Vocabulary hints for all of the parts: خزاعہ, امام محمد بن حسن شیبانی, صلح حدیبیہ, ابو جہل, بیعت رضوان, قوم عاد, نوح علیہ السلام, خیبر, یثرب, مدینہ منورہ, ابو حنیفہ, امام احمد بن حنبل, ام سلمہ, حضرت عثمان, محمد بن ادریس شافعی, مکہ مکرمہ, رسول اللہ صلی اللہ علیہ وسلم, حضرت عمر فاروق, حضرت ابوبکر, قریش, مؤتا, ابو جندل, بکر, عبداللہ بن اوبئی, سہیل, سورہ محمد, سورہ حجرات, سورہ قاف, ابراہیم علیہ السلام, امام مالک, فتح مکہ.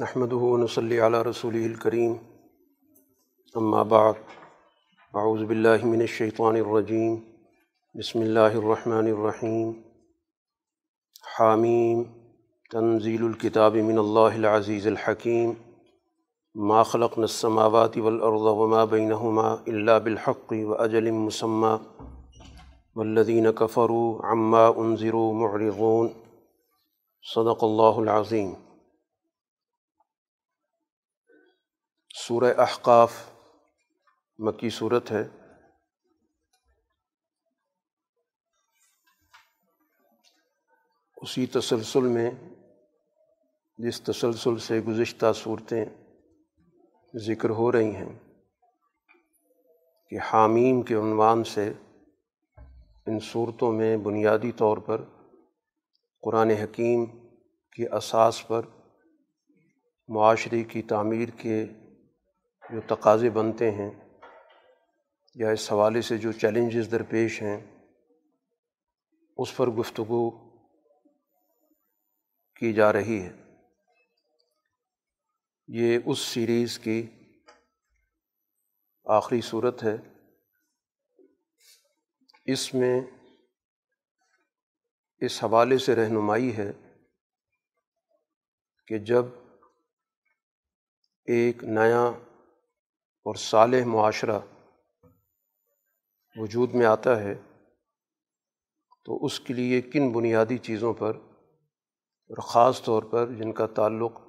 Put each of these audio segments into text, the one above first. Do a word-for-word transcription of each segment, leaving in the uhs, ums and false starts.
نحمده ونصلي على رسوله الكريم اما بعد اعوذ بالله من الشيطان الرجيم بسم اللہ الرحمن الرحیم حامیم تنزیل الكتاب من اللہ العزیز الحکیم ما خلقنا السماوات والارض وما بينهما الا بالحق واجل مسمى والذين كفروا عما انذروا معرضون صدق اللہ العظیم۔ سورہ احقاف مکی سورت ہے۔ اسی تسلسل میں جس تسلسل سے گزشتہ صورتیں ذکر ہو رہی ہیں کہ حامیم کے عنوان سے ان صورتوں میں بنیادی طور پر قرآن حکیم کے اساس پر معاشرے کی تعمیر کے جو تقاضے بنتے ہیں یا اس حوالے سے جو چیلنجز درپیش ہیں اس پر گفتگو کی جا رہی ہے۔ یہ اس سیریز کی آخری صورت ہے۔ اس میں اس حوالے سے رہنمائی ہے کہ جب ایک نیا اور صالح معاشرہ وجود میں آتا ہے تو اس کے لیے کن بنیادی چیزوں پر اور خاص طور پر جن کا تعلق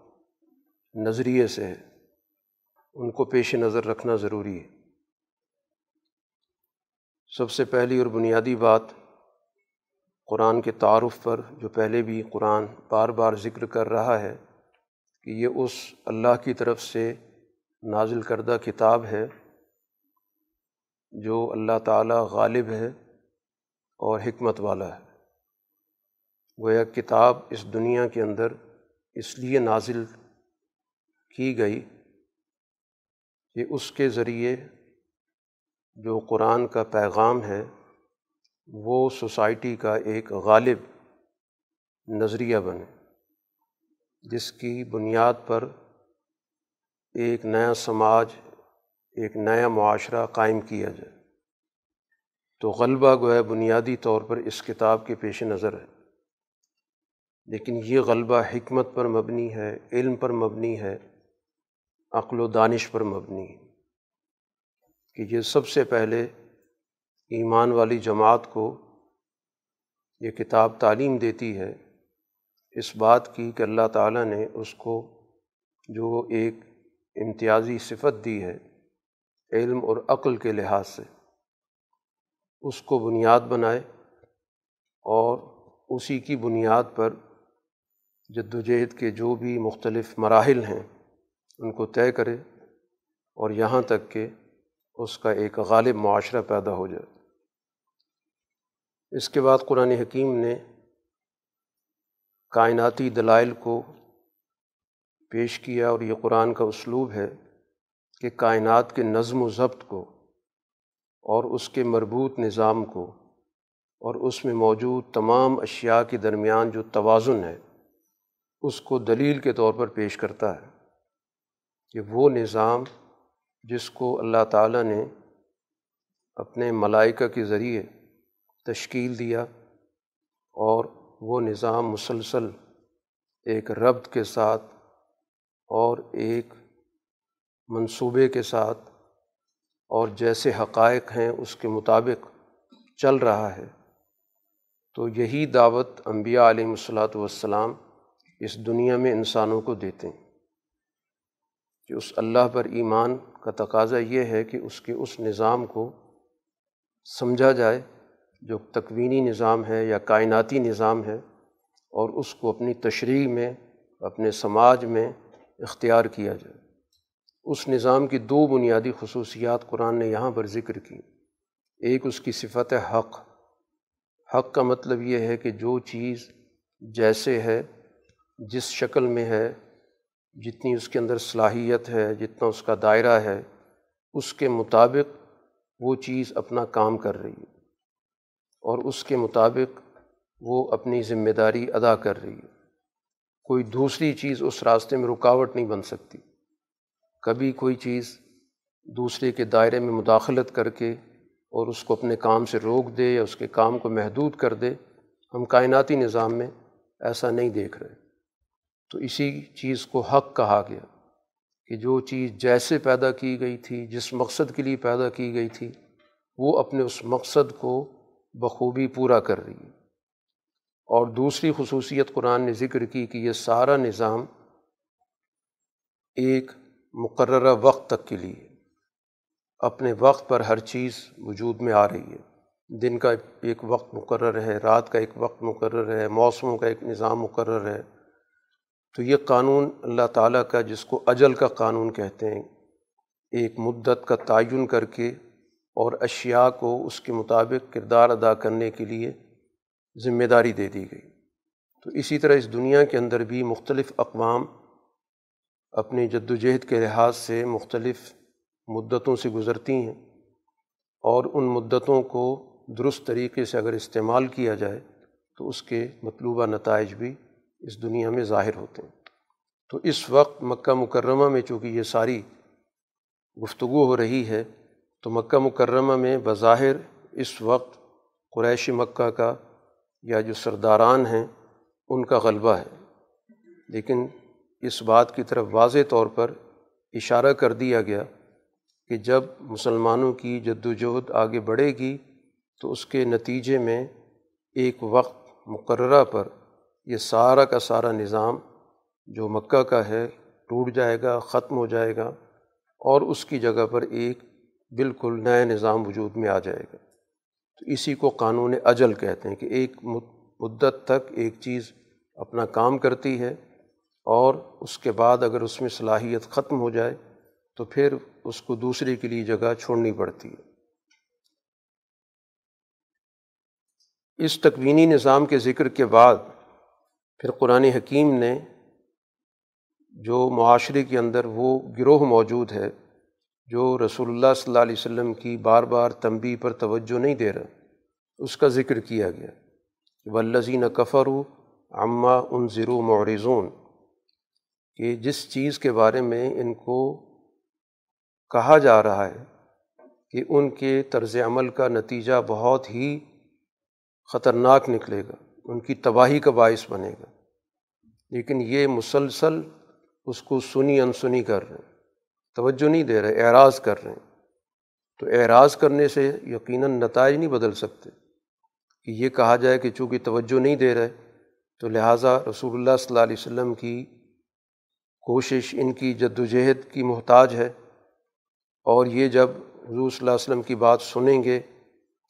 نظریے سے ہے ان کو پیش نظر رکھنا ضروری ہے۔ سب سے پہلی اور بنیادی بات قرآن کے تعارف پر، جو پہلے بھی قرآن بار بار ذکر کر رہا ہے کہ یہ اس اللہ کی طرف سے نازل کردہ کتاب ہے جو اللہ تعالیٰ غالب ہے اور حکمت والا ہے۔ گویا کتاب اس دنیا کے اندر اس لیے نازل کی گئی کہ اس کے ذریعے جو قرآن کا پیغام ہے وہ سوسائٹی کا ایک غالب نظریہ بنے جس کی بنیاد پر ایک نیا سماج، ایک نیا معاشرہ قائم کیا جائے۔ تو غلبہ گویا بنیادی طور پر اس کتاب کے پیش نظر ہے، لیکن یہ غلبہ حکمت پر مبنی ہے، علم پر مبنی ہے، عقل و دانش پر مبنی ہے کہ یہ سب سے پہلے ایمان والی جماعت کو یہ کتاب تعلیم دیتی ہے اس بات کی کہ اللہ تعالیٰ نے اس کو جو ایک امتیازی صفت دی ہے علم اور عقل کے لحاظ سے، اس کو بنیاد بنائے اور اسی کی بنیاد پر جدوجہد کے جو بھی مختلف مراحل ہیں ان کو طے کرے اور یہاں تک کہ اس کا ایک غالب معاشرہ پیدا ہو جائے۔ اس کے بعد قرآن حکیم نے کائناتی دلائل کو پیش کیا، اور یہ قرآن کا اسلوب ہے کہ کائنات کے نظم و ضبط کو اور اس کے مربوط نظام کو اور اس میں موجود تمام اشیاء کے درمیان جو توازن ہے اس کو دلیل کے طور پر پیش کرتا ہے کہ وہ نظام جس کو اللہ تعالیٰ نے اپنے ملائکہ کے ذریعے تشکیل دیا، اور وہ نظام مسلسل ایک ربط کے ساتھ اور ایک منصوبے کے ساتھ اور جیسے حقائق ہیں اس کے مطابق چل رہا ہے۔ تو یہی دعوت انبیاء علیہ الصلاۃ والسلام اس دنیا میں انسانوں کو دیتے ہیں کہ اس اللہ پر ایمان کا تقاضا یہ ہے کہ اس کے اس نظام کو سمجھا جائے جو تکوینی نظام ہے یا کائناتی نظام ہے، اور اس کو اپنی تشریح میں، اپنے سماج میں اختیار کیا جائے۔ اس نظام کی دو بنیادی خصوصیات قرآن نے یہاں پر ذکر کی۔ ایک اس کی صفت ہے حق۔ حق کا مطلب یہ ہے کہ جو چیز جیسے ہے، جس شکل میں ہے، جتنی اس کے اندر صلاحیت ہے، جتنا اس کا دائرہ ہے، اس کے مطابق وہ چیز اپنا کام کر رہی ہے اور اس کے مطابق وہ اپنی ذمہ داری ادا کر رہی ہے۔ کوئی دوسری چیز اس راستے میں رکاوٹ نہیں بن سکتی، کبھی کوئی چیز دوسرے کے دائرے میں مداخلت کر کے اور اس کو اپنے کام سے روک دے یا اس کے کام کو محدود کر دے، ہم کائناتی نظام میں ایسا نہیں دیکھ رہے۔ تو اسی چیز کو حق کہا گیا کہ جو چیز جیسے پیدا کی گئی تھی، جس مقصد کے لیے پیدا کی گئی تھی، وہ اپنے اس مقصد کو بخوبی پورا کر رہی ہے۔ اور دوسری خصوصیت قرآن نے ذکر کی کہ یہ سارا نظام ایک مقررہ وقت تک کے لیے اپنے وقت پر ہر چیز وجود میں آ رہی ہے، دن کا ایک وقت مقرر ہے، رات کا ایک وقت مقرر ہے، موسموں کا ایک نظام مقرر ہے۔ تو یہ قانون اللہ تعالیٰ کا، جس کو اجل کا قانون کہتے ہیں، ایک مدت کا تعین کر کے اور اشیاء کو اس کے مطابق کردار ادا کرنے کے لیے ذمہ داری دے دی گئی۔ تو اسی طرح اس دنیا کے اندر بھی مختلف اقوام اپنی جدوجہد کے لحاظ سے مختلف مدتوں سے گزرتی ہیں، اور ان مدتوں کو درست طریقے سے اگر استعمال کیا جائے تو اس کے مطلوبہ نتائج بھی اس دنیا میں ظاہر ہوتے ہیں۔ تو اس وقت مکہ مکرمہ میں چونکہ یہ ساری گفتگو ہو رہی ہے، تو مکہ مکرمہ میں بظاہر اس وقت قریش مکہ کا یا جو سرداران ہیں ان کا غلبہ ہے، لیکن اس بات کی طرف واضح طور پر اشارہ کر دیا گیا کہ جب مسلمانوں کی جدوجہد آگے بڑھے گی تو اس کے نتیجے میں ایک وقت مقررہ پر یہ سارا کا سارا نظام جو مکہ کا ہے ٹوٹ جائے گا، ختم ہو جائے گا، اور اس کی جگہ پر ایک بالکل نیا نظام وجود میں آ جائے گا۔ تو اسی کو قانون اجل کہتے ہیں کہ ایک مدت تک ایک چیز اپنا کام کرتی ہے، اور اس کے بعد اگر اس میں صلاحیت ختم ہو جائے تو پھر اس کو دوسرے کے لیے جگہ چھوڑنی پڑتی ہے۔ اس تکوینی نظام کے ذکر کے بعد پھر قرآن حکیم نے جو معاشرے کے اندر وہ گروہ موجود ہے جو رسول اللہ صلی اللہ علیہ وسلم کی بار بار تنبیہ پر توجہ نہیں دے رہا، اس کا ذکر کیا گیا، والذین کفروا عما انذروا معرضون، کہ جس چیز کے بارے میں ان کو کہا جا رہا ہے کہ ان کے طرز عمل کا نتیجہ بہت ہی خطرناک نکلے گا، ان کی تباہی کا باعث بنے گا، لیکن یہ مسلسل اس کو سنی انسنی کر رہے ہیں، توجہ نہیں دے رہے، اعراض کر رہے ہیں۔ تو اعراض کرنے سے یقیناً نتائج نہیں بدل سکتے کہ یہ کہا جائے کہ چونکہ توجہ نہیں دے رہے تو لہٰذا رسول اللہ صلی اللہ علیہ وسلم کی کوشش ان کی جدوجہد کی محتاج ہے، اور یہ جب حضور صلی اللہ علیہ وسلم کی بات سنیں گے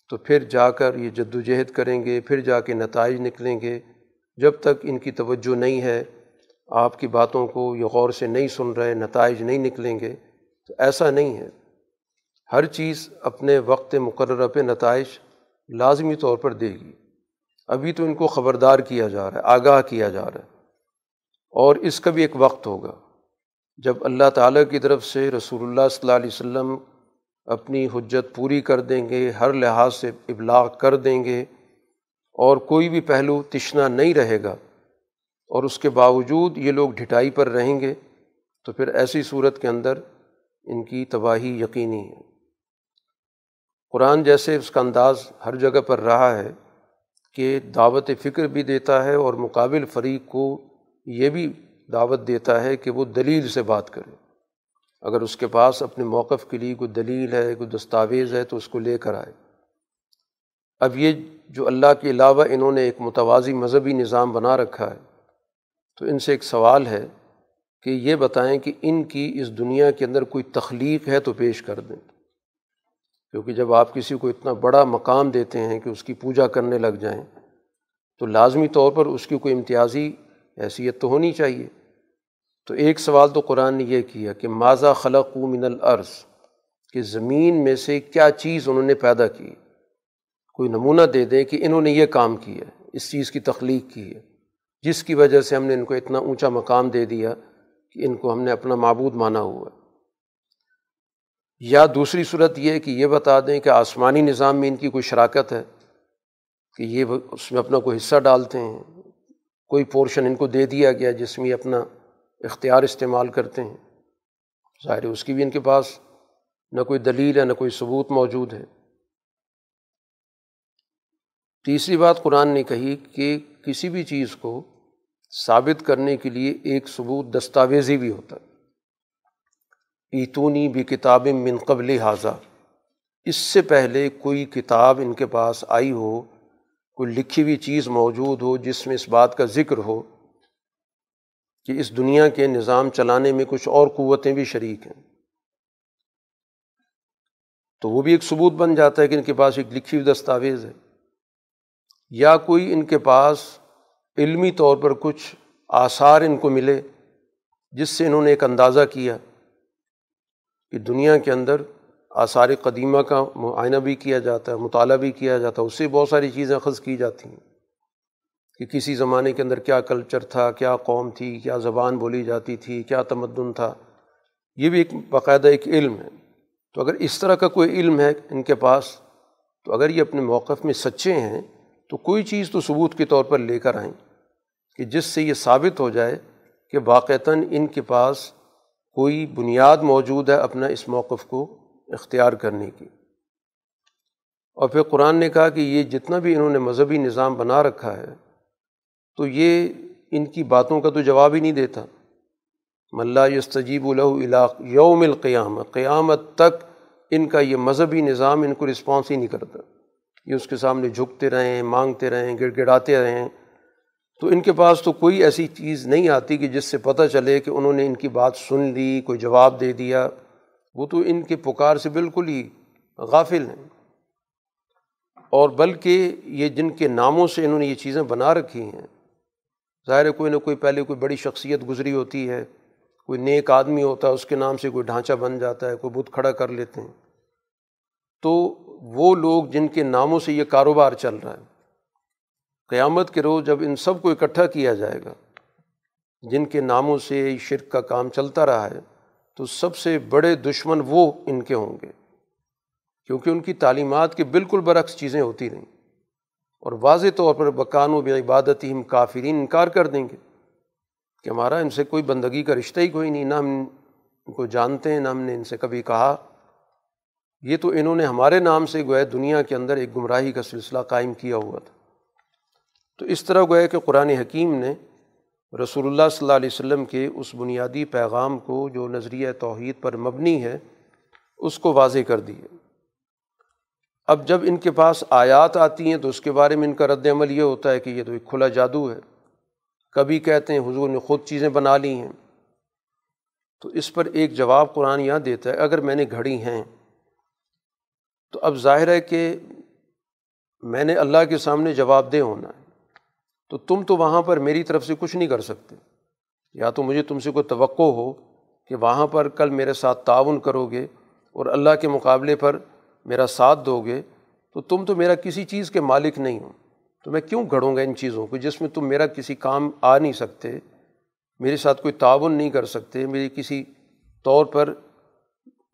تو پھر جا کر یہ جدوجہد کریں گے، پھر جا کے نتائج نکلیں گے۔ جب تک ان کی توجہ نہیں ہے، آپ کی باتوں کو یہ غور سے نہیں سن رہے، نتائج نہیں نکلیں گے، تو ایسا نہیں ہے۔ ہر چیز اپنے وقت مقررہ پہ نتائج لازمی طور پر دے گی۔ ابھی تو ان کو خبردار کیا جا رہا ہے، آگاہ کیا جا رہا ہے، اور اس کا بھی ایک وقت ہوگا جب اللہ تعالیٰ کی طرف سے رسول اللہ صلی اللہ علیہ وسلم اپنی حجت پوری کر دیں گے، ہر لحاظ سے ابلاغ کر دیں گے، اور کوئی بھی پہلو تشنا نہیں رہے گا، اور اس کے باوجود یہ لوگ ڈھٹائی پر رہیں گے، تو پھر ایسی صورت کے اندر ان کی تباہی یقینی ہے۔ قرآن جیسے اس کا انداز ہر جگہ پر رہا ہے کہ دعوت فکر بھی دیتا ہے، اور مقابل فریق کو یہ بھی دعوت دیتا ہے کہ وہ دلیل سے بات کرے، اگر اس کے پاس اپنے موقف کے لیے کوئی دلیل ہے، کوئی دستاویز ہے، تو اس کو لے کر آئے۔ اب یہ جو اللہ کے علاوہ انہوں نے ایک متوازی مذہبی نظام بنا رکھا ہے، تو ان سے ایک سوال ہے کہ یہ بتائیں کہ ان کی اس دنیا کے اندر کوئی تخلیق ہے تو پیش کر دیں، کیونکہ جب آپ کسی کو اتنا بڑا مقام دیتے ہیں کہ اس کی پوجا کرنے لگ جائیں تو لازمی طور پر اس کی کوئی امتیازی حیثیت تو ہونی چاہیے۔ تو ایک سوال تو قرآن نے یہ کیا کہ ماذا خلقوا من الارض، کہ زمین میں سے کیا چیز انہوں نے پیدا کی، کوئی نمونہ دے دیں کہ انہوں نے یہ کام کیا، اس چیز کی تخلیق کی ہے، جس کی وجہ سے ہم نے ان کو اتنا اونچا مقام دے دیا کہ ان کو ہم نے اپنا معبود مانا ہوا ہے۔ یا دوسری صورت یہ کہ یہ بتا دیں کہ آسمانی نظام میں ان کی کوئی شراکت ہے، کہ یہ اس میں اپنا کوئی حصہ ڈالتے ہیں، کوئی پورشن ان کو دے دیا گیا جس میں اپنا اختیار استعمال کرتے ہیں، ظاہر اس کی بھی ان کے پاس نہ کوئی دلیل ہے نہ کوئی ثبوت موجود ہے۔ تیسری بات قرآن نے کہی کہ کسی بھی چیز کو ثابت کرنے کے لیے ایک ثبوت دستاویزی بھی ہوتا ہے، ایتونی بھی کتاب من قبل ھذا، اس سے پہلے کوئی کتاب ان کے پاس آئی ہو، کوئی لکھی ہوئی چیز موجود ہو جس میں اس بات کا ذکر ہو کہ اس دنیا کے نظام چلانے میں کچھ اور قوتیں بھی شریک ہیں، تو وہ بھی ایک ثبوت بن جاتا ہے کہ ان کے پاس ایک لکھی ہوئی دستاویز ہے، یا کوئی ان کے پاس علمی طور پر کچھ آثار ان کو ملے جس سے انہوں نے ایک اندازہ کیا کہ دنیا کے اندر آثار قدیمہ کا معائنہ بھی کیا جاتا ہے، مطالعہ بھی کیا جاتا ہے، اس سے بہت ساری چیزیں اخذ کی جاتی ہیں کہ کسی زمانے کے اندر کیا کلچر تھا، کیا قوم تھی، کیا زبان بولی جاتی تھی، کیا تمدن تھا، یہ بھی ایک باقاعدہ ایک علم ہے۔ تو اگر اس طرح کا کوئی علم ہے ان کے پاس، تو اگر یہ اپنے موقف میں سچے ہیں تو کوئی چیز تو ثبوت کے طور پر لے کر آئیں کہ جس سے یہ ثابت ہو جائے کہ واقعتاً ان کے پاس کوئی بنیاد موجود ہے اپنا اس موقف کو اختیار کرنے کی۔ اور پھر قرآن نے کہا کہ یہ جتنا بھی انہوں نے مذہبی نظام بنا رکھا ہے تو یہ ان کی باتوں کا تو جواب ہی نہیں دیتا، من لا یستجیب لہ الی یوم القیامہ، قیامت تک ان کا یہ مذہبی نظام ان کو رسپانس ہی نہیں کرتا، یہ اس کے سامنے جھکتے رہیں، مانگتے رہیں، گڑ گڑاتے رہیں، تو ان کے پاس تو کوئی ایسی چیز نہیں آتی کہ جس سے پتہ چلے کہ انہوں نے ان کی بات سن لی، کوئی جواب دے دیا، وہ تو ان کے پکار سے بالکل ہی غافل ہیں۔ اور بلکہ یہ جن کے ناموں سے انہوں نے یہ چیزیں بنا رکھی ہیں، ظاہر ہے کوئی نہ کوئی پہلے کوئی بڑی شخصیت گزری ہوتی ہے، کوئی نیک آدمی ہوتا ہے، اس کے نام سے کوئی ڈھانچہ بن جاتا ہے، کوئی بت کھڑا کر لیتے ہیں، تو وہ لوگ جن کے ناموں سے یہ کاروبار چل رہا ہے، قیامت کے روز جب ان سب کو اکٹھا کیا جائے گا جن کے ناموں سے شرک کا کام چلتا رہا ہے، تو سب سے بڑے دشمن وہ ان کے ہوں گے، کیونکہ ان کی تعلیمات کے بالکل برعکس چیزیں ہوتی رہیں، اور واضح طور پر بکانو بعبادتہم کافرین، انکار کر دیں گے کہ ہمارا ان سے کوئی بندگی کا رشتہ ہی کوئی نہیں، نہ ہم ان کو جانتے ہیں، نہ ہم نے ان سے کبھی کہا، یہ تو انہوں نے ہمارے نام سے گویا دنیا کے اندر ایک گمراہی کا سلسلہ قائم کیا ہوا تھا۔ تو اس طرح گویا کہ قرآن حکیم نے رسول اللہ صلی اللہ علیہ وسلم کے اس بنیادی پیغام کو جو نظریہ توحید پر مبنی ہے اس کو واضح کر دی ہے۔ اب جب ان کے پاس آیات آتی ہیں تو اس کے بارے میں ان کا رد عمل یہ ہوتا ہے کہ یہ تو ایک کھلا جادو ہے، کبھی کہتے ہیں حضور نے خود چیزیں بنا لی ہیں، تو اس پر ایک جواب قرآن یہاں دیتا ہے، اگر میں نے گھڑی ہیں تو اب ظاہر ہے کہ میں نے اللہ کے سامنے جواب دہ ہونا ہے، تو تم تو وہاں پر میری طرف سے کچھ نہیں کر سکتے، یا تو مجھے تم سے کوئی توقع ہو کہ وہاں پر کل میرے ساتھ تعاون کرو گے اور اللہ کے مقابلے پر میرا ساتھ دو گے، تو تم تو میرا کسی چیز کے مالک نہیں ہو، تو میں کیوں گھڑوں گا ان چیزوں کو جس میں تم میرا کسی کام آ نہیں سکتے، میرے ساتھ کوئی تعاون نہیں کر سکتے، میری کسی طور پر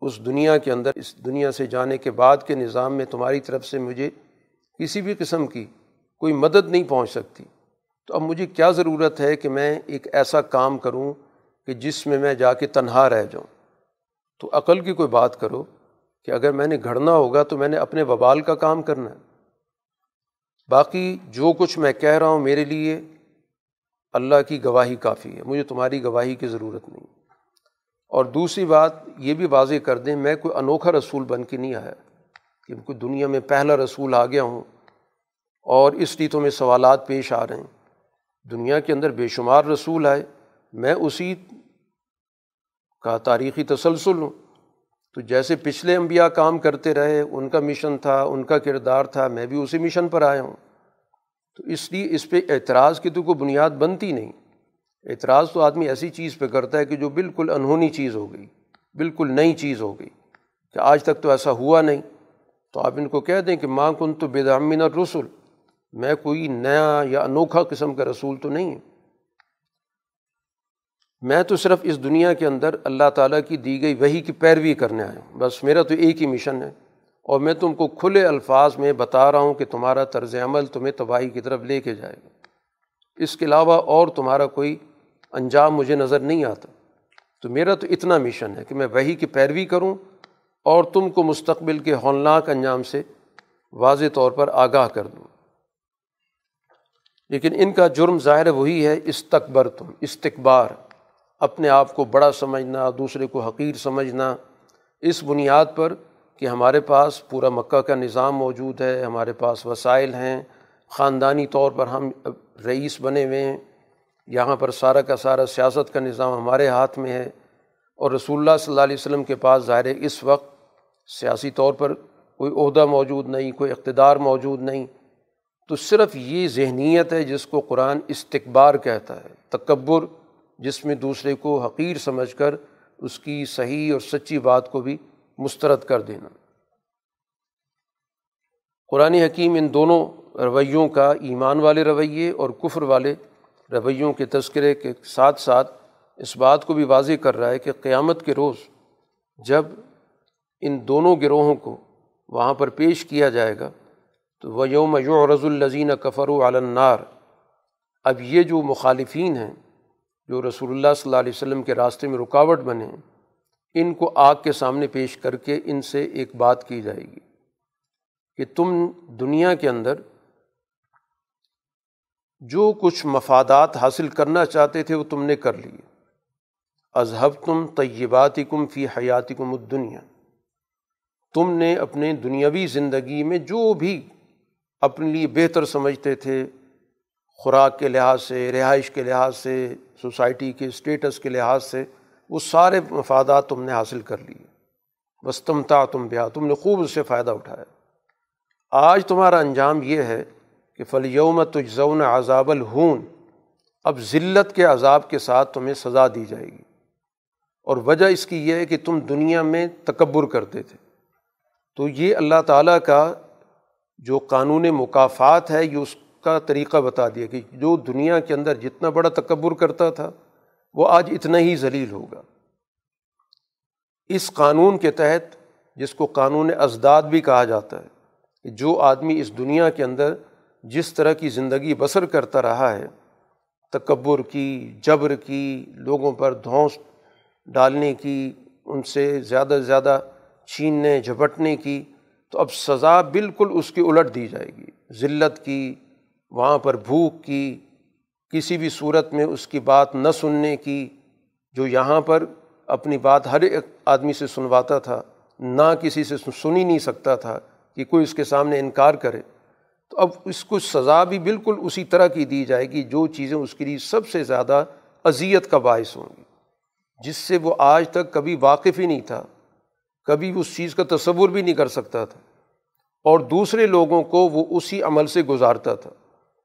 اس دنیا کے اندر اس دنیا سے جانے کے بعد کے نظام میں تمہاری طرف سے مجھے کسی بھی قسم کی کوئی مدد نہیں پہنچ سکتی، تو اب مجھے کیا ضرورت ہے کہ میں ایک ایسا کام کروں کہ جس میں میں جا کے تنہا رہ جاؤں، تو عقل کی کوئی بات کرو کہ اگر میں نے گھڑنا ہوگا تو میں نے اپنے وبال کا کام کرنا ہے، باقی جو کچھ میں کہہ رہا ہوں میرے لیے اللہ کی گواہی کافی ہے، مجھے تمہاری گواہی کی ضرورت نہیں۔ اور دوسری بات یہ بھی واضح کر دیں، میں کوئی انوکھا رسول بن کے نہیں آیا کہ کوئی دنیا میں پہلا رسول آ گیا ہوں اور اس لیے تمہیں سوالات پیش آ رہے ہیں، دنیا کے اندر بے شمار رسول آئے، میں اسی کا تاریخی تسلسل ہوں، تو جیسے پچھلے انبیاء کام کرتے رہے، ان کا مشن تھا، ان کا کردار تھا، میں بھی اسی مشن پر آیا ہوں، تو اس لیے اس پہ اعتراض کی تو کوئی بنیاد بنتی نہیں۔ اعتراض تو آدمی ایسی چیز پہ کرتا ہے کہ جو بالکل انہونی چیز ہو گئی، بالکل نئی چیز ہو گئی کہ آج تک تو ایسا ہوا نہیں، تو آپ ان کو کہہ دیں کہ ما کنت بدعا من الرسل، میں کوئی نیا یا انوکھا قسم کا رسول تو نہیں ہے، میں تو صرف اس دنیا کے اندر اللہ تعالیٰ کی دی گئی وحی کی پیروی کرنے آیا ہوں، بس میرا تو ایک ہی مشن ہے، اور میں تم کو کھلے الفاظ میں بتا رہا ہوں کہ تمہارا طرز عمل تمہیں تباہی کی طرف لے کے جائے گا، اس کے علاوہ اور تمہارا کوئی انجام مجھے نظر نہیں آتا، تو میرا تو اتنا مشن ہے کہ میں وحی کی پیروی کروں اور تم کو مستقبل کے ہولناک انجام سے واضح طور پر آگاہ کر دوں۔ لیکن ان کا جرم ظاہر وہی ہے، استکبرتم، استکبار، اپنے آپ کو بڑا سمجھنا، دوسرے کو حقیر سمجھنا، اس بنیاد پر کہ ہمارے پاس پورا مکہ کا نظام موجود ہے، ہمارے پاس وسائل ہیں، خاندانی طور پر ہم رئیس بنے ہوئے ہیں، یہاں پر سارا کا سارا سیاست کا نظام ہمارے ہاتھ میں ہے، اور رسول اللہ صلی اللہ علیہ وسلم کے پاس ظاہر اس وقت سیاسی طور پر کوئی عہدہ موجود نہیں، کوئی اقتدار موجود نہیں۔ تو صرف یہ ذہنیت ہے جس کو قرآن استکبار کہتا ہے، تکبر، جس میں دوسرے کو حقیر سمجھ کر اس کی صحیح اور سچی بات کو بھی مسترد کر دینا۔ قرآن حکیم ان دونوں رویوں کا، ایمان والے رویے اور کفر والے رویوں کے تذکرے کے ساتھ ساتھ اس بات کو بھی واضح کر رہا ہے کہ قیامت کے روز جب ان دونوں گروہوں کو وہاں پر پیش کیا جائے گا تو وَيَوْمَ يُعْرَضُ الَّذِينَ كَفَرُوا عَلَى النَّارِ، اب یہ جو مخالفین ہیں، جو رسول اللہ صلی اللہ علیہ وسلم کے راستے میں رکاوٹ بنے ہیں، ان کو آگ کے سامنے پیش کر کے ان سے ایک بات کی جائے گی کہ تم دنیا کے اندر جو کچھ مفادات حاصل کرنا چاہتے تھے وہ تم نے کر لیے، اذھبتم طیباتکم فی حیاتکم الدنیا، تم نے اپنے دنیاوی زندگی میں جو بھی اپنے لیے بہتر سمجھتے تھے، خوراک کے لحاظ سے، رہائش کے لحاظ سے، سوسائٹی کے اسٹیٹس کے لحاظ سے، وہ سارے مفادات تم نے حاصل کر لیے، واستمتعتم بہا، تم نے خوب اس سے فائدہ اٹھایا۔ آج تمہارا انجام یہ ہے کہ فَالْيَوْمَ تُجْزَوْنَ عَذَابَ الْہُونِ، اب ذلت کے عذاب کے ساتھ تمہیں سزا دی جائے گی، اور وجہ اس کی یہ ہے کہ تم دنیا میں تکبر کرتے تھے۔ تو یہ اللہ تعالیٰ کا جو قانون مکافات ہے، یہ اس کا طریقہ بتا دیا کہ جو دنیا کے اندر جتنا بڑا تکبر کرتا تھا وہ آج اتنا ہی ذلیل ہوگا۔ اس قانون کے تحت، جس کو قانون ازداد بھی کہا جاتا ہے، کہ جو آدمی اس دنیا کے اندر جس طرح کی زندگی بسر کرتا رہا ہے، تکبر کی، جبر کی، لوگوں پر دھونس ڈالنے کی، ان سے زیادہ سے زیادہ چھیننے جھپٹنے کی، تو اب سزا بالکل اس کی الٹ دی جائے گی، ذلت کی، وہاں پر بھوک کی، کسی بھی صورت میں اس کی بات نہ سننے کی، جو یہاں پر اپنی بات ہر ایک آدمی سے سنواتا تھا، نہ کسی سے سن ہی نہیں سکتا تھا کہ کوئی اس کے سامنے انکار کرے، تو اب اس کو سزا بھی بالکل اسی طرح کی دی جائے گی جو چیزیں اس کے لیے سب سے زیادہ اذیت کا باعث ہوں گی، جس سے وہ آج تک کبھی واقف ہی نہیں تھا، کبھی اس چیز کا تصور بھی نہیں کر سکتا تھا، اور دوسرے لوگوں کو وہ اسی عمل سے گزارتا تھا،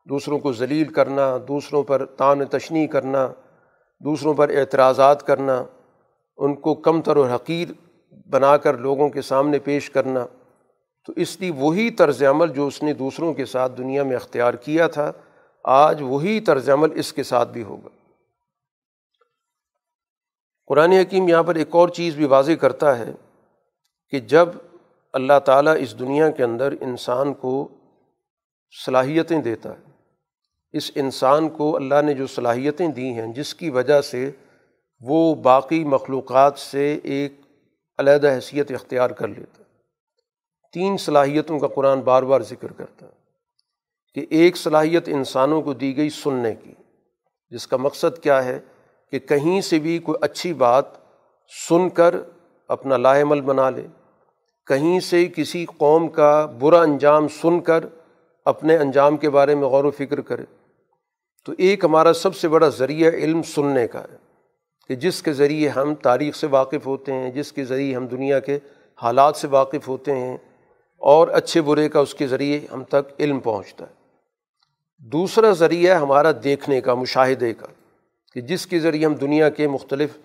دوسروں کو ذلیل کرنا، دوسروں پر طعن تشنیع کرنا، دوسروں پر اعتراضات کرنا، ان کو کم تر و حقیر بنا کر لوگوں کے سامنے پیش کرنا۔ تو اس لیے وہی طرز عمل جو اس نے دوسروں کے ساتھ دنیا میں اختیار کیا تھا، آج وہی طرز عمل اس کے ساتھ بھی ہوگا۔ قرآن حکیم یہاں پر ایک اور چیز بھی واضح کرتا ہے کہ جب اللہ تعالیٰ اس دنیا کے اندر انسان کو صلاحیتیں دیتا ہے، اس انسان کو اللہ نے جو صلاحیتیں دی ہیں، جس کی وجہ سے وہ باقی مخلوقات سے ایک علیحدہ حیثیت اختیار کر لیتا ہے، تین صلاحیتوں کا قرآن بار بار ذکر کرتا ہے کہ ایک صلاحیت انسانوں کو دی گئی سننے کی، جس کا مقصد کیا ہے کہ کہیں سے بھی کوئی اچھی بات سن کر اپنا لاہ عمل بنا لے، کہیں سے کسی قوم کا برا انجام سن کر اپنے انجام کے بارے میں غور و فکر کرے۔ تو ایک ہمارا سب سے بڑا ذریعہ علم سننے کا ہے، کہ جس کے ذریعے ہم تاریخ سے واقف ہوتے ہیں، جس کے ذریعے ہم دنیا کے حالات سے واقف ہوتے ہیں، اور اچھے برے کا اس کے ذریعے ہم تک علم پہنچتا ہے۔ دوسرا ذریعہ ہمارا دیکھنے کا، مشاہدے کا، کہ جس کے ذریعے ہم دنیا کے مختلف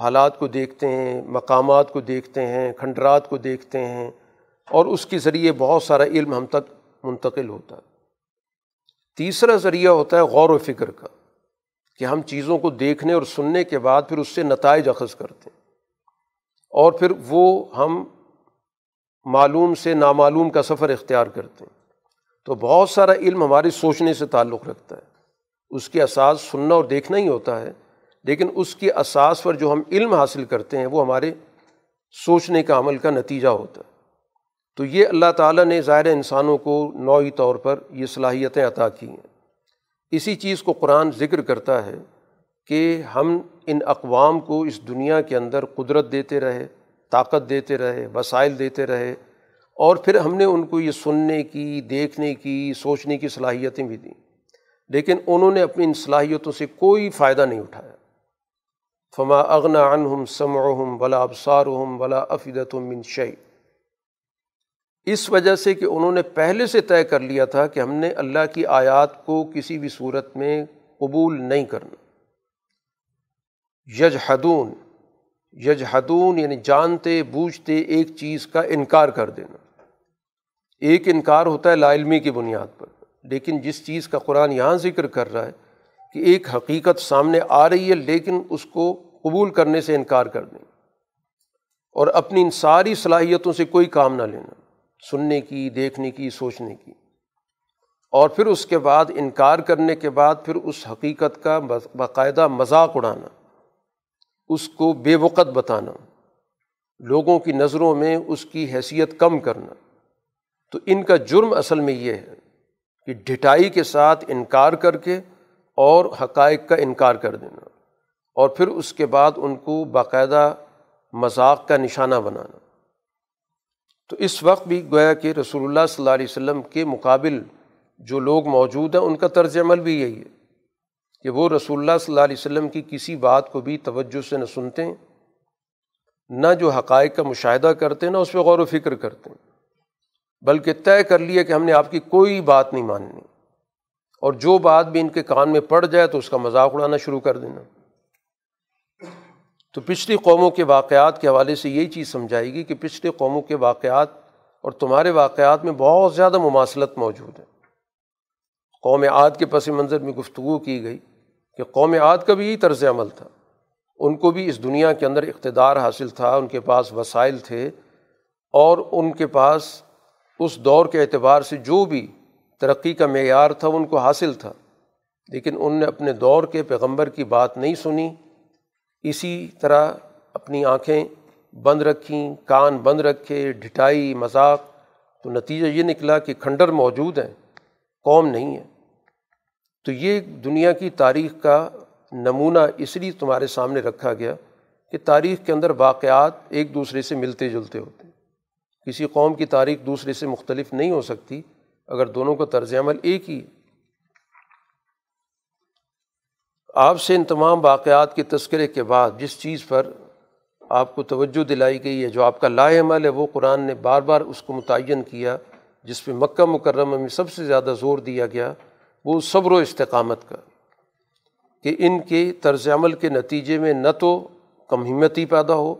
حالات کو دیکھتے ہیں، مقامات کو دیکھتے ہیں، کھنڈرات کو دیکھتے ہیں، اور اس کے ذریعے بہت سارا علم ہم تک منتقل ہوتا ہے۔ تیسرا ذریعہ ہوتا ہے غور و فکر کا، کہ ہم چیزوں کو دیکھنے اور سننے کے بعد پھر اس سے نتائج اخذ کرتے ہیں، اور پھر وہ ہم معلوم سے نامعلوم کا سفر اختیار کرتے ہیں۔ تو بہت سارا علم ہمارے سوچنے سے تعلق رکھتا ہے، اس کے اساس سننا اور دیکھنا ہی ہوتا ہے، لیکن اس کے اساس پر جو ہم علم حاصل کرتے ہیں وہ ہمارے سوچنے کا عمل کا نتیجہ ہوتا ہے۔ تو یہ اللہ تعالیٰ نے ظاہر انسانوں کو نوعی طور پر یہ صلاحیتیں عطا کی ہیں۔ اسی چیز کو قرآن ذکر کرتا ہے کہ ہم ان اقوام کو اس دنیا کے اندر قدرت دیتے رہے، طاقت دیتے رہے، وسائل دیتے رہے، اور پھر ہم نے ان کو یہ سننے کی، دیکھنے کی، سوچنے کی صلاحیتیں بھی دیں، لیکن انہوں نے اپنی ان صلاحیتوں سے کوئی فائدہ نہیں اٹھایا۔ فما اغنی عنہم سمعہم ولا ابصارہم ولا افئدتہم من شیء، اس وجہ سے کہ انہوں نے پہلے سے طے کر لیا تھا کہ ہم نے اللہ کی آیات کو کسی بھی صورت میں قبول نہیں کرنا۔ یجحدون، یجحدون یعنی جانتے بوجھتے ایک چیز کا انکار کر دینا۔ ایک انکار ہوتا ہے لا علمی کی بنیاد پر، لیکن جس چیز کا قرآن یہاں ذکر کر رہا ہے کہ ایک حقیقت سامنے آ رہی ہے لیکن اس کو قبول کرنے سے انکار کر دیں، اور اپنی ان ساری صلاحیتوں سے کوئی کام نہ لینا، سننے کی، دیکھنے کی، سوچنے کی، اور پھر اس کے بعد انکار کرنے کے بعد پھر اس حقیقت کا باقاعدہ مذاق اڑانا، اس کو بے وقت بتانا، لوگوں کی نظروں میں اس کی حیثیت کم کرنا۔ تو ان کا جرم اصل میں یہ ہے کہ ڈھٹائی کے ساتھ انکار کر کے اور حقائق کا انکار کر دینا، اور پھر اس کے بعد ان کو باقاعدہ مذاق کا نشانہ بنانا۔ تو اس وقت بھی گویا کہ رسول اللہ صلی اللہ علیہ وسلم کے مقابل جو لوگ موجود ہیں ان کا طرز عمل بھی یہی ہے کہ وہ رسول اللہ صلی اللہ علیہ وسلم کی کسی بات کو بھی توجہ سے نہ سنتے ہیں، نہ جو حقائق کا مشاہدہ کرتے ہیں، نہ اس پہ غور و فکر کرتے ہیں، بلکہ طے کر لیا کہ ہم نے آپ کی کوئی بات نہیں ماننی، اور جو بات بھی ان کے کان میں پڑ جائے تو اس کا مذاق اڑانا شروع کر دینا۔ تو پچھلی قوموں کے واقعات کے حوالے سے یہی چیز سمجھائے گی کہ پچھلے قوموں کے واقعات اور تمہارے واقعات میں بہت زیادہ مماثلت موجود ہے۔ قوم عاد کے پس منظر میں گفتگو کی گئی کہ قوم عاد کا بھی یہی طرز عمل تھا، ان کو بھی اس دنیا کے اندر اقتدار حاصل تھا، ان کے پاس وسائل تھے، اور ان کے پاس اس دور کے اعتبار سے جو بھی ترقی کا معیار تھا ان کو حاصل تھا، لیکن انہوں نے اپنے دور کے پیغمبر کی بات نہیں سنی، اسی طرح اپنی آنکھیں بند رکھیں، کان بند رکھے، ڈھٹائی، مذاق۔ تو نتیجہ یہ نکلا کہ کھنڈر موجود ہیں، قوم نہیں ہے۔ تو یہ دنیا کی تاریخ کا نمونہ اس لیے تمہارے سامنے رکھا گیا کہ تاریخ کے اندر واقعات ایک دوسرے سے ملتے جلتے ہوتے ہیں، کسی قوم کی تاریخ دوسرے سے مختلف نہیں ہو سکتی اگر دونوں کا طرز عمل ایک ہی ہے۔ آپ سے ان تمام واقعات کے تذکرے کے بعد جس چیز پر آپ کو توجہ دلائی گئی ہے، جو آپ کا لاہ عمل ہے، وہ قرآن نے بار بار اس کو متعین کیا، جس پہ مکہ مکرمہ میں سب سے زیادہ زور دیا گیا، وہ صبر و استقامت کا، کہ ان کے طرز عمل کے نتیجے میں نہ تو کم ہمتی پیدا ہو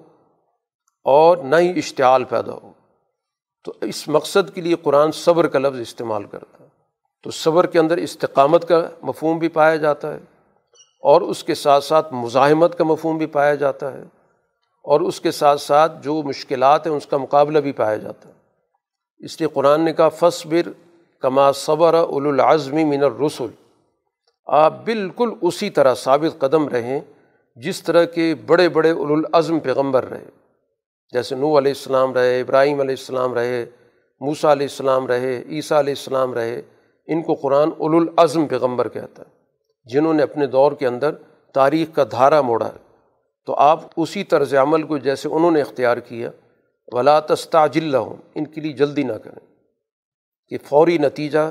اور نہ ہی اشتعال پیدا ہو۔ تو اس مقصد کے لیے قرآن صبر کا لفظ استعمال کرتا ہے۔ تو صبر کے اندر استقامت کا مفہوم بھی پایا جاتا ہے، اور اس کے ساتھ ساتھ مزاحمت کا مفہوم بھی پایا جاتا ہے، اور اس کے ساتھ ساتھ جو مشکلات ہیں اس کا مقابلہ بھی پایا جاتا ہے۔ اس لیے قرآن نے کہا فَاصْبِرْ كَمَا صَبَرَ أُولُو الْعَزْمِ مِنَ الرُّسُلِ، آپ بالکل اسی طرح ثابت قدم رہیں جس طرح کے بڑے بڑے اولو العزم پیغمبر رہے، جیسے نوح علیہ السلام رہے، ابراہیم علیہ السلام رہے، موسیٰ علیہ السلام رہے، عیسیٰ علیہ السلام رہے۔ ان کو قرآن اولو العزم پیغمبر کہتا ہے، جنہوں نے اپنے دور کے اندر تاریخ کا دھارا موڑا ہے۔ تو آپ اسی طرز عمل کو جیسے انہوں نے اختیار کیا، وَلَا تَسْتَعْجِلْ لَهُمْ، ان کے لیے جلدی نہ کریں کہ فوری نتیجہ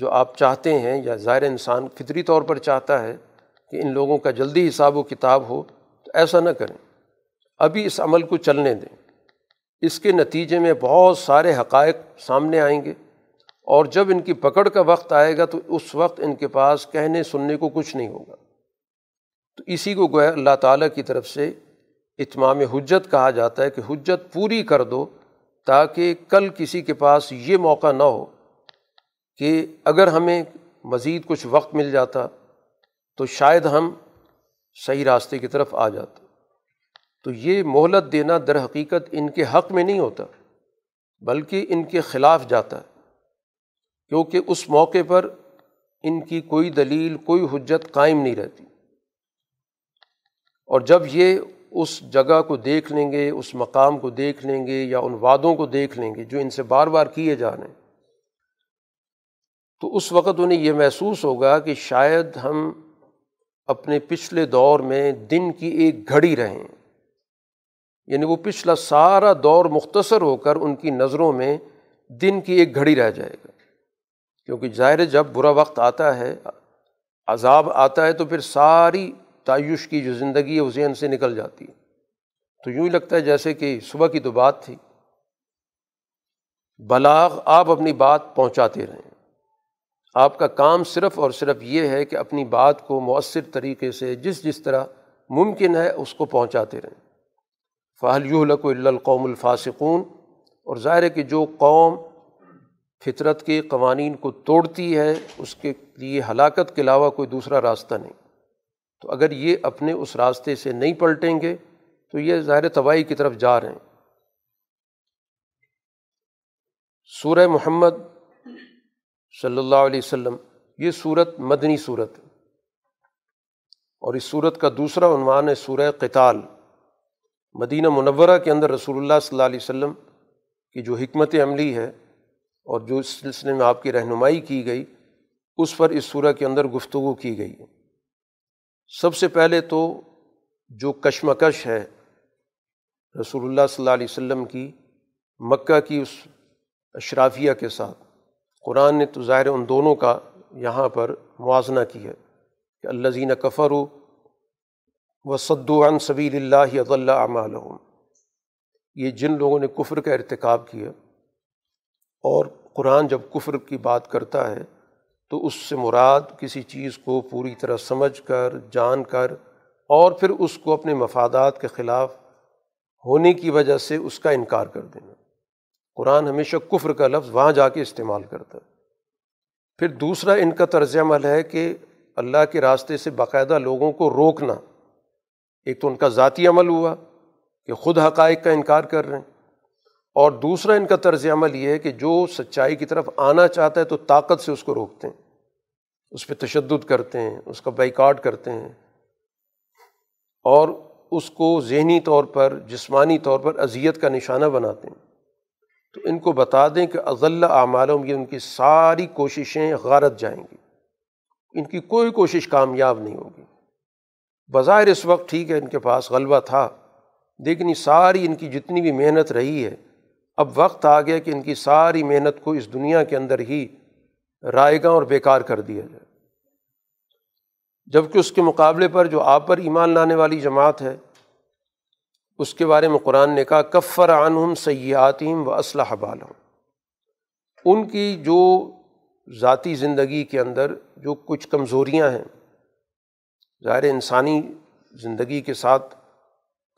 جو آپ چاہتے ہیں، یا ظاہر انسان فطری طور پر چاہتا ہے کہ ان لوگوں کا جلدی حساب و کتاب ہو، تو ایسا نہ کریں، ابھی اس عمل کو چلنے دیں۔ اس کے نتیجے میں بہت سارے حقائق سامنے آئیں گے، اور جب ان کی پکڑ کا وقت آئے گا تو اس وقت ان کے پاس کہنے سننے کو کچھ نہیں ہوگا۔ تو اسی کو گویا اللہ تعالیٰ کی طرف سے اتمام حجت کہا جاتا ہے کہ حجت پوری کر دو، تاکہ کل کسی کے پاس یہ موقع نہ ہو کہ اگر ہمیں مزید کچھ وقت مل جاتا تو شاید ہم صحیح راستے کی طرف آ جاتے۔ تو یہ مہلت دینا در حقیقت ان کے حق میں نہیں ہوتا، بلکہ ان کے خلاف جاتا ہے، کیونکہ اس موقع پر ان کی کوئی دلیل کوئی حجت قائم نہیں رہتی، اور جب یہ اس جگہ کو دیکھ لیں گے، اس مقام کو دیکھ لیں گے، یا ان وعدوں کو دیکھ لیں گے جو ان سے بار بار کیے جا رہے ہیں، تو اس وقت انہیں یہ محسوس ہوگا کہ شاید ہم اپنے پچھلے دور میں دن کی ایک گھڑی رہیں، یعنی وہ پچھلا سارا دور مختصر ہو کر ان کی نظروں میں دن کی ایک گھڑی رہ جائے گا، کیونکہ ظاہر جب برا وقت آتا ہے، عذاب آتا ہے، تو پھر ساری تعیش کی جو زندگی ہے وہ ذہن سے نکل جاتی ہے، تو یوں ہی لگتا ہے جیسے کہ صبح کی تو بات تھی۔ بلاغ آپ اپنی بات پہنچاتے رہیں، آپ کا کام صرف اور صرف یہ ہے کہ اپنی بات کو مؤثر طریقے سے جس جس طرح ممکن ہے اس کو پہنچاتے رہیں۔ فَهَلْ يُهْلَكُ إِلَّا الْقَوْمُ الْفَاسِقُونَ، اور ظاہر ہے کہ جو قوم فطرت کے قوانین کو توڑتی ہے اس کے لیے ہلاکت کے علاوہ کوئی دوسرا راستہ نہیں، تو اگر یہ اپنے اس راستے سے نہیں پلٹیں گے تو یہ ظاہر تباہی کی طرف جا رہے ہیں۔ سورہ محمد صلی اللہ علیہ وسلم، یہ سورت مدنی سورت ہے، اور اس سورت کا دوسرا عنوان ہے سورہ قتال۔ مدینہ منورہ کے اندر رسول اللہ صلی اللہ علیہ وسلم کہ جو حکمت عملی ہے اور جو اس سلسلے میں آپ کی رہنمائی کی گئی، اس پر اس سورہ کے اندر گفتگو کی گئی ہے۔ سب سے پہلے تو جو کشمکش ہے رسول اللہ صلی اللہ علیہ وسلم کی مکہ کی اس اشرافیہ کے ساتھ، قرآن نے تو ظاہر ان دونوں کا یہاں پر موازنہ کیا ہے کہ الذین کفروا وصدوا عن سبیل اللہ اضل اعمالہم، یہ جن لوگوں نے کفر کا ارتکاب کیا، اور قرآن جب کفر کی بات کرتا ہے تو اس سے مراد کسی چیز کو پوری طرح سمجھ کر جان کر اور پھر اس کو اپنے مفادات کے خلاف ہونے کی وجہ سے اس کا انکار کر دینا، قرآن ہمیشہ کفر کا لفظ وہاں جا کے استعمال کرتا ہے۔ پھر دوسرا ان کا طرز عمل ہے کہ اللہ کے راستے سے باقاعدہ لوگوں کو روکنا، ایک تو ان کا ذاتی عمل ہوا کہ خود حقائق کا انکار کر رہے ہیں، اور دوسرا ان کا طرز عمل یہ ہے کہ جو سچائی کی طرف آنا چاہتا ہے تو طاقت سے اس کو روکتے ہیں، اس پہ تشدد کرتے ہیں، اس کا بائیکاٹ کرتے ہیں، اور اس کو ذہنی طور پر جسمانی طور پر اذیت کا نشانہ بناتے ہیں۔ تو ان کو بتا دیں کہ اضل اعمالہم، یہ ان کی ساری کوششیں غارت جائیں گی، ان کی کوئی کوشش کامیاب نہیں ہوگی۔ بظاہر اس وقت ٹھیک ہے ان کے پاس غلبہ تھا، لیکن یہ ساری ان کی جتنی بھی محنت رہی ہے، اب وقت آ گیا کہ ان کی ساری محنت کو اس دنیا کے اندر ہی رائیگاں اور بیکار کر دیا جائے، جبکہ اس کے مقابلے پر جو آپ پر ایمان لانے والی جماعت ہے، اس کے بارے میں قرآن نے کہا کفر عنہم سیئاتہم واصلح بالہم، ان کی جو ذاتی زندگی کے اندر جو کچھ کمزوریاں ہیں، ظاہر انسانی زندگی کے ساتھ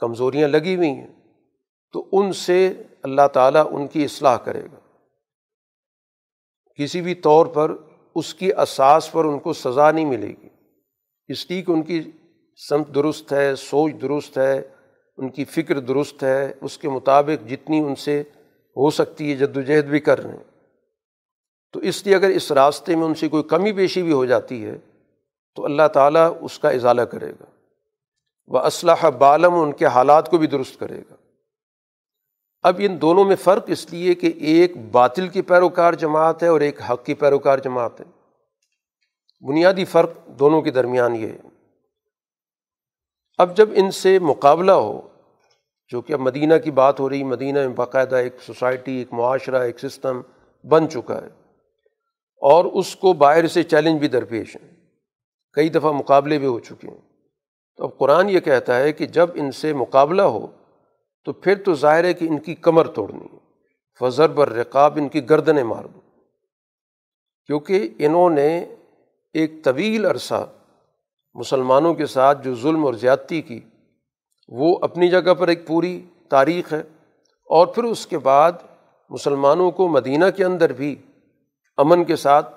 کمزوریاں لگی ہوئی ہیں، تو ان سے اللہ تعالیٰ ان کی اصلاح کرے گا، کسی بھی طور پر اس کی اساس پر ان کو سزا نہیں ملے گی، اس لیے کہ ان کی سمت درست ہے، سوچ درست ہے، ان کی فکر درست ہے، اس کے مطابق جتنی ان سے ہو سکتی ہے جد و جہد بھی کر رہے ہیں۔ تو اس لیے اگر اس راستے میں ان سے کوئی کمی بیشی بھی ہو جاتی ہے تو اللہ تعالیٰ اس کا ازالہ کرے گا، وَأَصْلَحَ بَالَهُمْ، ان کے حالات کو بھی درست کرے گا۔ اب ان دونوں میں فرق اس لیے کہ ایک باطل کی پیروکار جماعت ہے اور ایک حق کی پیروکار جماعت ہے، بنیادی فرق دونوں کے درمیان یہ ہے۔ اب جب ان سے مقابلہ ہو، جو کہ اب مدینہ کی بات ہو رہی، مدینہ میں باقاعدہ ایک سوسائٹی، ایک معاشرہ، ایک سسٹم بن چکا ہے، اور اس کو باہر سے چیلنج بھی درپیش ہیں، کئی دفعہ مقابلے بھی ہو چکے ہیں، تو اب قرآن یہ کہتا ہے کہ جب ان سے مقابلہ ہو تو پھر تو ظاہر ہے کہ ان کی کمر توڑنی ہے، فضرب الرقاب، ان کی گردنیں مار دو، کیونکہ انہوں نے ایک طویل عرصہ مسلمانوں کے ساتھ جو ظلم اور زیادتی کی، وہ اپنی جگہ پر ایک پوری تاریخ ہے، اور پھر اس کے بعد مسلمانوں کو مدینہ کے اندر بھی امن کے ساتھ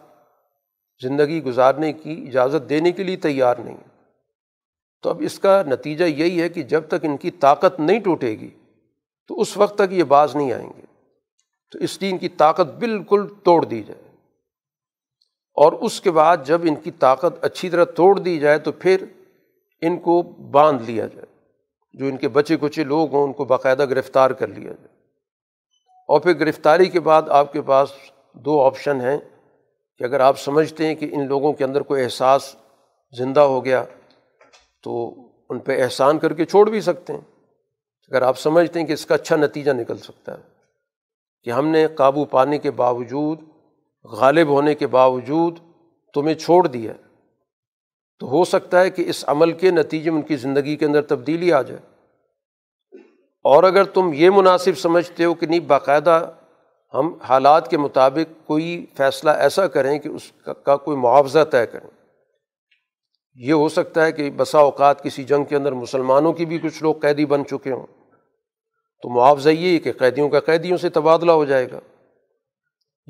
زندگی گزارنے کی اجازت دینے کے لیے تیار نہیں ہے۔ تو اب اس کا نتیجہ یہی ہے کہ جب تک ان کی طاقت نہیں ٹوٹے گی تو اس وقت تک یہ باز نہیں آئیں گے، تو اس لیے ان کی طاقت بالکل توڑ دی جائے۔ اور اس کے بعد جب ان کی طاقت اچھی طرح توڑ دی جائے تو پھر ان کو باندھ لیا جائے، جو ان کے بچے کچے لوگ ہوں ان کو باقاعدہ گرفتار کر لیا جائے، اور پھر گرفتاری کے بعد آپ کے پاس دو آپشن ہیں کہ اگر آپ سمجھتے ہیں کہ ان لوگوں کے اندر کوئی احساس زندہ ہو گیا تو ان پہ احسان کر کے چھوڑ بھی سکتے ہیں، اگر آپ سمجھتے ہیں کہ اس کا اچھا نتیجہ نکل سکتا ہے کہ ہم نے قابو پانے کے باوجود، غالب ہونے کے باوجود تمہیں چھوڑ دیا، تو ہو سکتا ہے کہ اس عمل کے نتیجے میں ان کی زندگی کے اندر تبدیلی آ جائے۔ اور اگر تم یہ مناسب سمجھتے ہو کہ نہیں، باقاعدہ ہم حالات کے مطابق کوئی فیصلہ ایسا کریں کہ اس کا کوئی معاوضہ طے کریں، یہ ہو سکتا ہے کہ بسا اوقات کسی جنگ کے اندر مسلمانوں کی بھی کچھ لوگ قیدی بن چکے ہوں، تو معاوضہ یہ کہ قیدیوں کا قیدیوں سے تبادلہ ہو جائے گا،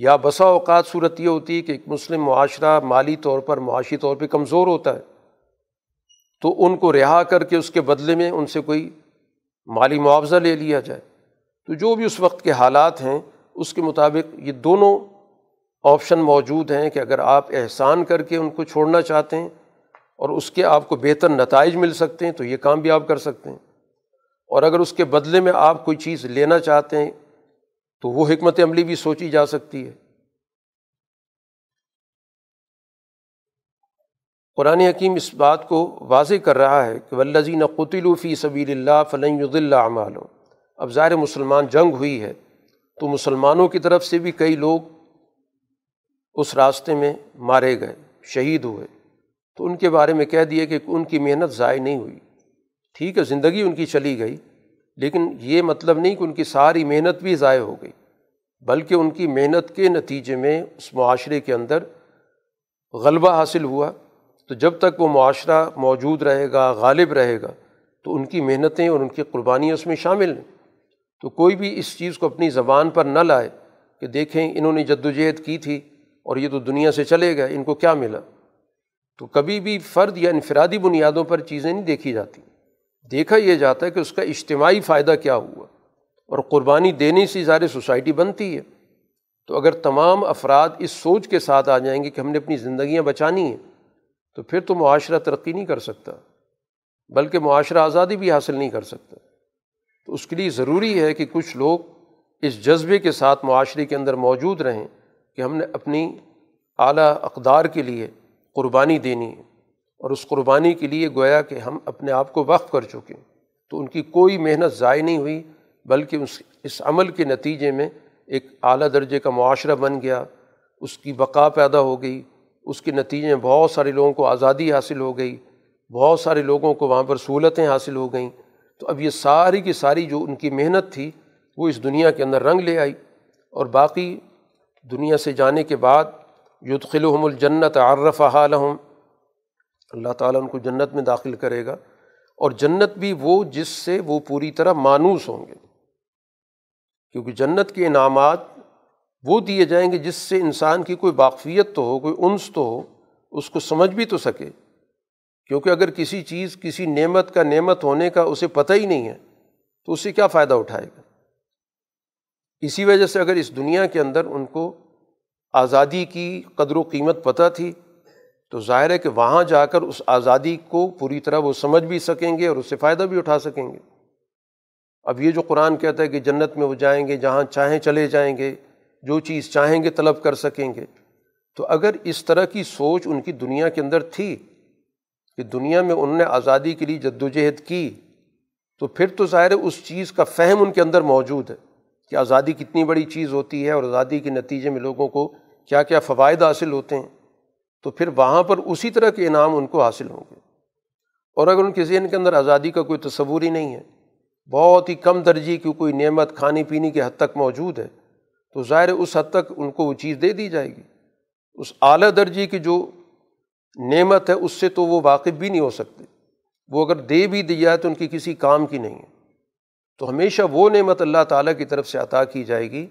یا بسا اوقات صورت یہ ہوتی ہے کہ ایک مسلم معاشرہ مالی طور پر، معاشی طور پہ کمزور ہوتا ہے، تو ان کو رہا کر کے اس کے بدلے میں ان سے کوئی مالی معاوضہ لے لیا جائے۔ تو جو بھی اس وقت کے حالات ہیں اس کے مطابق یہ دونوں آپشن موجود ہیں کہ اگر آپ احسان کر کے ان کو چھوڑنا چاہتے ہیں اور اس کے آپ کو بہتر نتائج مل سکتے ہیں تو یہ کام بھی آپ کر سکتے ہیں، اور اگر اس کے بدلے میں آپ کوئی چیز لینا چاہتے ہیں تو وہ حکمت عملی بھی سوچی جا سکتی ہے۔ قرآن حکیم اس بات کو واضح کر رہا ہے کہ والذین قتلوا فی سبیل اللہ فلن یضل اعمالهم۔ اب ظاہر مسلمان جنگ ہوئی ہے تو مسلمانوں کی طرف سے بھی کئی لوگ اس راستے میں مارے گئے، شہید ہوئے، تو ان کے بارے میں کہہ دیا کہ ان کی محنت ضائع نہیں ہوئی۔ ٹھیک ہے، زندگی ان کی چلی گئی، لیکن یہ مطلب نہیں کہ ان کی ساری محنت بھی ضائع ہو گئی، بلکہ ان کی محنت کے نتیجے میں اس معاشرے کے اندر غلبہ حاصل ہوا، تو جب تک وہ معاشرہ موجود رہے گا، غالب رہے گا، تو ان کی محنتیں اور ان کی قربانیاں اس میں شامل ہیں۔ تو کوئی بھی اس چیز کو اپنی زبان پر نہ لائے کہ دیکھیں انہوں نے جدوجہد کی تھی اور یہ تو دنیا سے چلے گئے، ان کو کیا ملا۔ تو کبھی بھی فرد یا انفرادی بنیادوں پر چیزیں نہیں دیکھی جاتی، دیکھا یہ جاتا ہے کہ اس کا اجتماعی فائدہ کیا ہوا، اور قربانی دینے سے ساری سوسائٹی بنتی ہے۔ تو اگر تمام افراد اس سوچ کے ساتھ آ جائیں گے کہ ہم نے اپنی زندگیاں بچانی ہیں تو پھر تو معاشرہ ترقی نہیں کر سکتا، بلکہ معاشرہ آزادی بھی حاصل نہیں کر سکتا۔ تو اس کے لیے ضروری ہے کہ کچھ لوگ اس جذبے کے ساتھ معاشرے کے اندر موجود رہیں کہ ہم نے اپنی اعلیٰ اقدار کے لیے قربانی دینی ہے، اور اس قربانی کے لیے گویا کہ ہم اپنے آپ کو وقف کر چکے ہیں، تو ان کی کوئی محنت ضائع نہیں ہوئی، بلکہ اس اس عمل کے نتیجے میں ایک اعلیٰ درجے کا معاشرہ بن گیا، اس کی بقا پیدا ہو گئی، اس کے نتیجے میں بہت سارے لوگوں کو آزادی حاصل ہو گئی، بہت سارے لوگوں کو وہاں پر سہولتیں حاصل ہو گئیں۔ تو اب یہ ساری کی ساری جو ان کی محنت تھی وہ اس دنیا کے اندر رنگ لے آئی، اور باقی دنیا سے جانے کے بعد یدخلہم الجنت عرفہا لہم، اللہ تعالیٰ ان کو جنت میں داخل کرے گا، اور جنت بھی وہ جس سے وہ پوری طرح مانوس ہوں گے، کیونکہ جنت کے انعامات وہ دیے جائیں گے جس سے انسان کی کوئی واقفیت تو ہو، کوئی انس تو ہو، اس کو سمجھ بھی تو سکے۔ کیونکہ اگر کسی چیز، کسی نعمت کا نعمت ہونے کا اسے پتہ ہی نہیں ہے تو اس سے کیا فائدہ اٹھائے گا۔ اسی وجہ سے اگر اس دنیا کے اندر ان کو آزادی کی قدر و قیمت پتہ تھی تو ظاہر ہے کہ وہاں جا کر اس آزادی کو پوری طرح وہ سمجھ بھی سکیں گے اور اس سے فائدہ بھی اٹھا سکیں گے۔ اب یہ جو قرآن کہتا ہے کہ جنت میں وہ جائیں گے، جہاں چاہیں چلے جائیں گے، جو چیز چاہیں گے طلب کر سکیں گے، تو اگر اس طرح کی سوچ ان کی دنیا کے اندر تھی کہ دنیا میں انہوں نے آزادی کے لیے جدوجہد کی، تو پھر تو ظاہر ہے اس چیز کا فہم ان کے اندر موجود ہے کہ آزادی کتنی بڑی چیز ہوتی ہے اور آزادی کے نتیجے میں لوگوں کو کیا کیا فوائد حاصل ہوتے ہیں، تو پھر وہاں پر اسی طرح کے انعام ان کو حاصل ہوں گے۔ اور اگر ان کے ذہن کے اندر آزادی کا کوئی تصور ہی نہیں ہے، بہت ہی کم درجے کی کوئی نعمت کھانے پینے کی حد تک موجود ہے، تو ظاہر اس حد تک ان کو وہ چیز دے دی جائے گی، اس اعلیٰ درجے کی جو نعمت ہے اس سے تو وہ واقف بھی نہیں ہو سکتے، وہ اگر دے بھی دیا ہے تو ان کی کسی کام کی نہیں ہے۔ تو ہمیشہ وہ نعمت اللہ تعالیٰ کی طرف سے عطا کی جائے گی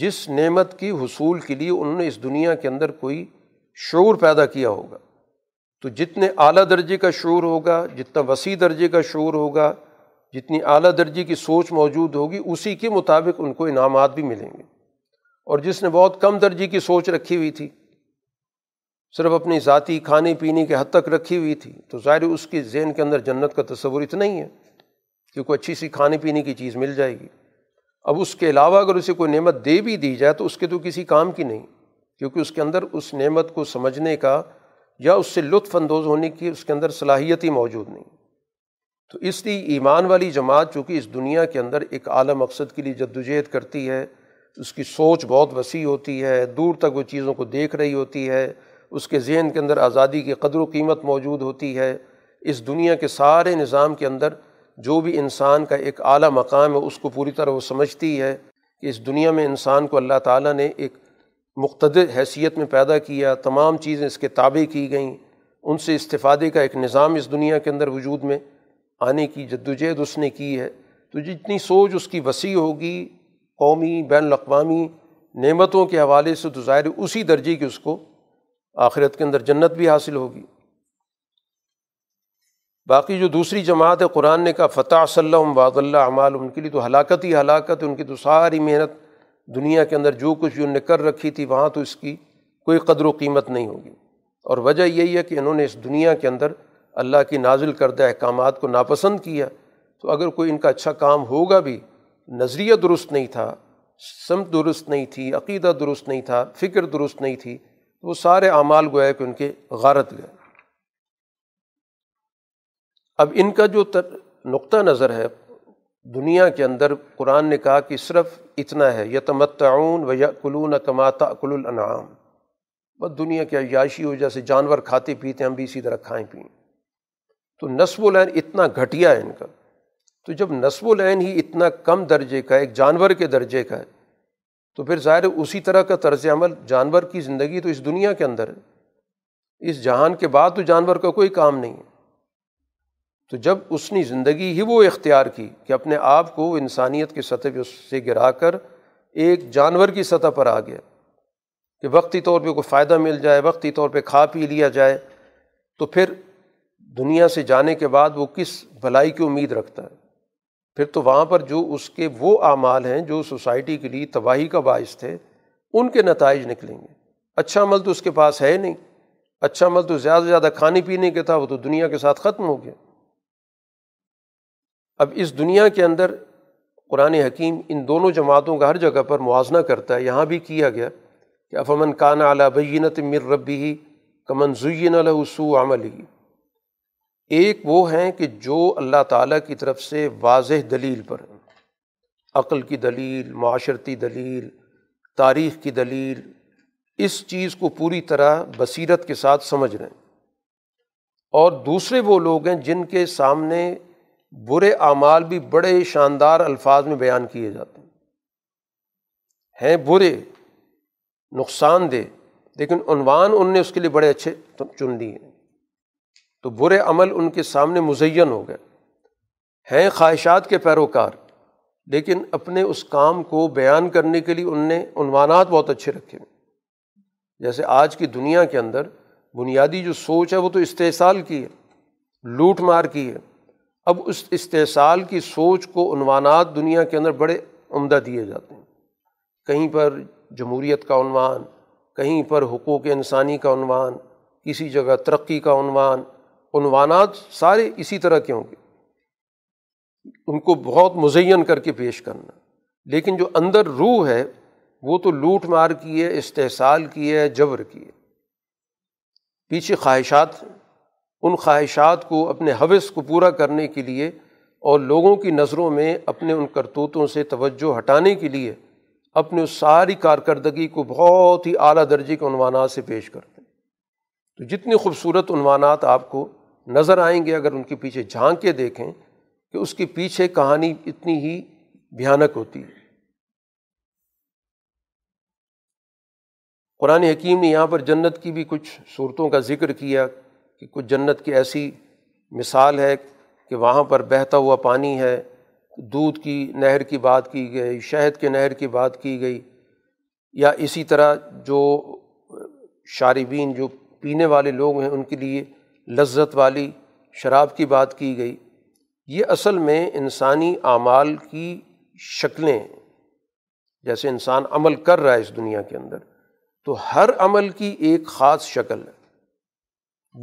جس نعمت کی حصول کے لیے انہوں نے اس دنیا کے اندر کوئی شعور پیدا کیا ہوگا۔ تو جتنے اعلیٰ درجے کا شعور ہوگا، جتنا وسیع درجے کا شعور ہوگا، جتنی اعلیٰ درجے کی سوچ موجود ہوگی، اسی کے مطابق ان کو انعامات بھی ملیں گے۔ اور جس نے بہت کم درجے کی سوچ رکھی ہوئی تھی صرف اپنی ذاتی کھانے پینے کے حد تک رکھی ہوئی تھی، تو ظاہر اس کی ذہن کے اندر جنت کا تصور اتنا ہی ہے کہ کوئی اچھی سی کھانے پینے کی چیز مل جائے گی۔ اب اس کے علاوہ اگر اسے کوئی نعمت دے بھی دی جائے تو اس کے تو کسی کام کی نہیں، کیونکہ اس کے اندر اس نعمت کو سمجھنے کا یا اس سے لطف اندوز ہونے کی اس کے اندر صلاحیت ہی موجود نہیں۔ تو اس لیے ایمان والی جماعت چونکہ اس دنیا کے اندر ایک اعلیٰ مقصد کے لیے جدوجہد کرتی ہے، اس کی سوچ بہت وسیع ہوتی ہے، دور تک وہ چیزوں کو دیکھ رہی ہوتی ہے، اس کے ذہن کے اندر آزادی کی قدر و قیمت موجود ہوتی ہے، اس دنیا کے سارے نظام کے اندر جو بھی انسان کا ایک اعلیٰ مقام ہے اس کو پوری طرح وہ سمجھتی ہے کہ اس دنیا میں انسان کو اللہ تعالیٰ نے ایک مقتدر حیثیت میں پیدا کیا، تمام چیزیں اس کے تابع کی گئیں، ان سے استفادے کا ایک نظام اس دنیا کے اندر وجود میں آنے کی جدوجہد اس نے کی ہے۔ تو جتنی سوچ اس کی وسیع ہوگی قومی بین الاقوامی نعمتوں کے حوالے سے تو ظاہر اسی درجے کی اس کو آخرت کے اندر جنت بھی حاصل ہوگی۔ باقی جو دوسری جماعت ہے قرآن نے کہا فتح صلی اللہ وعد اللہ اعمال، ان کے لیے تو ہلاکت ہی ہلاکت، ان کی تو ساری محنت دنیا کے اندر جو کچھ انہوں نے کر رکھی تھی وہاں تو اس کی کوئی قدر و قیمت نہیں ہوگی، اور وجہ یہی ہے کہ انہوں نے اس دنیا کے اندر اللہ کی نازل کردہ احکامات کو ناپسند کیا۔ تو اگر کوئی ان کا اچھا کام ہوگا بھی، نظریہ درست نہیں تھا، سمت درست نہیں تھی، عقیدہ درست نہیں تھا، فکر درست نہیں تھی، وہ سارے اعمال گویا کہ ان کے غارت گئے۔ اب ان کا جو نقطہ نظر ہے دنیا کے اندر، قرآن نے کہا کہ صرف اتنا ہے یتمتعون ویأکلون کما تأکل الانعام، بس دنیا کی عیاشی ہو جیسے جانور کھاتے پیتے ہم بھی اسی طرح کھائیں پئیں۔ تو نسب و لین اتنا گھٹیا ہے ان کا، تو جب نسب و لین ہی اتنا کم درجے کا ہے، ایک جانور کے درجے کا ہے، تو پھر ظاہر اسی طرح کا طرز عمل جانور کی زندگی تو اس دنیا کے اندر ہے، اس جہان کے بعد تو جانور کا کوئی کام نہیں ہے۔ تو جب اس نے زندگی ہی وہ اختیار کی کہ اپنے آپ کو انسانیت کی سطح پہ سے گرا کر ایک جانور کی سطح پر آ گیا کہ وقتی طور پہ کوئی فائدہ مل جائے، وقتی طور پہ کھا پی لیا جائے، تو پھر دنیا سے جانے کے بعد وہ کس بھلائی کی امید رکھتا ہے؟ پھر تو وہاں پر جو اس کے وہ اعمال ہیں جو سوسائٹی کے لیے تباہی کا باعث تھے ان کے نتائج نکلیں گے۔ اچھا عمل تو اس کے پاس ہے نہیں، اچھا عمل تو زیادہ سے زیادہ کھانے پینے کے تھا، وہ تو دنیا کے ساتھ ختم ہو گیا۔ اب اس دنیا کے اندر قرآن حکیم ان دونوں جماعتوں کا ہر جگہ پر موازنہ کرتا ہے، یہاں بھی کیا گیا کہ افمن کان علی بینۃ من ربہ کمن زین لہ سوء عملہ، ایک وہ ہیں کہ جو اللہ تعالیٰ کی طرف سے واضح دلیل پر ہیں، عقل کی دلیل، معاشرتی دلیل، تاریخ کی دلیل، اس چیز کو پوری طرح بصیرت کے ساتھ سمجھ رہے ہیں، اور دوسرے وہ لوگ ہیں جن کے سامنے برے اعمال بھی بڑے شاندار الفاظ میں بیان کیے جاتے ہیں، ہیں برے نقصان دہ، لیکن عنوان ان نے اس کے لیے بڑے اچھے چن لیے ہیں، تو برے عمل ان کے سامنے مزین ہو گئے، ہیں خواہشات کے پیروکار، لیکن اپنے اس کام کو بیان کرنے کے لیے ان نے عنوانات بہت اچھے رکھے ہیں۔ جیسے آج کی دنیا کے اندر بنیادی جو سوچ ہے وہ تو استحصال کی ہے، لوٹ مار کی ہے، اب اس استحصال کی سوچ کو عنوانات دنیا کے اندر بڑے عمدہ دیے جاتے ہیں، کہیں پر جمہوریت کا عنوان، کہیں پر حقوق انسانی کا عنوان، کسی جگہ ترقی کا عنوان، عنوانات سارے اسی طرح کے ہوں گے، ان کو بہت مزین کر کے پیش کرنا، لیکن جو اندر روح ہے وہ تو لوٹ مار کی ہے، استحصال کی ہے، جبر کی ہے، پیچھے خواہشات، ان خواہشات کو اپنے حوث کو پورا کرنے کے لیے اور لوگوں کی نظروں میں اپنے ان کرتوتوں سے توجہ ہٹانے کے لیے اپنے اس ساری کارکردگی کو بہت ہی اعلیٰ درجے کے عنوانات سے پیش کرتے ہیں۔ تو جتنے خوبصورت عنوانات آپ کو نظر آئیں گے اگر ان کے پیچھے جھانک کے دیکھیں کہ اس کے پیچھے کہانی اتنی ہی بھیانک ہوتی ہے۔ قرآن حکیم نے یہاں پر جنت کی بھی کچھ صورتوں کا ذکر کیا کہ کچھ جنت کی ایسی مثال ہے کہ وہاں پر بہتا ہوا پانی ہے، دودھ کی نہر کی بات کی گئی، شہد کے نہر کی بات کی گئی، یا اسی طرح جو شاربین جو پینے والے لوگ ہیں ان کے لیے لذت والی شراب کی بات کی گئی۔ یہ اصل میں انسانی اعمال کی شکلیں، جیسے انسان عمل کر رہا ہے اس دنیا کے اندر تو ہر عمل کی ایک خاص شکل ہے،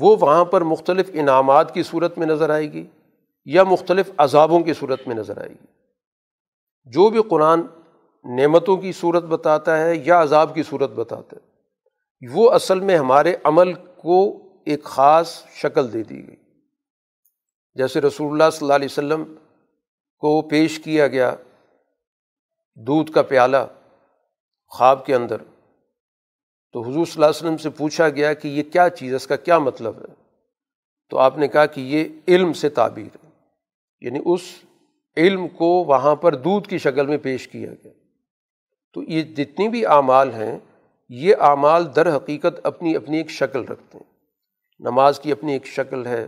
وہ وہاں پر مختلف انعامات کی صورت میں نظر آئے گی یا مختلف عذابوں کی صورت میں نظر آئے گی۔ جو بھی قرآن نعمتوں کی صورت بتاتا ہے یا عذاب کی صورت بتاتا ہے، وہ اصل میں ہمارے عمل کو ایک خاص شکل دے دی گئی۔ جیسے رسول اللہ صلی اللہ علیہ وسلم کو پیش کیا گیا دودھ کا پیالہ خواب کے اندر، تو حضور صلی اللہ علیہ وسلم سے پوچھا گیا کہ یہ کیا چیز ہے، اس کا کیا مطلب ہے؟ تو آپ نے کہا کہ یہ علم سے تعبیر ہے، یعنی اس علم کو وہاں پر دودھ کی شکل میں پیش کیا گیا۔ تو یہ جتنی بھی اعمال ہیں، یہ اعمال در حقیقت اپنی اپنی ایک شکل رکھتے ہیں۔ نماز کی اپنی ایک شکل ہے،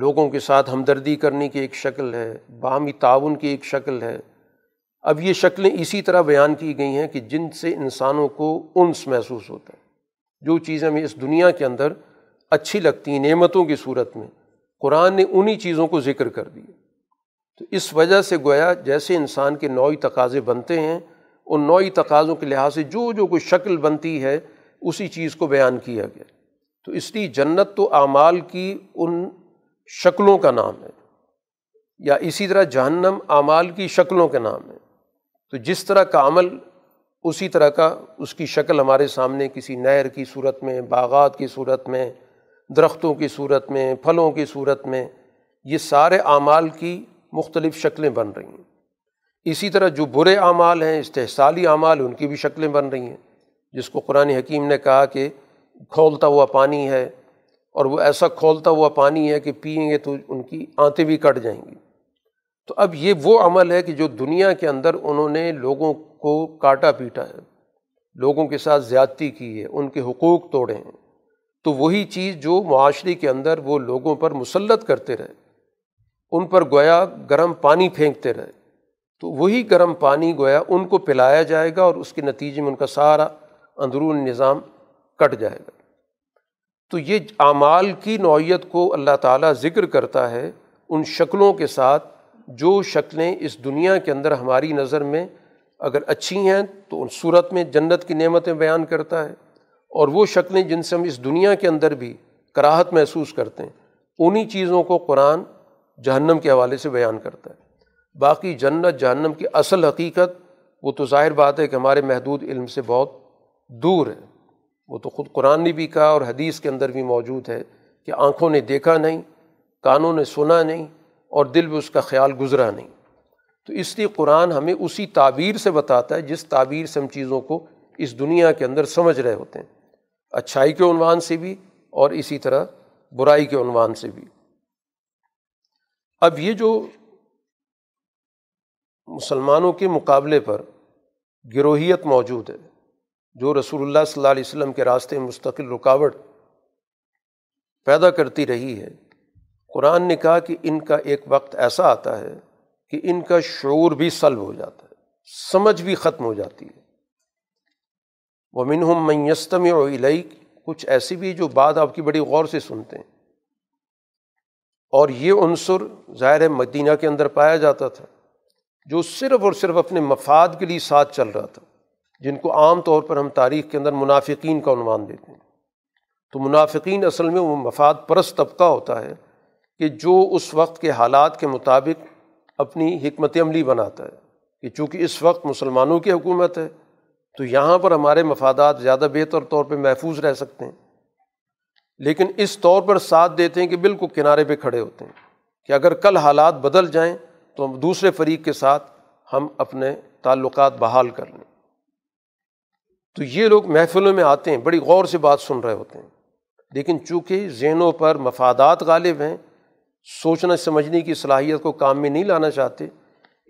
لوگوں کے ساتھ ہمدردی کرنے کی ایک شکل ہے، باہمی تعاون کی ایک شکل ہے۔ اب یہ شکلیں اسی طرح بیان کی گئی ہیں کہ جن سے انسانوں کو انس محسوس ہوتا ہے۔ جو چیزیں ہمیں اس دنیا کے اندر اچھی لگتی ہیں نعمتوں کی صورت میں، قرآن نے انہی چیزوں کو ذکر کر دیا۔ تو اس وجہ سے گویا جیسے انسان کے نوعی تقاضے بنتے ہیں، ان نوعی تقاضوں کے لحاظ سے جو جو کوئی شکل بنتی ہے اسی چیز کو بیان کیا گیا۔ تو اس لیے جنت تو اعمال کی ان شکلوں کا نام ہے، یا اسی طرح جہنم اعمال کی شکلوں کے نام ہے۔ تو جس طرح کا عمل، اسی طرح کا اس کی شکل ہمارے سامنے کسی نہر کی صورت میں، باغات کی صورت میں، درختوں کی صورت میں، پھلوں کی صورت میں، یہ سارے اعمال کی مختلف شکلیں بن رہی ہیں۔ اسی طرح جو برے اعمال ہیں، استحصالی اعمال، ان کی بھی شکلیں بن رہی ہیں، جس کو قرآن حکیم نے کہا کہ کھولتا ہوا پانی ہے، اور وہ ایسا کھولتا ہوا پانی ہے کہ پئیں گے تو ان کی آنتیں بھی کٹ جائیں گی۔ تو اب یہ وہ عمل ہے کہ جو دنیا کے اندر انہوں نے لوگوں کو کاٹا پیٹا ہے، لوگوں کے ساتھ زیادتی کی ہے، ان کے حقوق توڑے ہیں۔ تو وہی چیز جو معاشرے کے اندر وہ لوگوں پر مسلط کرتے رہے، ان پر گویا گرم پانی پھینکتے رہے، تو وہی گرم پانی گویا ان کو پلایا جائے گا، اور اس کے نتیجے میں ان کا سارا اندرون نظام کٹ جائے گا۔ تو یہ اعمال کی نوعیت کو اللہ تعالیٰ ذکر کرتا ہے ان شکلوں کے ساتھ، جو شکلیں اس دنیا کے اندر ہماری نظر میں اگر اچھی ہیں تو ان صورت میں جنت کی نعمتیں بیان کرتا ہے، اور وہ شکلیں جن سے ہم اس دنیا کے اندر بھی کراہت محسوس کرتے ہیں، انہی چیزوں کو قرآن جہنم کے حوالے سے بیان کرتا ہے۔ باقی جنت جہنم کی اصل حقیقت وہ تو ظاہر بات ہے کہ ہمارے محدود علم سے بہت دور ہے، وہ تو خود قرآن نے بھی کہا اور حدیث کے اندر بھی موجود ہے کہ آنکھوں نے دیکھا نہیں، کانوں نے سنا نہیں، اور دل میں اس کا خیال گزرا نہیں۔ تو اس لیے قرآن ہمیں اسی تعبیر سے بتاتا ہے جس تعبیر سے ہم چیزوں کو اس دنیا کے اندر سمجھ رہے ہوتے ہیں، اچھائی کے عنوان سے بھی اور اسی طرح برائی کے عنوان سے بھی۔ اب یہ جو مسلمانوں کے مقابلے پر گروہیت موجود ہے، جو رسول اللہ صلی اللہ علیہ وسلم کے راستے میں مستقل رکاوٹ پیدا کرتی رہی ہے، قرآن نے کہا کہ ان کا ایک وقت ایسا آتا ہے کہ ان کا شعور بھی سلب ہو جاتا ہے، سمجھ بھی ختم ہو جاتی ہے۔ وَمِنْهُمْ مَنْ يَسْتَمِعُ إِلَيْكَ، کچھ ایسی بھی جو بات آپ کی بڑی غور سے سنتے ہیں، اور یہ عنصر ظاہر ہے مدینہ کے اندر پایا جاتا تھا، جو صرف اور صرف اپنے مفاد کے لیے ساتھ چل رہا تھا، جن کو عام طور پر ہم تاریخ کے اندر منافقین کا عنوان دیتے ہیں۔ تو منافقین اصل میں وہ مفاد پرست طبقہ ہوتا ہے کہ جو اس وقت کے حالات کے مطابق اپنی حکمت عملی بناتا ہے کہ چونکہ اس وقت مسلمانوں کی حکومت ہے تو یہاں پر ہمارے مفادات زیادہ بہتر طور پہ محفوظ رہ سکتے ہیں، لیکن اس طور پر ساتھ دیتے ہیں کہ بالکل کنارے پہ کھڑے ہوتے ہیں کہ اگر کل حالات بدل جائیں تو ہم دوسرے فریق کے ساتھ ہم اپنے تعلقات بحال کر لیں۔ تو یہ لوگ محفلوں میں آتے ہیں، بڑی غور سے بات سن رہے ہوتے ہیں، لیکن چونکہ ذہنوں پر مفادات غالب ہیں، سوچنا سمجھنے کی صلاحیت کو کام میں نہیں لانا چاہتے،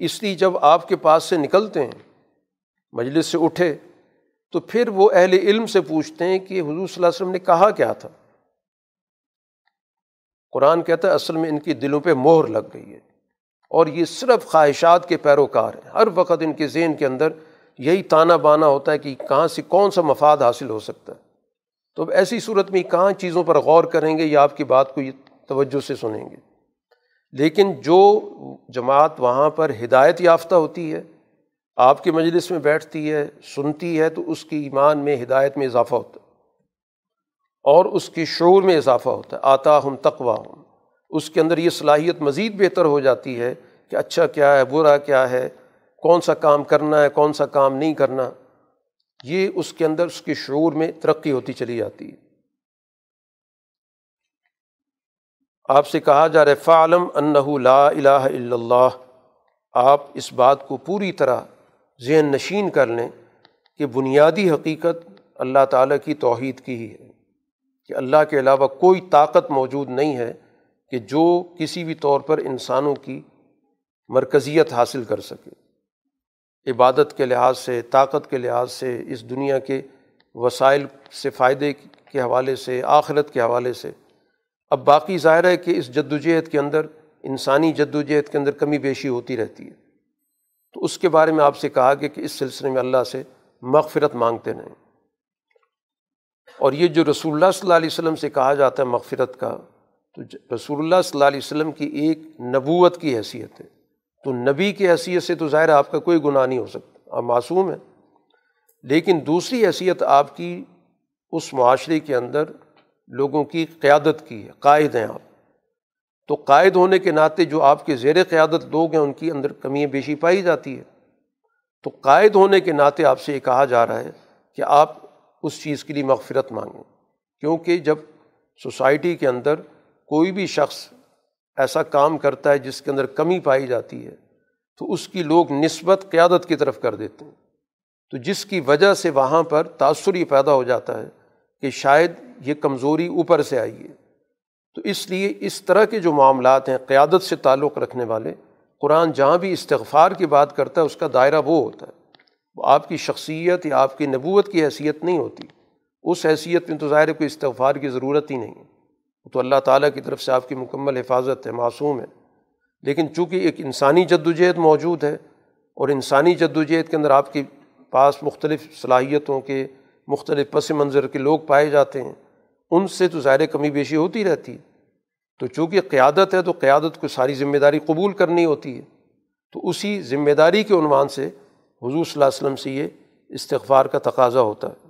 اس لیے جب آپ کے پاس سے نکلتے ہیں، مجلس سے اٹھے، تو پھر وہ اہل علم سے پوچھتے ہیں کہ حضور صلی اللہ علیہ وسلم نے کہا کیا تھا۔ قرآن کہتا ہے اصل میں ان کے دلوں پہ مہر لگ گئی ہے، اور یہ صرف خواہشات کے پیروکار ہیں، ہر وقت ان کے ذہن کے اندر یہی تانا بانا ہوتا ہے کہ کہاں سے کون سا مفاد حاصل ہو سکتا ہے۔ تو اب ایسی صورت میں کہاں چیزوں پر غور کریں گے یا آپ کی بات کو یہ توجہ سے سنیں گے۔ لیکن جو جماعت وہاں پر ہدایت یافتہ ہوتی ہے، آپ کے مجلس میں بیٹھتی ہے، سنتی ہے، تو اس کی ایمان میں ہدایت میں اضافہ ہوتا ہے، اور اس کی شعور میں اضافہ ہوتا ہے، آتاہم تقواہم، اس کے اندر یہ صلاحیت مزید بہتر ہو جاتی ہے کہ اچھا کیا ہے، برا کیا ہے، کون سا کام کرنا ہے، کون سا کام نہیں کرنا، یہ اس کے اندر اس کے شعور میں ترقی ہوتی چلی جاتی ہے۔ آپ سے کہا جا رہا ہے فَعَلَمْ أَنَّهُ لَا إِلَٰهَ إِلَّا اللَّهُ، آپ اس بات کو پوری طرح ذہن نشین کر لیں کہ بنیادی حقیقت اللہ تعالیٰ کی توحید کی ہی ہے، کہ اللہ کے علاوہ کوئی طاقت موجود نہیں ہے کہ جو کسی بھی طور پر انسانوں کی مرکزیت حاصل کر سکے، عبادت کے لحاظ سے، طاقت کے لحاظ سے، اس دنیا کے وسائل سے، فائدے کے حوالے سے، آخرت کے حوالے سے۔ اب باقی ظاہر ہے کہ اس جدوجہد کے اندر، انسانی جدوجہد کے اندر کمی بیشی ہوتی رہتی ہے، تو اس کے بارے میں آپ سے کہا گیا کہ اس سلسلے میں اللہ سے مغفرت مانگتے رہیں۔ اور یہ جو رسول اللہ صلی اللہ علیہ وسلم سے کہا جاتا ہے مغفرت کا، تو رسول اللہ صلی اللہ علیہ وسلم کی ایک نبوت کی حیثیت ہے، تو نبی کی حیثیت سے تو ظاہر ہے آپ کا کوئی گناہ نہیں ہو سکتا، آپ معصوم ہیں، لیکن دوسری حیثیت آپ کی اس معاشرے کے اندر لوگوں کی قیادت کی ہے، قائد ہیں آپ، تو قائد ہونے کے ناطے جو آپ کے زیر قیادت لوگ ہیں ان کی اندر کمی بیشی پائی جاتی ہے، تو قائد ہونے کے ناطے آپ سے یہ کہا جا رہا ہے کہ آپ اس چیز کے لیے مغفرت مانگیں، کیونکہ جب سوسائٹی کے اندر کوئی بھی شخص ایسا کام کرتا ہے جس کے اندر کمی پائی جاتی ہے تو اس کی لوگ نسبت قیادت کی طرف کر دیتے ہیں، تو جس کی وجہ سے وہاں پر تاثر یہ پیدا ہو جاتا ہے کہ شاید یہ کمزوری اوپر سے آئی ہے، تو اس لیے اس طرح کے جو معاملات ہیں قیادت سے تعلق رکھنے والے، قرآن جہاں بھی استغفار کی بات کرتا ہے اس کا دائرہ وہ ہوتا ہے، آپ کی شخصیت یا آپ کی نبوت کی حیثیت نہیں ہوتی، اس حیثیت میں تو ظاہر ہے کوئی استغفار کی ضرورت ہی نہیں ہے، تو اللہ تعالیٰ کی طرف سے آپ کی مکمل حفاظت ہے، معصوم ہے، لیکن چونکہ ایک انسانی جدوجہد موجود ہے اور انسانی جدوجہد کے اندر آپ کے پاس مختلف صلاحیتوں کے، مختلف پس منظر کے لوگ پائے جاتے ہیں، ان سے تو ظاہر کمی بیشی ہوتی رہتی ہے، تو چونکہ قیادت ہے تو قیادت کو ساری ذمہ داری قبول کرنی ہوتی ہے، تو اسی ذمہ داری کے عنوان سے حضور صلی اللہ علیہ وسلم سے یہ استغفار کا تقاضا ہوتا ہے۔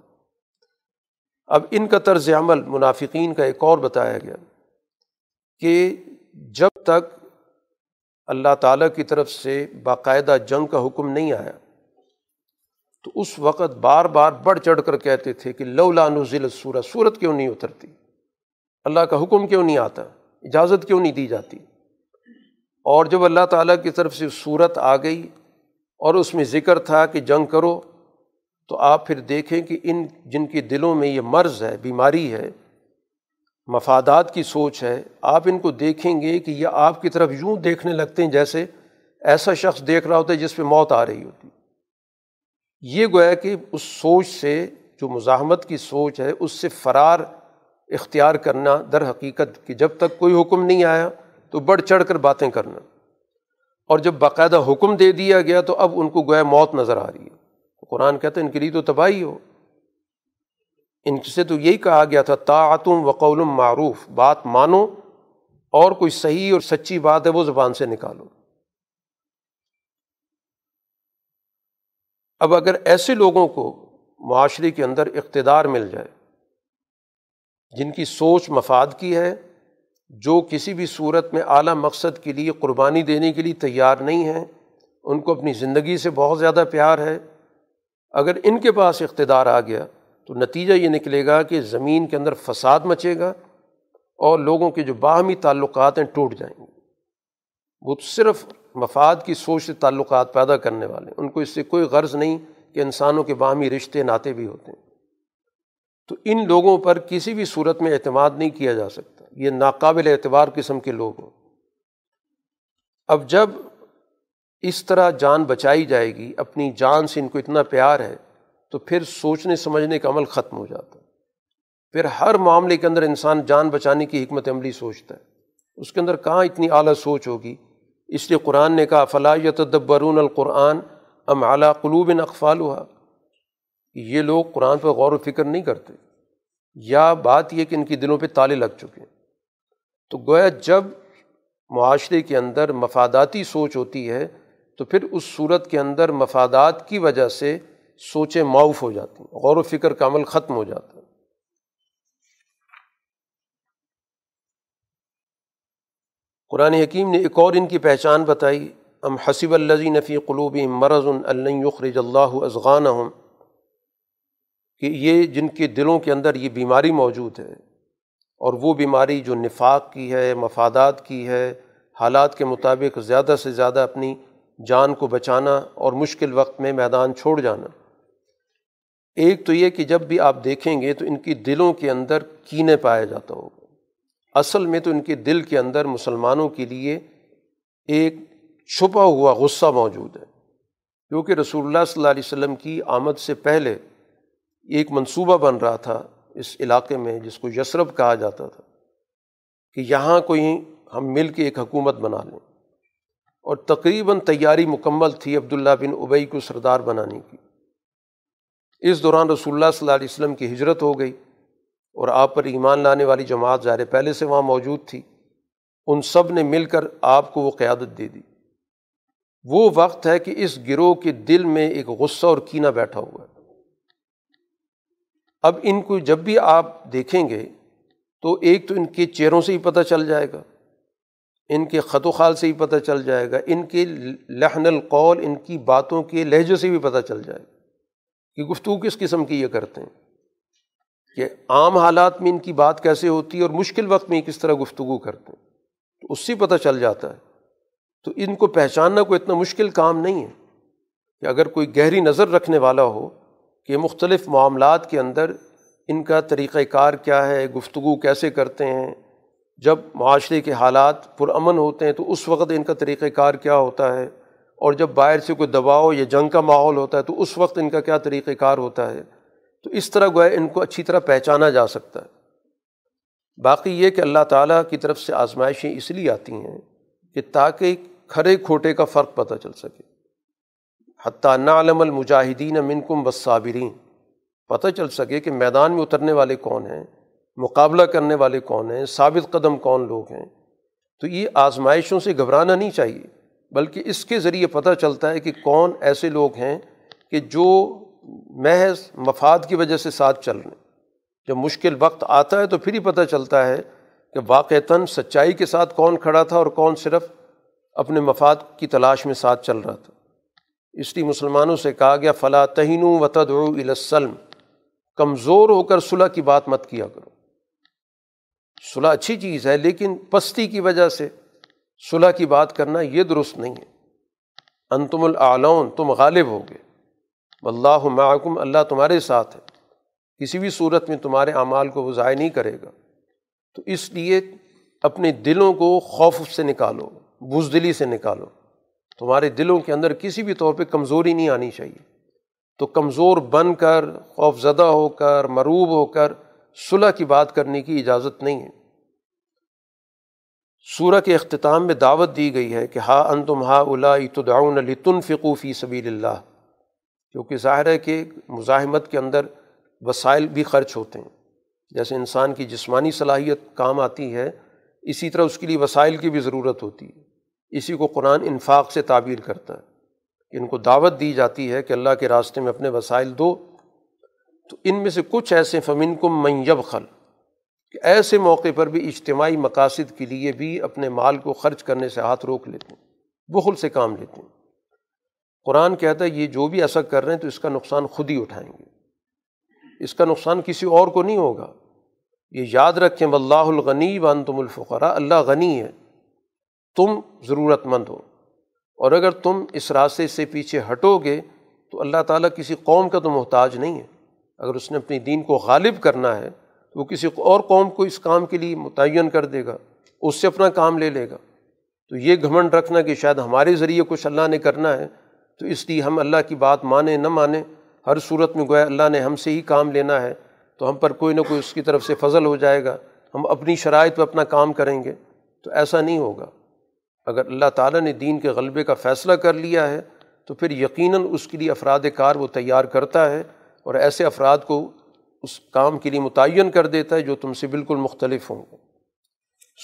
اب ان کا طرز عمل منافقین کا ایک اور بتایا گیا کہ جب تک اللہ تعالیٰ کی طرف سے باقاعدہ جنگ کا حکم نہیں آیا تو اس وقت بار بار بڑھ چڑھ کر کہتے تھے کہ لولا نزلت سورہ، سورت کیوں نہیں اترتی، اللہ کا حکم کیوں نہیں آتا، اجازت کیوں نہیں دی جاتی، اور جب اللہ تعالیٰ کی طرف سے سورت آ گئی اور اس میں ذکر تھا کہ جنگ کرو، تو آپ پھر دیکھیں کہ ان جن کے دلوں میں یہ مرض ہے، بیماری ہے، مفادات کی سوچ ہے، آپ ان کو دیکھیں گے کہ یہ آپ کی طرف یوں دیکھنے لگتے ہیں جیسے ایسا شخص دیکھ رہا ہوتا ہے جس پہ موت آ رہی ہوتی، یہ گویا کہ اس سوچ سے، جو مزاحمت کی سوچ ہے، اس سے فرار اختیار کرنا، در حقیقت کہ جب تک کوئی حکم نہیں آیا تو بڑھ چڑھ کر باتیں کرنا، اور جب باقاعدہ حکم دے دیا گیا تو اب ان کو گویا موت نظر آ رہی ہے، قرآن کہتا ہے ان کے لیے تو تباہی ہو۔ ان سے تو یہی کہا گیا تھا طاعتم وقول معروف، بات مانو اور کوئی صحیح اور سچی بات ہے وہ زبان سے نکالو۔ اب اگر ایسے لوگوں کو معاشرے کے اندر اقتدار مل جائے جن کی سوچ مفاد کی ہے، جو کسی بھی صورت میں اعلیٰ مقصد کے لیے قربانی دینے کے لیے تیار نہیں ہیں، ان کو اپنی زندگی سے بہت زیادہ پیار ہے، اگر ان کے پاس اقتدار آ گیا تو نتیجہ یہ نکلے گا کہ زمین کے اندر فساد مچے گا اور لوگوں کے جو باہمی تعلقات ہیں ٹوٹ جائیں گے۔ وہ صرف مفاد کی سوچ سے تعلقات پیدا کرنے والے، ان کو اس سے کوئی غرض نہیں کہ انسانوں کے باہمی رشتے ناتے بھی ہوتے ہیں، تو ان لوگوں پر کسی بھی صورت میں اعتماد نہیں کیا جا سکتا، یہ ناقابل اعتبار قسم کے لوگ ہوں۔ اب جب اس طرح جان بچائی جائے گی، اپنی جان سے ان کو اتنا پیار ہے، تو پھر سوچنے سمجھنے کا عمل ختم ہو جاتا ہے، پھر ہر معاملے کے اندر انسان جان بچانے کی حکمت عملی سوچتا ہے، اس کے اندر کہاں اتنی اعلیٰ سوچ ہوگی۔ اس لیے قرآن نے کہا فلا یتدبرون القرآن ام علی قلوب اقفالہا، یہ لوگ قرآن پر غور و فکر نہیں کرتے، یا بات یہ کہ ان کے دلوں پہ تالے لگ چکے ہیں۔ تو گویا جب معاشرے کے اندر مفاداتی سوچ ہوتی ہے تو پھر اس صورت کے اندر مفادات کی وجہ سے سوچیں معاف ہو جاتی ہیں، غور و فکر کا عمل ختم ہو جاتا ہے۔ قرآن حکیم نے ایک اور ان کی پہچان بتائی، ام حسب الذین فی قلوبہم مرض ان لن یخرج اللہ اضغانہم، کہ یہ جن کے دلوں کے اندر یہ بیماری موجود ہے، اور وہ بیماری جو نفاق کی ہے، مفادات کی ہے، حالات کے مطابق زیادہ سے زیادہ اپنی جان کو بچانا اور مشکل وقت میں میدان چھوڑ جانا۔ ایک تو یہ کہ جب بھی آپ دیکھیں گے تو ان کی دلوں کے اندر کینے پایا جاتا ہوگا، اصل میں تو ان کے دل کے اندر مسلمانوں کے لیے ایک چھپا ہوا غصہ موجود ہے، کیونکہ رسول اللہ صلی اللہ علیہ وسلم کی آمد سے پہلے ایک منصوبہ بن رہا تھا اس علاقے میں جس کو یثرب کہا جاتا تھا، کہ یہاں کوئی ہم مل کے ایک حکومت بنا لیں، اور تقریباً تیاری مکمل تھی عبداللہ بن اوبئی کو سردار بنانے کی۔ اس دوران رسول اللہ صلی اللہ علیہ وسلم کی ہجرت ہو گئی، اور آپ پر ایمان لانے والی جماعت ظاہر پہلے سے وہاں موجود تھی، ان سب نے مل کر آپ کو وہ قیادت دے دی۔ وہ وقت ہے کہ اس گروہ کے دل میں ایک غصہ اور کینہ بیٹھا ہوا ہے۔ اب ان کو جب بھی آپ دیکھیں گے تو ایک تو ان کے چہروں سے ہی پتہ چل جائے گا، ان کے خط و خال سے ہی پتہ چل جائے گا، ان کے لحن القول، ان کی باتوں کے لہجے سے بھی پتہ چل جائے گا کہ گفتگو کس قسم کی یہ کرتے ہیں، کہ عام حالات میں ان کی بات کیسے ہوتی ہے اور مشکل وقت میں کس طرح گفتگو کرتے ہیں، تو اس سے پتہ چل جاتا ہے۔ تو ان کو پہچاننا کوئی اتنا مشکل کام نہیں ہے، کہ اگر کوئی گہری نظر رکھنے والا ہو کہ مختلف معاملات کے اندر ان کا طریقہ کار کیا ہے، گفتگو کیسے کرتے ہیں، جب معاشرے کے حالات پرامن ہوتے ہیں تو اس وقت ان کا طریقہ کار کیا ہوتا ہے، اور جب باہر سے کوئی دباؤ یا جنگ کا ماحول ہوتا ہے تو اس وقت ان کا کیا طریقہ کار ہوتا ہے، تو اس طرح گویا ان کو اچھی طرح پہچانا جا سکتا ہے۔ باقی یہ کہ اللہ تعالیٰ کی طرف سے آزمائشیں اس لیے آتی ہیں کہ تاکہ کھرے کھوٹے کا فرق پتہ چل سکے، حتیٰ نعلم المجاہدین منکم والصابرین، پتہ چل سکے کہ میدان میں اترنے والے کون ہیں، مقابلہ کرنے والے کون ہیں، ثابت قدم کون لوگ ہیں۔ تو یہ آزمائشوں سے گھبرانا نہیں چاہیے، بلکہ اس کے ذریعے پتہ چلتا ہے کہ کون ایسے لوگ ہیں کہ جو محض مفاد کی وجہ سے ساتھ چل رہے ہیں۔ جب مشکل وقت آتا ہے تو پھر ہی پتہ چلتا ہے کہ واقعتاً سچائی کے ساتھ کون کھڑا تھا اور کون صرف اپنے مفاد کی تلاش میں ساتھ چل رہا تھا۔ اس لیے مسلمانوں سے کہا گیا فلا تہینوا وتدعوا الی السلم، کمزور ہو کر صلح کی بات مت کیا کرو۔ صلح اچھی چیز ہے، لیکن پستی کی وجہ سے صلح کی بات کرنا یہ درست نہیں ہے۔ انتم الاعلون، تم غالب ہوگے، واللہ معکم، اللہ تمہارے ساتھ ہے، کسی بھی صورت میں تمہارے اعمال کو وہ ضائع نہیں کرے گا۔ تو اس لیے اپنے دلوں کو خوف سے نکالو، بزدلی سے نکالو، تمہارے دلوں کے اندر کسی بھی طور پہ کمزوری نہیں آنی چاہیے۔ تو کمزور بن کر، خوف زدہ ہو کر، مروب ہو کر صلح کی بات کرنے کی اجازت نہیں ہے۔ سورہ کے اختتام میں دعوت دی گئی ہے کہ ہا انتم ہؤلاء تدعون لتنفقوا فی سبیل اللہ، کیونکہ ظاہر ہے کہ مزاحمت کے اندر وسائل بھی خرچ ہوتے ہیں، جیسے انسان کی جسمانی صلاحیت کام آتی ہے، اسی طرح اس کے لیے وسائل کی بھی ضرورت ہوتی ہے۔ اسی کو قرآن انفاق سے تعبیر کرتا ہے، ان کو دعوت دی جاتی ہے کہ اللہ کے راستے میں اپنے وسائل دو۔ تو ان میں سے کچھ ایسے فمنکم من یبخل، کہ ایسے موقع پر بھی اجتماعی مقاصد کے لیے بھی اپنے مال کو خرچ کرنے سے ہاتھ روک لیتے ہیں، بخل سے کام لیتے ہیں۔ قرآن کہتا ہے یہ جو بھی ایسا کر رہے ہیں تو اس کا نقصان خود ہی اٹھائیں گے، اس کا نقصان کسی اور کو نہیں ہوگا۔ یہ یاد رکھیں واللہ الغنی وانتم الفقراء، اللہ غنی ہے، تم ضرورت مند ہو، اور اگر تم اس راستے سے پیچھے ہٹو گے تو اللہ تعالیٰ کسی قوم کا تو محتاج نہیں ہے۔ اگر اس نے اپنے دین کو غالب کرنا ہے تو وہ کسی اور قوم کو اس کام کے لیے متعین کر دے گا، اس سے اپنا کام لے لے گا۔ تو یہ گھمنڈ رکھنا کہ شاید ہمارے ذریعے کچھ اللہ نے کرنا ہے، تو اس لیے ہم اللہ کی بات مانیں نہ مانیں، ہر صورت میں گویا اللہ نے ہم سے ہی کام لینا ہے، تو ہم پر کوئی نہ کوئی اس کی طرف سے فضل ہو جائے گا، ہم اپنی شرائط پہ اپنا کام کریں گے، تو ایسا نہیں ہوگا۔ اگر اللہ تعالیٰ نے دین کے غلبے کا فیصلہ کر لیا ہے تو پھر یقیناً اس کے لیے افراد کار وہ تیار کرتا ہے، اور ایسے افراد کو اس کام کے لیے متعین کر دیتا ہے جو تم سے بالکل مختلف ہوں گے۔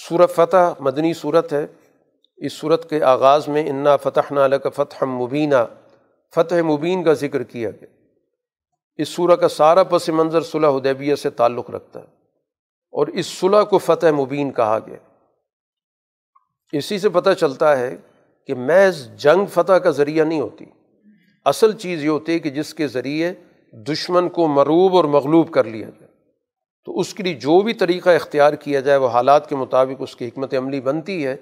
سورہ فتح مدنی صورت ہے۔ اس صورت کے آغاز میں انا فتحنا لک فتحا مبینا، فتح مبین کا ذکر کیا گیا۔ اس سورہ کا سارا پس منظر صلح حدیبیہ سے تعلق رکھتا ہے، اور اس صلح کو فتح مبین کہا گیا۔ اسی سے پتہ چلتا ہے کہ محض جنگ فتح کا ذریعہ نہیں ہوتی، اصل چیز یہ ہوتی ہے کہ جس کے ذریعے دشمن کو مغلوب اور مغلوب کر لیا جائے، تو اس کے لیے جو بھی طریقہ اختیار کیا جائے وہ حالات کے مطابق اس کی حکمت عملی بنتی ہے،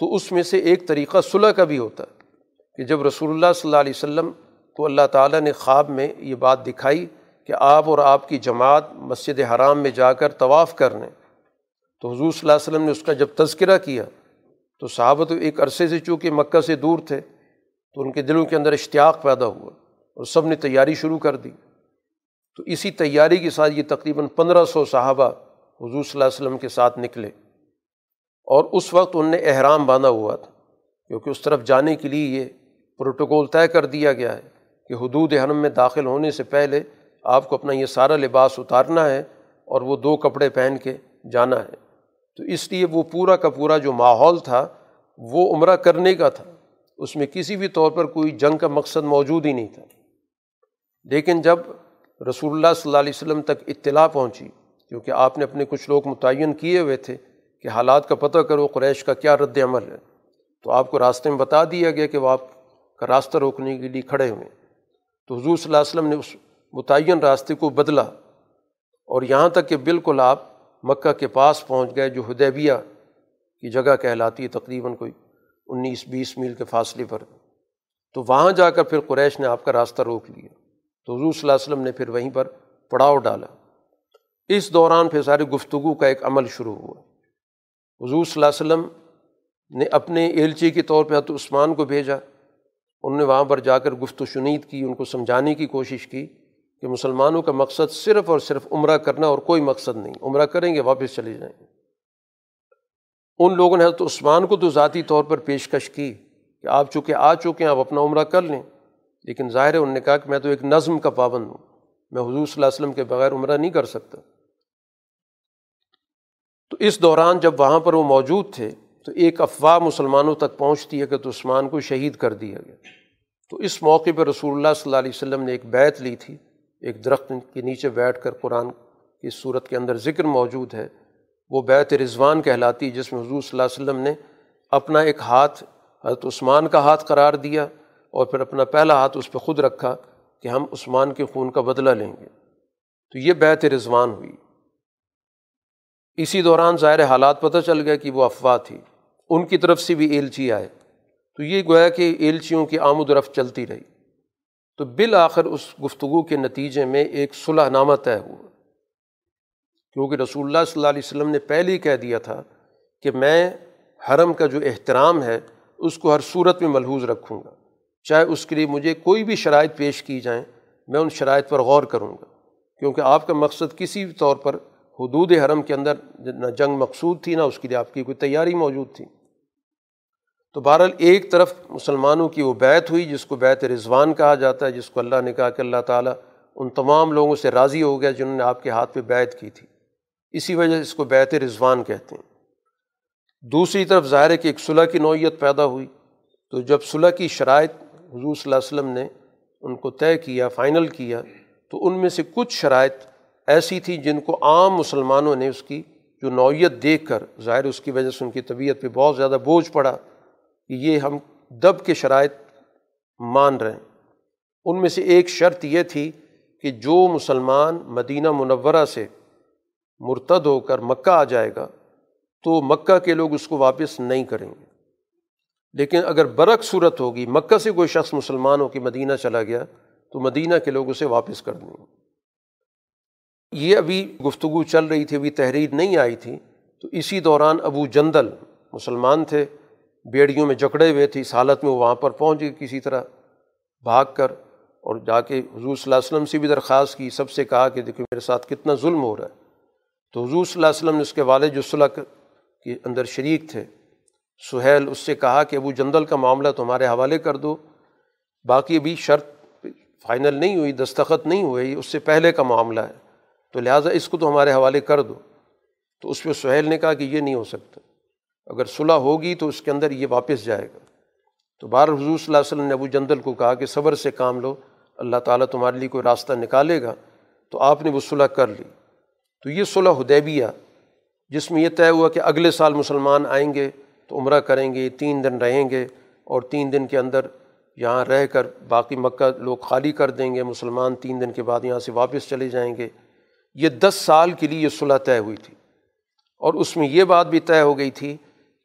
تو اس میں سے ایک طریقہ صلح کا بھی ہوتا ہے کہ جب رسول اللہ صلی اللہ علیہ وسلم کو اللہ تعالیٰ نے خواب میں یہ بات دکھائی کہ آپ اور آپ کی جماعت مسجد حرام میں جا کر طواف کر لیں، تو حضور صلی اللہ علیہ وسلم نے اس کا جب تذکرہ کیا تو صحابہ تو ایک عرصے سے چونکہ مکہ سے دور تھے تو ان کے دلوں کے اندر اشتیاق پیدا ہوا اور سب نے تیاری شروع کر دی، تو اسی تیاری کے ساتھ یہ تقریباً پندرہ سو صحابہ حضور صلی اللہ علیہ وسلم کے ساتھ نکلے، اور اس وقت ان نے احرام باندھا ہوا تھا کیونکہ اس طرف جانے کے لیے یہ پروٹوکول طے کر دیا گیا ہے کہ حدود حرم میں داخل ہونے سے پہلے آپ کو اپنا یہ سارا لباس اتارنا ہے اور وہ دو کپڑے پہن کے جانا ہے، تو اس لیے وہ پورا کا پورا جو ماحول تھا وہ عمرہ کرنے کا تھا، اس میں کسی بھی طور پر کوئی جنگ کا مقصد موجود ہی نہیں تھا۔ لیکن جب رسول اللہ صلی اللہ علیہ وسلم تک اطلاع پہنچی، کیونکہ آپ نے اپنے کچھ لوگ متعین کیے ہوئے تھے کہ حالات کا پتہ کرو قریش کا کیا رد عمل ہے، تو آپ کو راستے میں بتا دیا گیا کہ وہ آپ کا راستہ روکنے کے لیے کھڑے ہوئے، تو حضور صلی اللہ علیہ وسلم نے اس متعین راستے کو بدلا اور یہاں تک کہ بالکل آپ مکہ کے پاس پہنچ گئے جو حدیبیہ کی جگہ کہلاتی ہے، تقریباً کوئی انیس بیس میل کے فاصلے پر، تو وہاں جا کر پھر قریش نے آپ کا راستہ روک لیا، تو حضور صلی اللہ علیہ وسلم نے پھر وہیں پر پڑاؤ ڈالا۔ اس دوران پھر ساری گفتگو کا ایک عمل شروع ہوا، حضور صلی اللہ علیہ وسلم نے اپنے ایلچی کے طور پہ حضرت عثمان کو بھیجا، انہوں نے وہاں پر جا کر گفت و شنید کی، ان کو سمجھانے کی کوشش کی کہ مسلمانوں کا مقصد صرف اور صرف عمرہ کرنا اور کوئی مقصد نہیں، عمرہ کریں گے واپس چلے جائیں گے۔ ان لوگوں نے حضرت عثمان کو تو ذاتی طور پر پیشکش کی کہ آپ چونکہ آ چکے ہیں آپ اپنا عمرہ کر لیں، لیکن ظاہر ہے انہوں نے کہا کہ میں تو ایک نظم کا پابند ہوں، میں حضور صلی اللہ علیہ وسلم کے بغیر عمرہ نہیں کر سکتا۔ تو اس دوران جب وہاں پر وہ موجود تھے تو ایک افواہ مسلمانوں تک پہنچتی ہے کہ تو عثمان کو شہید کر دیا گیا، تو اس موقع پر رسول اللہ صلی اللہ علیہ وسلم نے ایک بیعت لی تھی، ایک درخت کے نیچے بیٹھ کر، قرآن کی صورت کے اندر ذکر موجود ہے، وہ بیعت رضوان کہلاتی ہے، جس میں حضور صلی اللہ علیہ وسلم نے اپنا ایک ہاتھ حضرت عثمان کا ہاتھ قرار دیا اور پھر اپنا پہلا ہاتھ اس پہ خود رکھا کہ ہم عثمان کے خون کا بدلہ لیں گے، تو یہ بیعت رضوان ہوئی۔ اسی دوران ظاہر حالات پتہ چل گیا کہ وہ افواہ تھی، ان کی طرف سے بھی ایلچی آئے، تو یہ گویا کہ ایلچیوں کی آمد و رفت چلتی رہی، تو بالآخر اس گفتگو کے نتیجے میں ایک صلح نامہ طے ہوا، کیونکہ رسول اللہ صلی اللہ علیہ وسلم نے پہلے ہی کہہ دیا تھا کہ میں حرم کا جو احترام ہے اس کو ہر صورت میں ملحوظ رکھوں گا، چاہے اس کے لیے مجھے کوئی بھی شرائط پیش کی جائیں میں ان شرائط پر غور کروں گا، کیونکہ آپ کا مقصد کسی بھی طور پر حدود حرم کے اندر نہ جنگ مقصود تھی، نہ اس کے لیے آپ کی کوئی تیاری موجود تھی۔ تو بہرحال ایک طرف مسلمانوں کی وہ بیعت ہوئی جس کو بیعت رضوان کہا جاتا ہے، جس کو اللہ نے کہا کہ اللہ تعالیٰ ان تمام لوگوں سے راضی ہو گیا جنہوں نے آپ کے ہاتھ پہ بیعت کی تھی، اسی وجہ سے اس کو بیعت رضوان کہتے ہیں۔ دوسری طرف ظاہر ہے کہ ایک صلح کی نوعیت پیدا ہوئی، تو جب صلح کی شرائط حضور صلی اللہ علیہ وسلم نے ان کو طے کیا، فائنل کیا، تو ان میں سے کچھ شرائط ایسی تھیں جن کو عام مسلمانوں نے اس کی جو نوعیت دیکھ کر، ظاہر اس کی وجہ سے ان کی طبیعت پہ بہت زیادہ بوجھ پڑا کہ یہ ہم دب کے شرائط مان رہے ہیں، ان میں سے ایک شرط یہ تھی کہ جو مسلمان مدینہ منورہ سے مرتد ہو کر مکہ آ جائے گا تو مکہ کے لوگ اس کو واپس نہیں کریں گے، لیکن اگر برعکس صورت ہوگی، مکہ سے کوئی شخص مسلمان ہو کے مدینہ چلا گیا تو مدینہ کے لوگ اسے واپس کر دیں گے۔ یہ ابھی گفتگو چل رہی تھی، ابھی تحریر نہیں آئی تھی، تو اسی دوران ابو جندل مسلمان تھے، بیڑیوں میں جکڑے ہوئے تھے، اس حالت میں وہ وہاں پر پہنچ گئے کسی طرح بھاگ کر، اور جا کے حضور صلی اللہ علیہ وسلم سے بھی درخواست کی، سب سے کہا کہ دیکھو میرے ساتھ کتنا ظلم ہو رہا ہے، تو حضور صلی اللہ علیہ وسلم نے اس کے والد جو صلح کے اندر شریک تھے سہیل، اس سے کہا کہ ابو جندل کا معاملہ تمہارے حوالے کر دو، باقی ابھی شرط فائنل نہیں ہوئی، دستخط نہیں ہوئی، اس سے پہلے کا معاملہ ہے، تو لہٰذا اس کو تو ہمارے حوالے کر دو، تو اس پہ سہیل نے کہا کہ یہ نہیں ہو سکتا، اگر صلح ہوگی تو اس کے اندر یہ واپس جائے گا، تو بہرحال حضور صلی اللہ علیہ وسلم نے ابو جندل کو کہا کہ صبر سے کام لو، اللہ تعالیٰ تمہارے لیے کوئی راستہ نکالے گا، تو آپ نے وہ صلح کر لی۔ تو یہ صلح حدیبیہ جس میں یہ طے ہوا کہ اگلے سال مسلمان آئیں گے تو عمرہ کریں گے، تین دن رہیں گے، اور تین دن کے اندر یہاں رہ کر باقی مکہ لوگ خالی کر دیں گے، مسلمان تین دن کے بعد یہاں سے واپس چلے جائیں گے۔ یہ دس سال کے لیے یہ صلح طے ہوئی تھی، اور اس میں یہ بات بھی طے ہو گئی تھی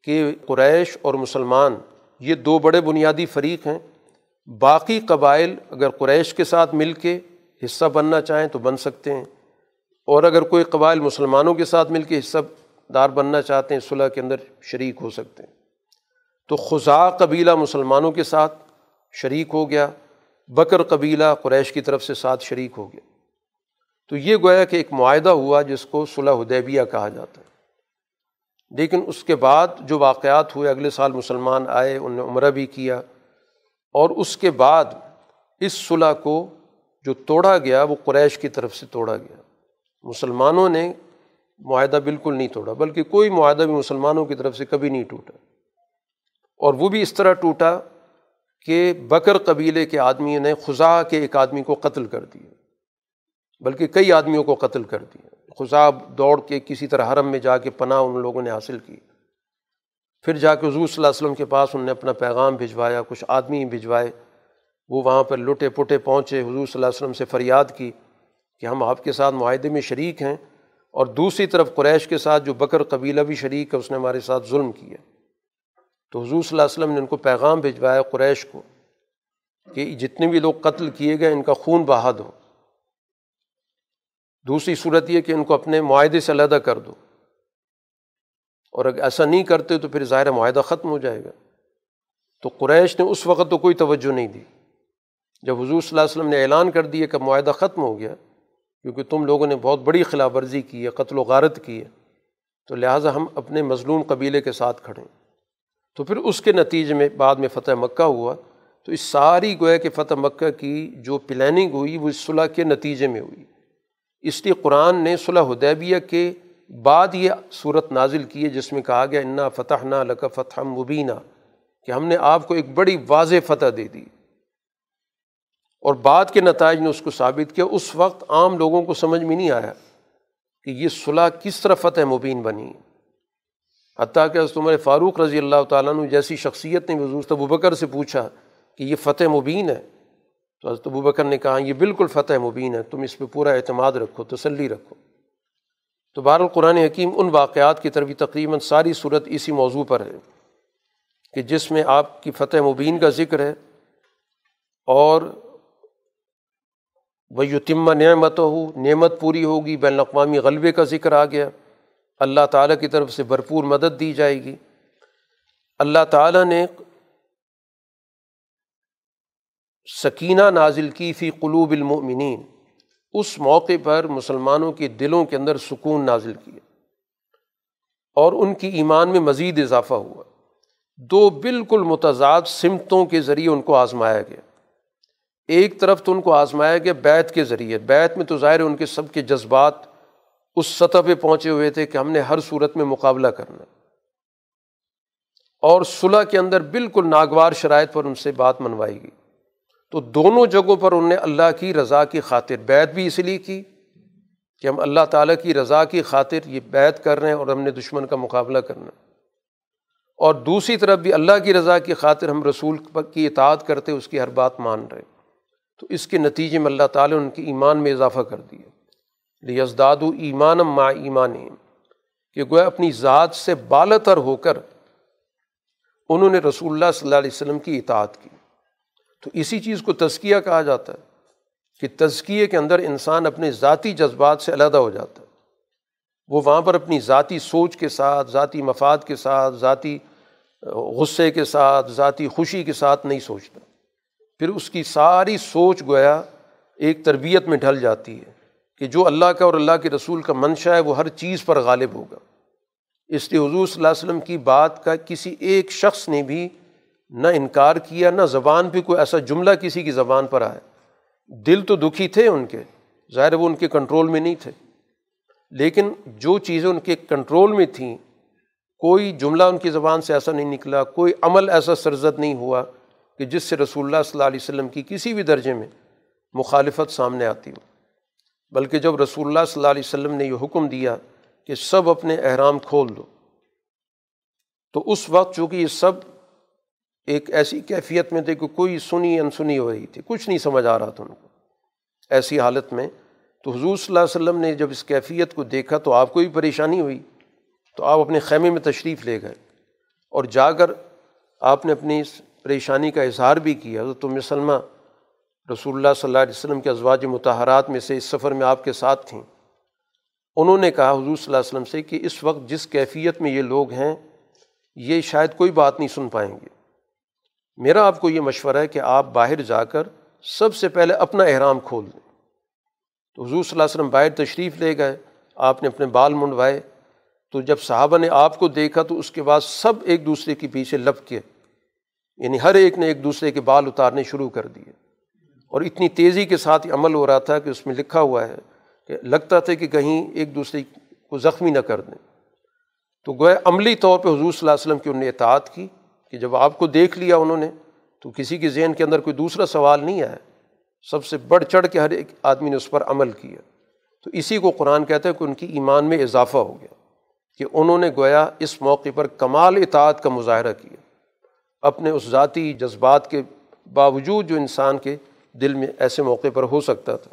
کہ قریش اور مسلمان یہ دو بڑے بنیادی فریق ہیں، باقی قبائل اگر قریش کے ساتھ مل کے حصہ بننا چاہیں تو بن سکتے ہیں، اور اگر کوئی قبائل مسلمانوں کے ساتھ مل کے حصہ دار بننا چاہتے ہیں صلح کے اندر شریک ہو سکتے ہیں۔ تو خزاعہ قبیلہ مسلمانوں کے ساتھ شریک ہو گیا، بکر قبیلہ قریش کی طرف سے ساتھ شریک ہو گیا۔ تو یہ گویا کہ ایک معاہدہ ہوا جس کو صلح حدیبیہ کہا جاتا ہے۔ لیکن اس کے بعد جو واقعات ہوئے، اگلے سال مسلمان آئے، انہوں نے عمرہ بھی کیا، اور اس کے بعد اس صلح کو جو توڑا گیا وہ قریش کی طرف سے توڑا گیا، مسلمانوں نے معاہدہ بالکل نہیں توڑا، بلکہ کوئی معاہدہ بھی مسلمانوں کی طرف سے کبھی نہیں ٹوٹا۔ اور وہ بھی اس طرح ٹوٹا کہ بکر قبیلے کے آدمی نے خزاعہ کے ایک آدمی کو قتل کر دیا، بلکہ کئی آدمیوں کو قتل کر دیا۔ خزاعہ دوڑ کے کسی طرح حرم میں جا کے پناہ ان لوگوں نے حاصل کی، پھر جا کے حضور صلی اللہ علیہ وسلم کے پاس انہوں نے اپنا پیغام بھجوایا، کچھ آدمی بھجوائے، وہ وہاں پر لٹے پٹے پہنچے، حضور صلی اللہ علیہ وسلم سے فریاد کی کہ ہم آپ کے ساتھ معاہدے میں شریک ہیں، اور دوسری طرف قریش کے ساتھ جو بکر قبیلہ بھی شریک ہے اس نے ہمارے ساتھ ظلم کیا۔ تو حضور صلی اللہ علیہ وسلم نے ان کو پیغام بھجوایا قریش کو کہ جتنے بھی لوگ قتل کیے گئے ان کا خون بہا دو، دوسری صورت یہ کہ ان کو اپنے معاہدے سے علیحدہ کر دو، اور اگر ایسا نہیں کرتے تو پھر ظاہر معاہدہ ختم ہو جائے گا۔ تو قریش نے اس وقت تو کوئی توجہ نہیں دی، جب حضور صلی اللہ علیہ وسلم نے اعلان کر دیا کہ معاہدہ ختم ہو گیا، کیونکہ تم لوگوں نے بہت بڑی خلاف ورزی کی ہے، قتل و غارت کی ہے، تو لہٰذا ہم اپنے مظلوم قبیلے کے ساتھ کھڑے ہیں۔ تو پھر اس کے نتیجے میں بعد میں فتح مکہ ہوا۔ تو اس ساری گویا کہ فتح مکہ کی جو پلاننگ ہوئی وہ اس صلح کے نتیجے میں ہوئی، اس لیے قرآن نے صلح حدیبیہ کے بعد یہ صورت نازل کی ہے جس میں کہا گیا انا فتحنا لک فتحا مبینا، کہ ہم نے آپ کو ایک بڑی واضح فتح دے دی، اور بعد کے نتائج نے اس کو ثابت کیا۔ اس وقت عام لوگوں کو سمجھ میں نہیں آیا کہ یہ صلح کس طرح فتح مبین بنی، حتیٰ کہ حضرت عمر فاروق رضی اللہ تعالیٰ عنہ جیسی شخصیت نے حضرت ابوبکر سے پوچھا کہ یہ فتح مبین ہے، تو حضرت ابوبکر نے کہا یہ بالکل فتح مبین ہے، تم اس پہ پورا اعتماد رکھو، تسلی رکھو۔ تو بہرحال قرآن حکیم ان واقعات کی طرف تقریباً ساری صورت اسی موضوع پر ہے کہ جس میں آپ کی فتح مبین کا ذکر ہے، اور وَيُتِمَّ نِعْمَتَهُ، نعمت پوری ہوگی، بین الاقوامی غلبے کا ذکر آ گیا، اللہ تعالیٰ کی طرف سے بھرپور مدد دی جائے گی۔ اللہ تعالیٰ نے سکینہ نازل کی فی قلوب المؤمنین، اس موقع پر مسلمانوں کے دلوں کے اندر سکون نازل کیا، اور ان کی ایمان میں مزید اضافہ ہوا۔ دو بالکل متضاد سمتوں کے ذریعے ان کو آزمایا گیا، ایک طرف تو ان کو آزمایا گیا بیعت کے ذریعے، بیعت میں تو ظاہر ان کے سب کے جذبات اس سطح پہ پہنچے ہوئے تھے کہ ہم نے ہر صورت میں مقابلہ کرنا، اور صلح کے اندر بالکل ناگوار شرائط پر ان سے بات منوائی گئی۔ تو دونوں جگہوں پر انہوں نے اللہ کی رضا کی خاطر بیعت بھی اس لیے کی کہ ہم اللہ تعالیٰ کی رضا کی خاطر یہ بیعت کر رہے ہیں اور ہم نے دشمن کا مقابلہ کرنا، اور دوسری طرف بھی اللہ کی رضا کی خاطر ہم رسول کی اطاعت کرتے، اس کی ہر بات مان رہے ہیں۔ تو اس کے نتیجے میں اللہ تعالیٰ نے ان کے ایمان میں اضافہ کر دیا، لیزدادوا ایمانا مع ایمانہم، کہ گویا اپنی ذات سے بالاتر ہو کر انہوں نے رسول اللہ صلی اللہ علیہ وسلم کی اطاعت کی۔ تو اسی چیز کو تزکیہ کہا جاتا ہے کہ تزکیے کے اندر انسان اپنے ذاتی جذبات سے علیحدہ ہو جاتا ہے، وہ وہاں پر اپنی ذاتی سوچ کے ساتھ، ذاتی مفاد کے ساتھ، ذاتی غصے کے ساتھ، ذاتی خوشی کے ساتھ نہیں سوچتا، پھر اس کی ساری سوچ گویا ایک تربیت میں ڈھل جاتی ہے کہ جو اللہ کا اور اللہ کے رسول کا منشا ہے وہ ہر چیز پر غالب ہوگا۔ اس لیے حضور صلی اللہ علیہ وسلم کی بات کا کسی ایک شخص نے بھی نہ انکار کیا، نہ زبان پہ کوئی ایسا جملہ کسی کی زبان پر آیا۔ دل تو دکھی تھے ان کے، ظاہر وہ ان کے کنٹرول میں نہیں تھے، لیکن جو چیزیں ان کے کنٹرول میں تھیں کوئی جملہ ان کی زبان سے ایسا نہیں نکلا، کوئی عمل ایسا سرزد نہیں ہوا کہ جس سے رسول اللہ صلی اللہ علیہ وسلم کی کسی بھی درجے میں مخالفت سامنے آتی ہو، بلکہ جب رسول اللہ صلی اللہ علیہ وسلم نے یہ حکم دیا کہ سب اپنے احرام کھول دو تو اس وقت چونکہ یہ سب ایک ایسی کیفیت میں تھے کہ کوئی سنی انسنی ہو رہی تھی، کچھ نہیں سمجھ آ رہا تھا ان کو، ایسی حالت میں تو حضور صلی اللہ علیہ وسلم نے جب اس کیفیت کو دیکھا تو آپ کو بھی پریشانی ہوئی، تو آپ اپنے خیمے میں تشریف لے گئے اور جا کر آپ نے اپنی اس پریشانی کا اظہار بھی کیا۔ حضرت ام سلمہ رسول اللہ صلی اللہ علیہ وسلم کے ازواج مطہرات میں سے اس سفر میں آپ کے ساتھ تھیں، انہوں نے کہا حضور صلی اللہ علیہ وسلم سے کہ اس وقت جس کیفیت میں یہ لوگ ہیں یہ شاید کوئی بات نہیں سن پائیں گے، میرا آپ کو یہ مشورہ ہے کہ آپ باہر جا کر سب سے پہلے اپنا احرام کھول دیں۔ تو حضور صلی اللہ علیہ وسلم باہر تشریف لے گئے، آپ نے اپنے بال منڈوائے، تو جب صحابہ نے آپ کو دیکھا تو اس کے بعد سب ایک دوسرے کے پیچھے لپ کے، یعنی ہر ایک نے ایک دوسرے کے بال اتارنے شروع کر دیے، اور اتنی تیزی کے ساتھ عمل ہو رہا تھا کہ اس میں لکھا ہوا ہے کہ لگتا تھا کہ کہیں ایک دوسرے کو زخمی نہ کر دیں۔ تو گویا عملی طور پہ حضور صلی اللہ علیہ وسلم کی انہوں نے اطاعت کی کہ جب آپ کو دیکھ لیا انہوں نے تو کسی کے ذہن کے اندر کوئی دوسرا سوال نہیں آیا، سب سے بڑھ چڑھ کے ہر ایک آدمی نے اس پر عمل کیا۔ تو اسی کو قرآن کہتا ہے کہ ان کی ایمان میں اضافہ ہو گیا، کہ انہوں نے گویا اس موقع پر کمال اطاعت کا مظاہرہ کیا، اپنے اس ذاتی جذبات کے باوجود جو انسان کے دل میں ایسے موقع پر ہو سکتا تھا۔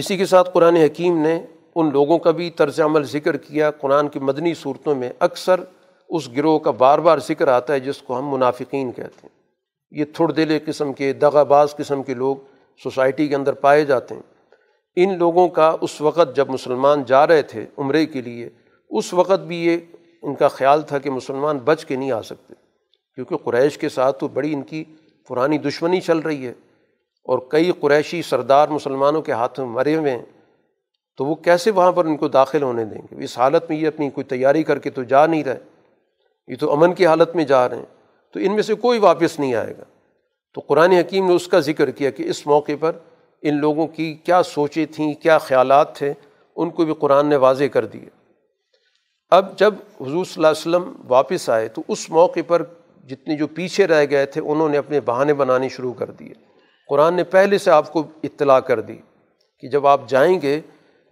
اسی کے ساتھ قرآن حکیم نے ان لوگوں کا بھی طرز عمل ذکر کیا۔ قرآن کی مدنی صورتوں میں اکثر اس گروہ کا بار بار ذکر آتا ہے جس کو ہم منافقین کہتے ہیں، یہ تھوڑ دلے قسم کے دغا باز قسم کے لوگ سوسائٹی کے اندر پائے جاتے ہیں۔ ان لوگوں کا اس وقت جب مسلمان جا رہے تھے عمرے کے لیے، اس وقت بھی یہ ان کا خیال تھا کہ مسلمان بچ کے نہیں آ سکتے، کیونکہ قریش کے ساتھ تو بڑی ان کی پرانی دشمنی چل رہی ہے اور کئی قریشی سردار مسلمانوں کے ہاتھوں مرے ہوئے ہیں، تو وہ کیسے وہاں پر ان کو داخل ہونے دیں گے؟ اس حالت میں یہ اپنی کوئی تیاری کر کے تو جا نہیں رہے، یہ تو امن کی حالت میں جا رہے ہیں، تو ان میں سے کوئی واپس نہیں آئے گا۔ تو قرآن حکیم نے اس کا ذکر کیا کہ اس موقع پر ان لوگوں کی کیا سوچیں تھیں، کیا خیالات تھے، ان کو بھی قرآن نے واضح کر دیا۔ اب جب حضور صلی اللہ علیہ وسلم واپس آئے تو اس موقع پر جتنے جو پیچھے رہ گئے تھے انہوں نے اپنے بہانے بنانے شروع کر دیے۔ قرآن نے پہلے سے آپ کو اطلاع کر دی کہ جب آپ جائیں گے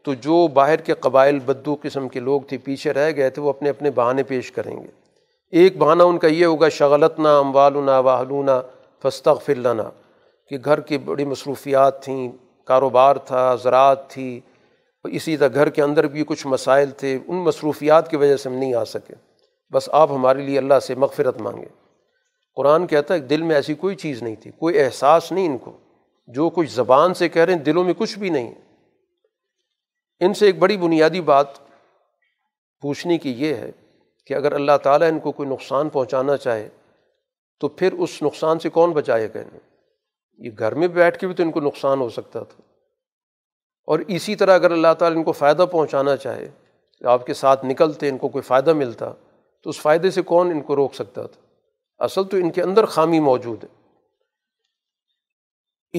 تو جو باہر کے قبائل بدو قسم کے لوگ تھے پیچھے رہ گئے تھے وہ اپنے اپنے بہانے پیش کریں گے۔ ایک بہانہ ان کا یہ ہوگا شغلتنا اموالنا واہلونا فاستغفر لنا، کہ گھر کی بڑی مصروفیات تھیں، کاروبار تھا، زراعت تھی، اور اسی طرح گھر کے اندر بھی کچھ مسائل تھے، ان مصروفیات کی وجہ سے ہم نہیں آ سکے، بس آپ ہمارے لیے اللہ سے مغفرت مانگیں۔ قرآن کہتا ہے کہ دل میں ایسی کوئی چیز نہیں تھی، کوئی احساس نہیں، ان کو جو کچھ زبان سے کہہ رہے ہیں دلوں میں کچھ بھی نہیں ہے۔ ان سے ایک بڑی بنیادی بات پوچھنے کی یہ ہے کہ اگر اللہ تعالیٰ ان کو کوئی نقصان پہنچانا چاہے تو پھر اس نقصان سے کون بچائے گا انہیں؟ یہ گھر میں بیٹھ کے بھی تو ان کو نقصان ہو سکتا تھا، اور اسی طرح اگر اللہ تعالیٰ ان کو فائدہ پہنچانا چاہے، آپ کے ساتھ نکلتے ان کو کوئی فائدہ ملتا تو اس فائدے سے کون ان کو روک سکتا تھا؟ اصل تو ان کے اندر خامی موجود ہے۔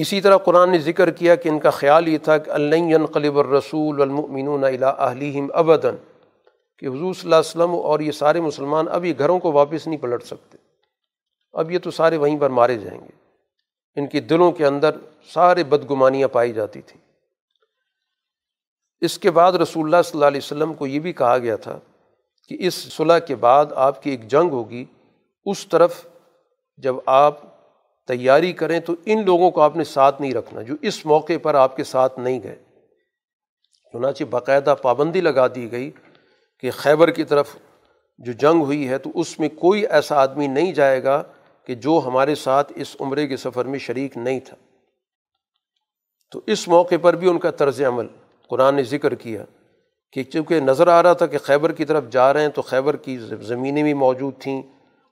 اسی طرح قرآن نے ذکر کیا کہ ان کا خیال یہ تھا کہ لن ينقلب الرسول والمؤمنون الى اہلیہم ابدا، کہ حضور صلی اللہ علیہ وسلم اور یہ سارے مسلمان اب یہ گھروں کو واپس نہیں پلٹ سکتے، اب یہ تو سارے وہیں پر مارے جائیں گے۔ ان کے دلوں کے اندر سارے بدگمانیاں پائی جاتی تھیں۔ اس کے بعد رسول اللہ صلی اللہ علیہ وسلم کو یہ بھی کہا گیا تھا کہ اس صلح کے بعد آپ کی ایک جنگ ہوگی، اس طرف جب آپ تیاری کریں تو ان لوگوں کو آپ نے ساتھ نہیں رکھنا جو اس موقع پر آپ کے ساتھ نہیں گئے۔ چنانچہ باقاعدہ پابندی لگا دی گئی کہ خیبر کی طرف جو جنگ ہوئی ہے تو اس میں کوئی ایسا آدمی نہیں جائے گا کہ جو ہمارے ساتھ اس عمرے کے سفر میں شریک نہیں تھا۔ تو اس موقع پر بھی ان کا طرز عمل قرآن نے ذکر کیا کہ چونکہ نظر آ رہا تھا کہ خیبر کی طرف جا رہے ہیں تو خیبر کی زمینیں بھی موجود تھیں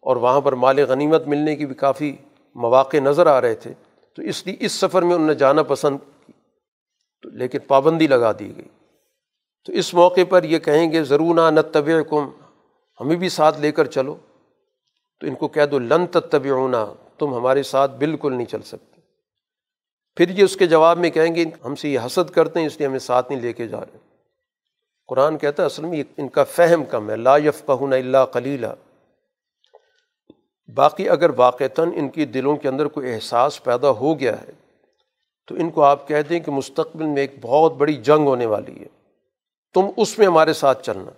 اور وہاں پر مال غنیمت ملنے کی بھی کافی مواقع نظر آ رہے تھے، تو اس لیے اس سفر میں انہوں نے جانا پسند کی، لیکن پابندی لگا دی گئی۔ تو اس موقع پر یہ کہیں گے ضرونا نتبعکم، ہمیں بھی ساتھ لے کر چلو، تو ان کو کہہ دو لن تتبعونا، تم ہمارے ساتھ بالکل نہیں چل سکتے۔ پھر یہ اس کے جواب میں کہیں گے ہم سے یہ حسد کرتے ہیں اس لیے ہمیں ساتھ نہیں لے کے جا رہے۔ قرآن کہتا ہے اصل میں ان کا فہم کم ہے، لا یفقہون الا قلیلا۔ باقی اگر واقعتاً ان کے دلوں کے اندر کوئی احساس پیدا ہو گیا ہے تو ان کو آپ کہہ دیں کہ مستقبل میں ایک بہت بڑی جنگ ہونے والی ہے، تم اس میں ہمارے ساتھ چلنا،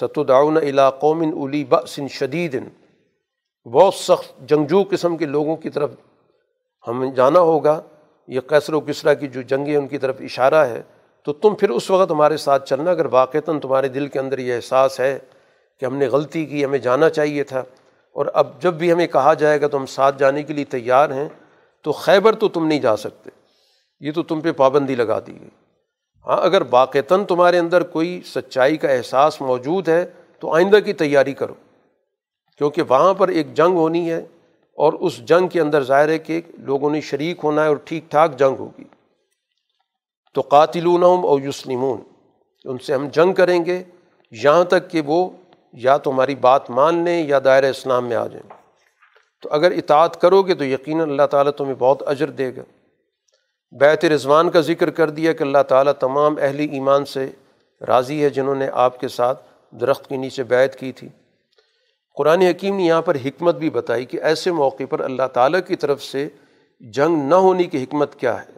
ستدعون الی قوم اولی بأس شدید، بہت سخت جنگجو قسم کے لوگوں کی طرف ہمیں جانا ہوگا، یہ قیصر و کسریٰ کی جو جنگیں ان کی طرف اشارہ ہے، تو تم پھر اس وقت ہمارے ساتھ چلنا اگر واقعتاً تمہارے دل کے اندر یہ احساس ہے کہ ہم نے غلطی کی، ہمیں جانا چاہیے تھا، اور اب جب بھی ہمیں کہا جائے گا تو ہم ساتھ جانے کے لیے تیار ہیں، تو خیبر تو تم نہیں جا سکتے، یہ تو تم پہ پابندی لگا دی گئی۔ ہاں اگر واقعتاً تمہارے اندر کوئی سچائی کا احساس موجود ہے تو آئندہ کی تیاری کرو، کیونکہ وہاں پر ایک جنگ ہونی ہے، اور اس جنگ کے اندر ظاہر ہے کہ لوگوں نے شریک ہونا ہے اور ٹھیک ٹھاک جنگ ہوگی۔ تو قاتلونہم او یسلمون، ان سے ہم جنگ کریں گے یہاں تک کہ وہ یا تمہاری بات مان لیں یا دائرہ اسلام میں آ جائیں، تو اگر اطاعت کرو گے تو یقیناً اللہ تعالیٰ تمہیں بہت اجر دے گا۔ بیعت رضوان کا ذکر کر دیا کہ اللہ تعالیٰ تمام اہل ایمان سے راضی ہے جنہوں نے آپ کے ساتھ درخت کے نیچے بیعت کی تھی۔ قرآن حکیم نے یہاں پر حکمت بھی بتائی کہ ایسے موقع پر اللہ تعالیٰ کی طرف سے جنگ نہ ہونے کی حکمت کیا ہے،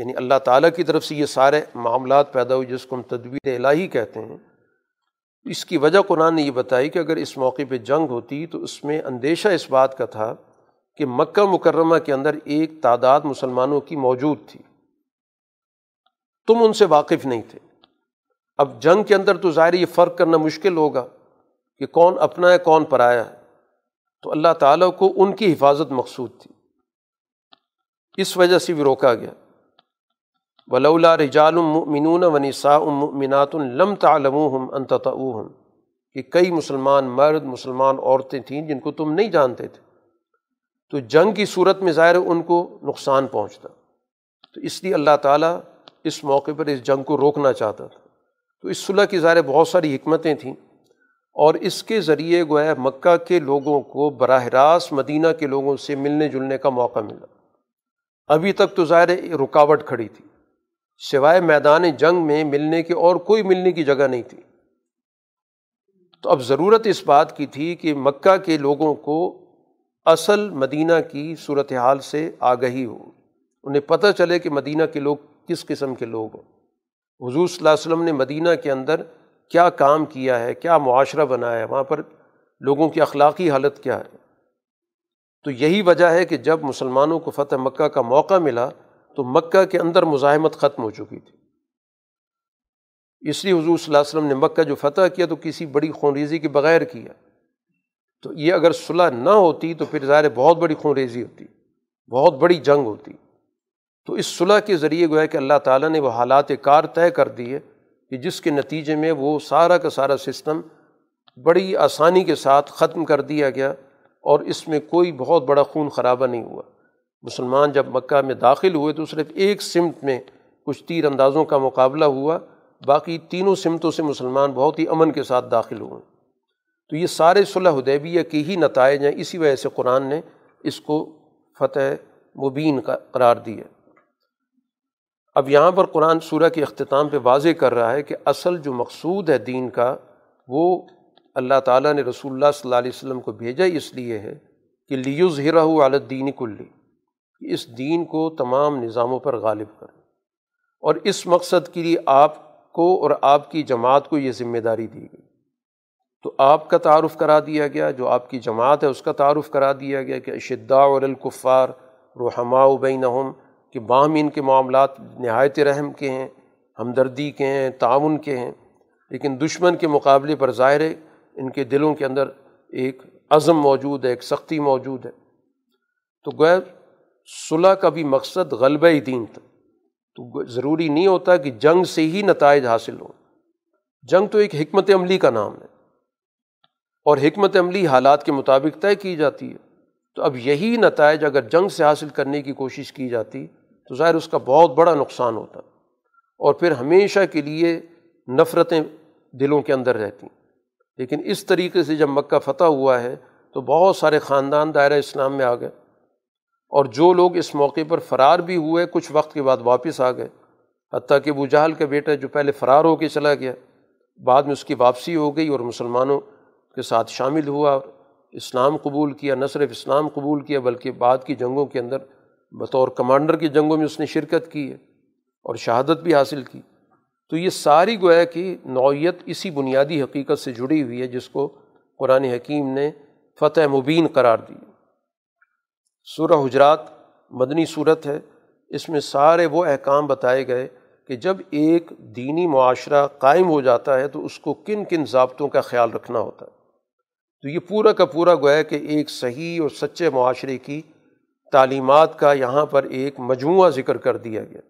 یعنی اللہ تعالیٰ کی طرف سے یہ سارے معاملات پیدا ہوئے جس کو ہم تدبیر الہی کہتے ہیں۔ اس کی وجہ قرآن نے یہ بتائی کہ اگر اس موقع پہ جنگ ہوتی تو اس میں اندیشہ اس بات کا تھا کہ مکہ مکرمہ کے اندر ایک تعداد مسلمانوں کی موجود تھی، تم ان سے واقف نہیں تھے۔ اب جنگ کے اندر تو ظاہر یہ فرق کرنا مشکل ہوگا کہ کون اپنا ہے کون پرایا ہے، تو اللہ تعالیٰ کو ان کی حفاظت مقصود تھی، اس وجہ سے بھی روکا گیا۔ وَلَوْلَا رِجَالٌ مُؤْمِنُونَ وَنِسَاءٌ مُؤْمِنَاتٌ لَمْ تَعْلَمُوهُمْ أَن تَطَئُوهُمْ، کہ کئی مسلمان مرد مسلمان عورتیں تھیں جن کو تم نہیں جانتے تھے، تو جنگ کی صورت میں ظاہر ان کو نقصان پہنچتا، تو اس لیے اللہ تعالیٰ اس موقع پر اس جنگ کو روکنا چاہتا تھا۔ تو اس صلح کی ظاہر بہت ساری حکمتیں تھیں، اور اس کے ذریعے گویا مکہ کے لوگوں کو براہ راست مدینہ کے لوگوں سے ملنے جلنے کا موقع ملا۔ ابھی تک تو ظاہر رکاوٹ کھڑی تھی، سوائے میدان جنگ میں ملنے کے اور کوئی ملنے کی جگہ نہیں تھی، تو اب ضرورت اس بات کی تھی کہ مکہ کے لوگوں کو اصل مدینہ کی صورتحال سے آگہی ہو، انہیں پتہ چلے کہ مدینہ کے لوگ کس قسم کے لوگ ہوں، حضور صلی اللہ علیہ وسلم نے مدینہ کے اندر کیا کام کیا ہے، کیا معاشرہ بنایا ہے، وہاں پر لوگوں کی اخلاقی حالت کیا ہے۔ تو یہی وجہ ہے کہ جب مسلمانوں کو فتح مکہ کا موقع ملا تو مکہ کے اندر مزاحمت ختم ہو چکی تھی، اس لیے حضور صلی اللہ علیہ وسلم نے مکہ جو فتح کیا تو کسی بڑی خونریزی کے بغیر کیا۔ تو یہ اگر صلح نہ ہوتی تو پھر ظاہر بہت بڑی خونریزی ہوتی، بہت بڑی جنگ ہوتی، تو اس صلح کے ذریعے گویا کہ اللہ تعالیٰ نے وہ حالات کار طے کر دیے کہ جس کے نتیجے میں وہ سارا کا سارا سسٹم بڑی آسانی کے ساتھ ختم کر دیا گیا، اور اس میں کوئی بہت بڑا خون خرابہ نہیں ہوا۔ مسلمان جب مکہ میں داخل ہوئے تو صرف ایک سمت میں کچھ تیر اندازوں کا مقابلہ ہوا، باقی تینوں سمتوں سے مسلمان بہت ہی امن کے ساتھ داخل ہوئے۔ تو یہ سارے صلح حدیبیہ کے ہی نتائج ہیں، اسی وجہ سے قرآن نے اس کو فتح مبین کا قرار دیا۔ اب یہاں پر قرآن سورہ کے اختتام پہ واضح کر رہا ہے کہ اصل جو مقصود ہے دین کا، وہ اللہ تعالیٰ نے رسول اللہ صلی اللہ علیہ وسلم کو بھیجا اس لیے ہے کہ لِیُظْہِرَہُ عَلَى الدِّینِ کُلِّہ، اس دین کو تمام نظاموں پر غالب کرے، اور اس مقصد کے لیے آپ کو اور آپ کی جماعت کو یہ ذمہ داری دی گئی۔ تو آپ کا تعارف کرا دیا گیا، جو آپ کی جماعت ہے اس کا تعارف کرا دیا گیا کہ اشداء علی الکفار رحماء بینہم، کہ باہم ان کے معاملات نہایت رحم کے ہیں، ہمدردی کے ہیں، تعاون کے ہیں، لیکن دشمن کے مقابلے پر ظاہر ہے ان کے دلوں کے اندر ایک عزم موجود ہے، ایک سختی موجود ہے۔ تو گویا صلح کا بھی مقصد غلبہ دین تھا، تو ضروری نہیں ہوتا کہ جنگ سے ہی نتائج حاصل ہوں، جنگ تو ایک حکمت عملی کا نام ہے، اور حکمت عملی حالات کے مطابق طے کی جاتی ہے۔ تو اب یہی نتائج اگر جنگ سے حاصل کرنے کی کوشش کی جاتی تو ظاہر اس کا بہت بڑا نقصان ہوتا، اور پھر ہمیشہ کے لیے نفرتیں دلوں کے اندر رہتی۔ لیکن اس طریقے سے جب مکہ فتح ہوا ہے تو بہت سارے خاندان دائرہ اسلام میں آ گئے، اور جو لوگ اس موقع پر فرار بھی ہوئے کچھ وقت کے بعد واپس آ گئے، حتیٰ کہ ابو جہل کا بیٹا جو پہلے فرار ہو کے چلا گیا، بعد میں اس کی واپسی ہو گئی اور مسلمانوں کے ساتھ شامل ہوا، اسلام قبول کیا، نہ صرف اسلام قبول کیا بلکہ بعد کی جنگوں کے اندر بطور کمانڈر کی جنگوں میں اس نے شرکت کی ہے اور شہادت بھی حاصل کی۔ تو یہ ساری گویا کی نوعیت اسی بنیادی حقیقت سے جڑی ہوئی ہے جس کو قرآن حکیم نے فتح مبین قرار دی۔ سورہ حجرات مدنی صورت ہے، اس میں سارے وہ احکام بتائے گئے کہ جب ایک دینی معاشرہ قائم ہو جاتا ہے تو اس کو کن کن ضابطوں کا خیال رکھنا ہوتا ہے۔ تو یہ پورا کا پورا گویا کہ ایک صحیح اور سچے معاشرے کی تعلیمات کا یہاں پر ایک مجموعہ ذکر کر دیا گیا۔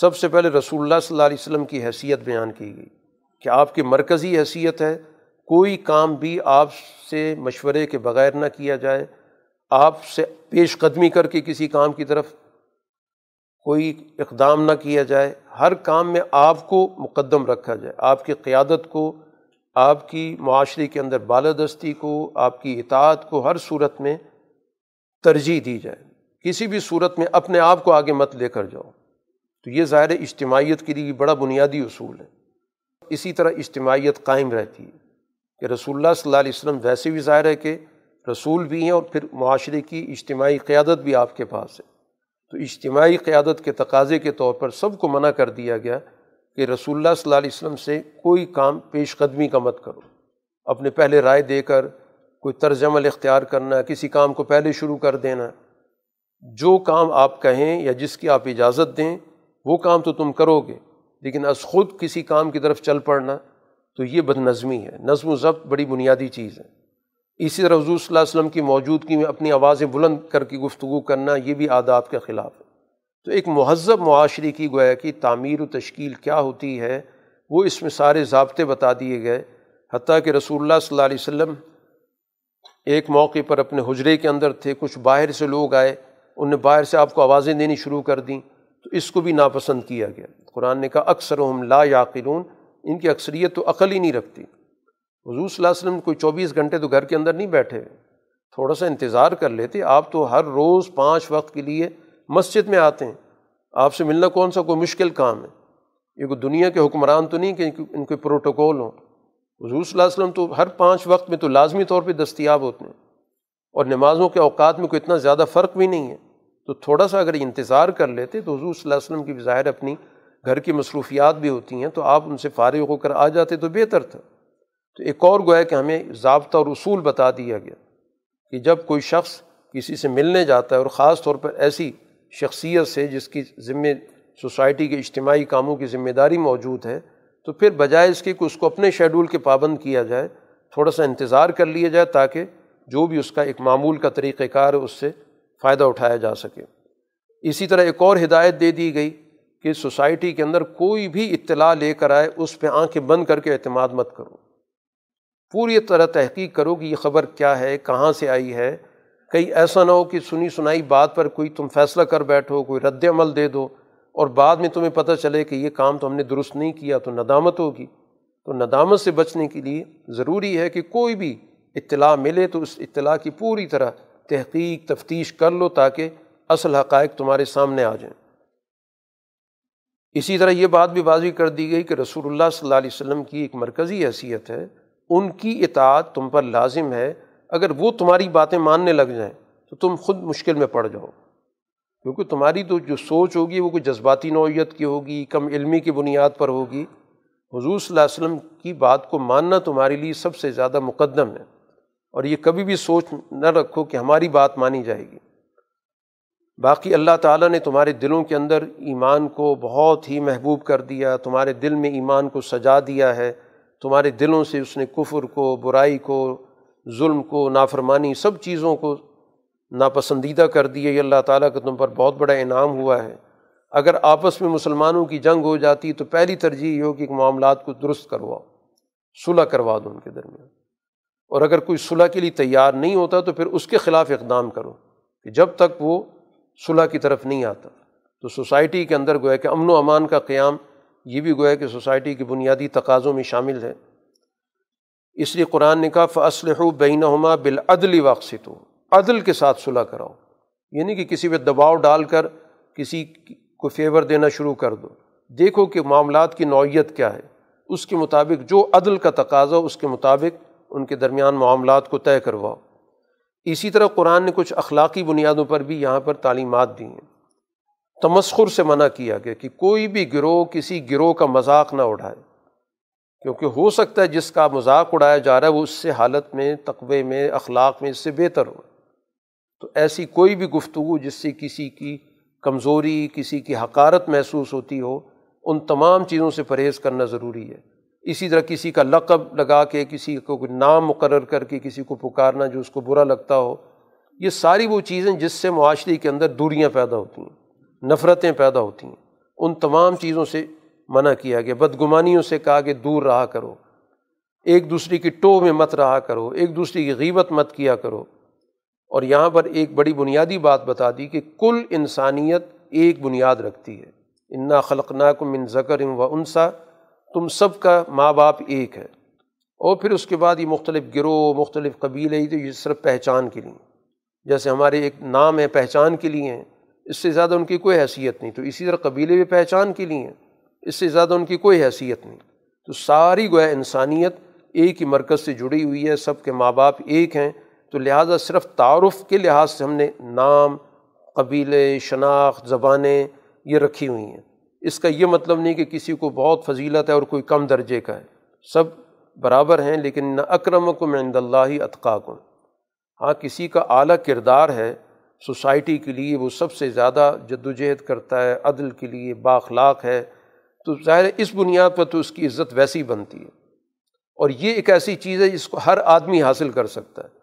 سب سے پہلے رسول اللہ صلی اللہ علیہ وسلم کی حیثیت بیان کی گئی کہ آپ کی مرکزی حیثیت ہے، کوئی کام بھی آپ سے مشورے کے بغیر نہ کیا جائے، آپ سے پیش قدمی کر کے کسی کام کی طرف کوئی اقدام نہ کیا جائے، ہر کام میں آپ کو مقدم رکھا جائے، آپ کی قیادت کو، آپ کی معاشرے کے اندر بالادستی کو، آپ کی اطاعت کو ہر صورت میں ترجیح دی جائے، کسی بھی صورت میں اپنے آپ کو آگے مت لے کر جاؤ۔ تو یہ ظاہر اجتماعیت کے لیے بڑا بنیادی اصول ہے۔ اسی طرح اجتماعیت قائم رہتی ہے کہ رسول اللہ صلی اللہ علیہ وسلم ویسے بھی ظاہر ہے کہ رسول بھی ہیں اور پھر معاشرے کی اجتماعی قیادت بھی آپ کے پاس ہے، تو اجتماعی قیادت کے تقاضے کے طور پر سب کو منع کر دیا گیا کہ رسول اللہ صلی اللہ علیہ وسلم سے کوئی کام پیش قدمی کا مت کرو، اپنے پہلے رائے دے کر کوئی طرز عمل اختیار کرنا، کسی کام کو پہلے شروع کر دینا، جو کام آپ کہیں یا جس کی آپ اجازت دیں وہ کام تو تم کرو گے، لیکن از خود کسی کام کی طرف چل پڑنا، تو یہ بدنظمی ہے۔ نظم و ضبط بڑی بنیادی چیز ہے۔ اسی طرح حضور صلی اللہ علیہ وسلم کی موجودگی میں اپنی آوازیں بلند کر کے گفتگو کرنا یہ بھی آداب کے خلاف ہے۔ تو ایک مہذب معاشرے کی گویا کہ تعمیر و تشکیل کیا ہوتی ہے وہ اس میں سارے ضابطے بتا دیے گئے، حتیٰ کہ رسول اللہ صلی اللہ علیہ وسلم ایک موقع پر اپنے حجرے کے اندر تھے، کچھ باہر سے لوگ آئے، انہوں نے باہر سے آپ کو آوازیں دینی شروع کر دیں، تو اس کو بھی ناپسند کیا گیا۔ قرآن نے کہا اکثرہم لا یعقلون، ان کی اکثریت تو عقل ہی نہیں رکھتی۔ حضور صلی اللہ علیہ وسلم کوئی چوبیس گھنٹے تو گھر کے اندر نہیں بیٹھے، تھوڑا سا انتظار کر لیتے، آپ تو ہر روز پانچ وقت کے لیے مسجد میں آتے ہیں، آپ سے ملنا کون سا کوئی مشکل کام ہے؟ یہ کوئی دنیا کے حکمران تو نہیں کہ ان کے پروٹوکول ہوں۔ حضور صلی اللہ علیہ وسلم تو ہر پانچ وقت میں تو لازمی طور پہ دستیاب ہوتے ہیں، اور نمازوں کے اوقات میں کوئی اتنا زیادہ فرق بھی نہیں ہے، تو تھوڑا سا اگر انتظار کر لیتے تو حضور صلی اللہ علیہ وسلم کی بظاہر اپنی گھر کی مصروفیات بھی ہوتی ہیں تو آپ ان سے فارغ ہو کر آ جاتے تو بہتر تھا۔ تو ایک اور گویا کہ ہمیں ضابطہ اور اصول بتا دیا گیا کہ جب کوئی شخص کسی سے ملنے جاتا ہے، اور خاص طور پر ایسی شخصیت سے جس کی ذمہ سوسائٹی کے اجتماعی کاموں کی ذمہ داری موجود ہے، تو پھر بجائے اس کے کہ اس کو اپنے شیڈول کے پابند کیا جائے، تھوڑا سا انتظار کر لیا جائے تاکہ جو بھی اس کا ایک معمول کا طریقہ کار ہے اس سے فائدہ اٹھایا جا سکے۔ اسی طرح ایک اور ہدایت دے دی گئی کہ سوسائٹی کے اندر کوئی بھی اطلاع لے کر آئے اس پہ آنکھیں بند کر کے اعتماد مت کرو، پوری طرح تحقیق کرو کہ یہ خبر کیا ہے، کہاں سے آئی ہے، کہیں ایسا نہ ہو کہ سنی سنائی بات پر کوئی تم فیصلہ کر بیٹھو، کوئی رد عمل دے دو اور بعد میں تمہیں پتہ چلے کہ یہ کام تو ہم نے درست نہیں کیا تو ندامت ہوگی۔ تو ندامت سے بچنے کے لیے ضروری ہے کہ کوئی بھی اطلاع ملے تو اس اطلاع کی پوری طرح تحقیق تفتیش کر لو تاکہ اصل حقائق تمہارے سامنے آ جائیں۔ اسی طرح یہ بات بھی واضح کر دی گئی کہ رسول اللہ صلی اللہ علیہ وسلم کی ایک مرکزی حیثیت ہے، ان کی اطاعت تم پر لازم ہے، اگر وہ تمہاری باتیں ماننے لگ جائیں تو تم خود مشکل میں پڑ جاؤ، کیونکہ تمہاری تو جو سوچ ہوگی وہ کوئی جذباتی نوعیت کی ہوگی، کم علمی کی بنیاد پر ہوگی۔ حضور صلی اللہ علیہ وسلم کی بات کو ماننا تمہارے لیے سب سے زیادہ مقدم ہے، اور یہ کبھی بھی سوچ نہ رکھو کہ ہماری بات مانی جائے گی۔ باقی اللہ تعالیٰ نے تمہارے دلوں کے اندر ایمان کو بہت ہی محبوب کر دیا، تمہارے دل میں ایمان کو سجا دیا ہے، تمہارے دلوں سے اس نے کفر کو، برائی کو، ظلم کو، نافرمانی، سب چیزوں کو ناپسندیدہ کر دیے۔ یہ اللہ تعالیٰ کا تم پر بہت بڑا انعام ہوا ہے۔ اگر آپس میں مسلمانوں کی جنگ ہو جاتی تو پہلی ترجیح یہ ہو کہ معاملات کو درست کرواؤ، صلح کروا دو ان کے درمیان، اور اگر کوئی صلح کے لیے تیار نہیں ہوتا تو پھر اس کے خلاف اقدام کرو کہ جب تک وہ صلح کی طرف نہیں آتا۔ تو سوسائٹی کے اندر گویا کہ امن و امان کا قیام یہ بھی گویا کہ سوسائٹی کے بنیادی تقاضوں میں شامل ہے۔ اس لیے قرآن نے کہا فَأَصْلِحُوا بَيْنَهُمَا بِالْعَدْلِ وَاقْسِطُوا، عدل کے ساتھ صلح کراؤ، یعنی کہ کسی پہ دباؤ ڈال کر کسی کو فیور دینا شروع کر دو، دیکھو کہ معاملات کی نوعیت کیا ہے، اس کے مطابق جو عدل کا تقاضا اس کے مطابق ان کے درمیان معاملات کو طے کرواؤ۔ اسی طرح قرآن نے کچھ اخلاقی بنیادوں پر بھی یہاں پر تعلیمات دی ہیں تمسخر سے منع کیا گیا کہ کوئی بھی گروہ کسی گروہ کا مذاق نہ اڑائے، کیونکہ ہو سکتا ہے جس کا مذاق اڑایا جا رہا ہے وہ اس سے حالت میں، تقوی میں، اخلاق میں اس سے بہتر ہو. تو ایسی کوئی بھی گفتگو جس سے کسی کی کمزوری، کسی کی حقارت محسوس ہوتی ہو، ان تمام چیزوں سے پرہیز کرنا ضروری ہے. اسی طرح کسی کا لقب لگا کے، کسی کو کوئی نام مقرر کر کے کسی کو پکارنا جو اس کو برا لگتا ہو، یہ ساری وہ چیزیں جس سے معاشرے کے اندر دوریاں پیدا ہوتی ہیں، نفرتیں پیدا ہوتی ہیں، ان تمام چیزوں سے منع کیا گیا. بدگمانیوں سے کہا کہ دور رہا کرو، ایک دوسرے کی ٹو میں مت رہا کرو، ایک دوسرے کی غیبت مت کیا کرو. اور یہاں پر ایک بڑی بنیادی بات بتا دی کہ کل انسانیت ایک بنیاد رکھتی ہے، انا خلقناکم من ذکر و انثی، تم سب کا ماں باپ ایک ہے. اور پھر اس کے بعد یہ مختلف گروہ، مختلف قبیلے، یہ تو یہ صرف پہچان کے لیے، جیسے ہمارے ایک نام ہے پہچان کے لیے ہیں، اس سے زیادہ ان کی کوئی حیثیت نہیں. تو اسی طرح قبیلے بھی پہچان کے لیے ہیں، اس سے زیادہ ان کی کوئی حیثیت نہیں. تو ساری گویا انسانیت ایک ہی مرکز سے جڑی ہوئی ہے، سب کے ماں باپ ایک ہیں. تو لہٰذا صرف تعارف کے لحاظ سے ہم نے نام، قبیلے، شناخت، زبانیں یہ رکھی ہوئی ہیں. اس کا یہ مطلب نہیں کہ کسی کو بہت فضیلت ہے اور کوئی کم درجے کا ہے، سب برابر ہیں. لیکن نہ اکرمکم عند اللہ اتقاکم، ہاں کسی کا اعلیٰ کردار ہے سوسائٹی کے لیے، وہ سب سے زیادہ جدوجہد کرتا ہے، عدل کے لیے باخلاق ہے، تو ظاہر ہے اس بنیاد پر تو اس کی عزت ویسی بنتی ہے. اور یہ ایک ایسی چیز ہے جس کو ہر آدمی حاصل کر سکتا ہے،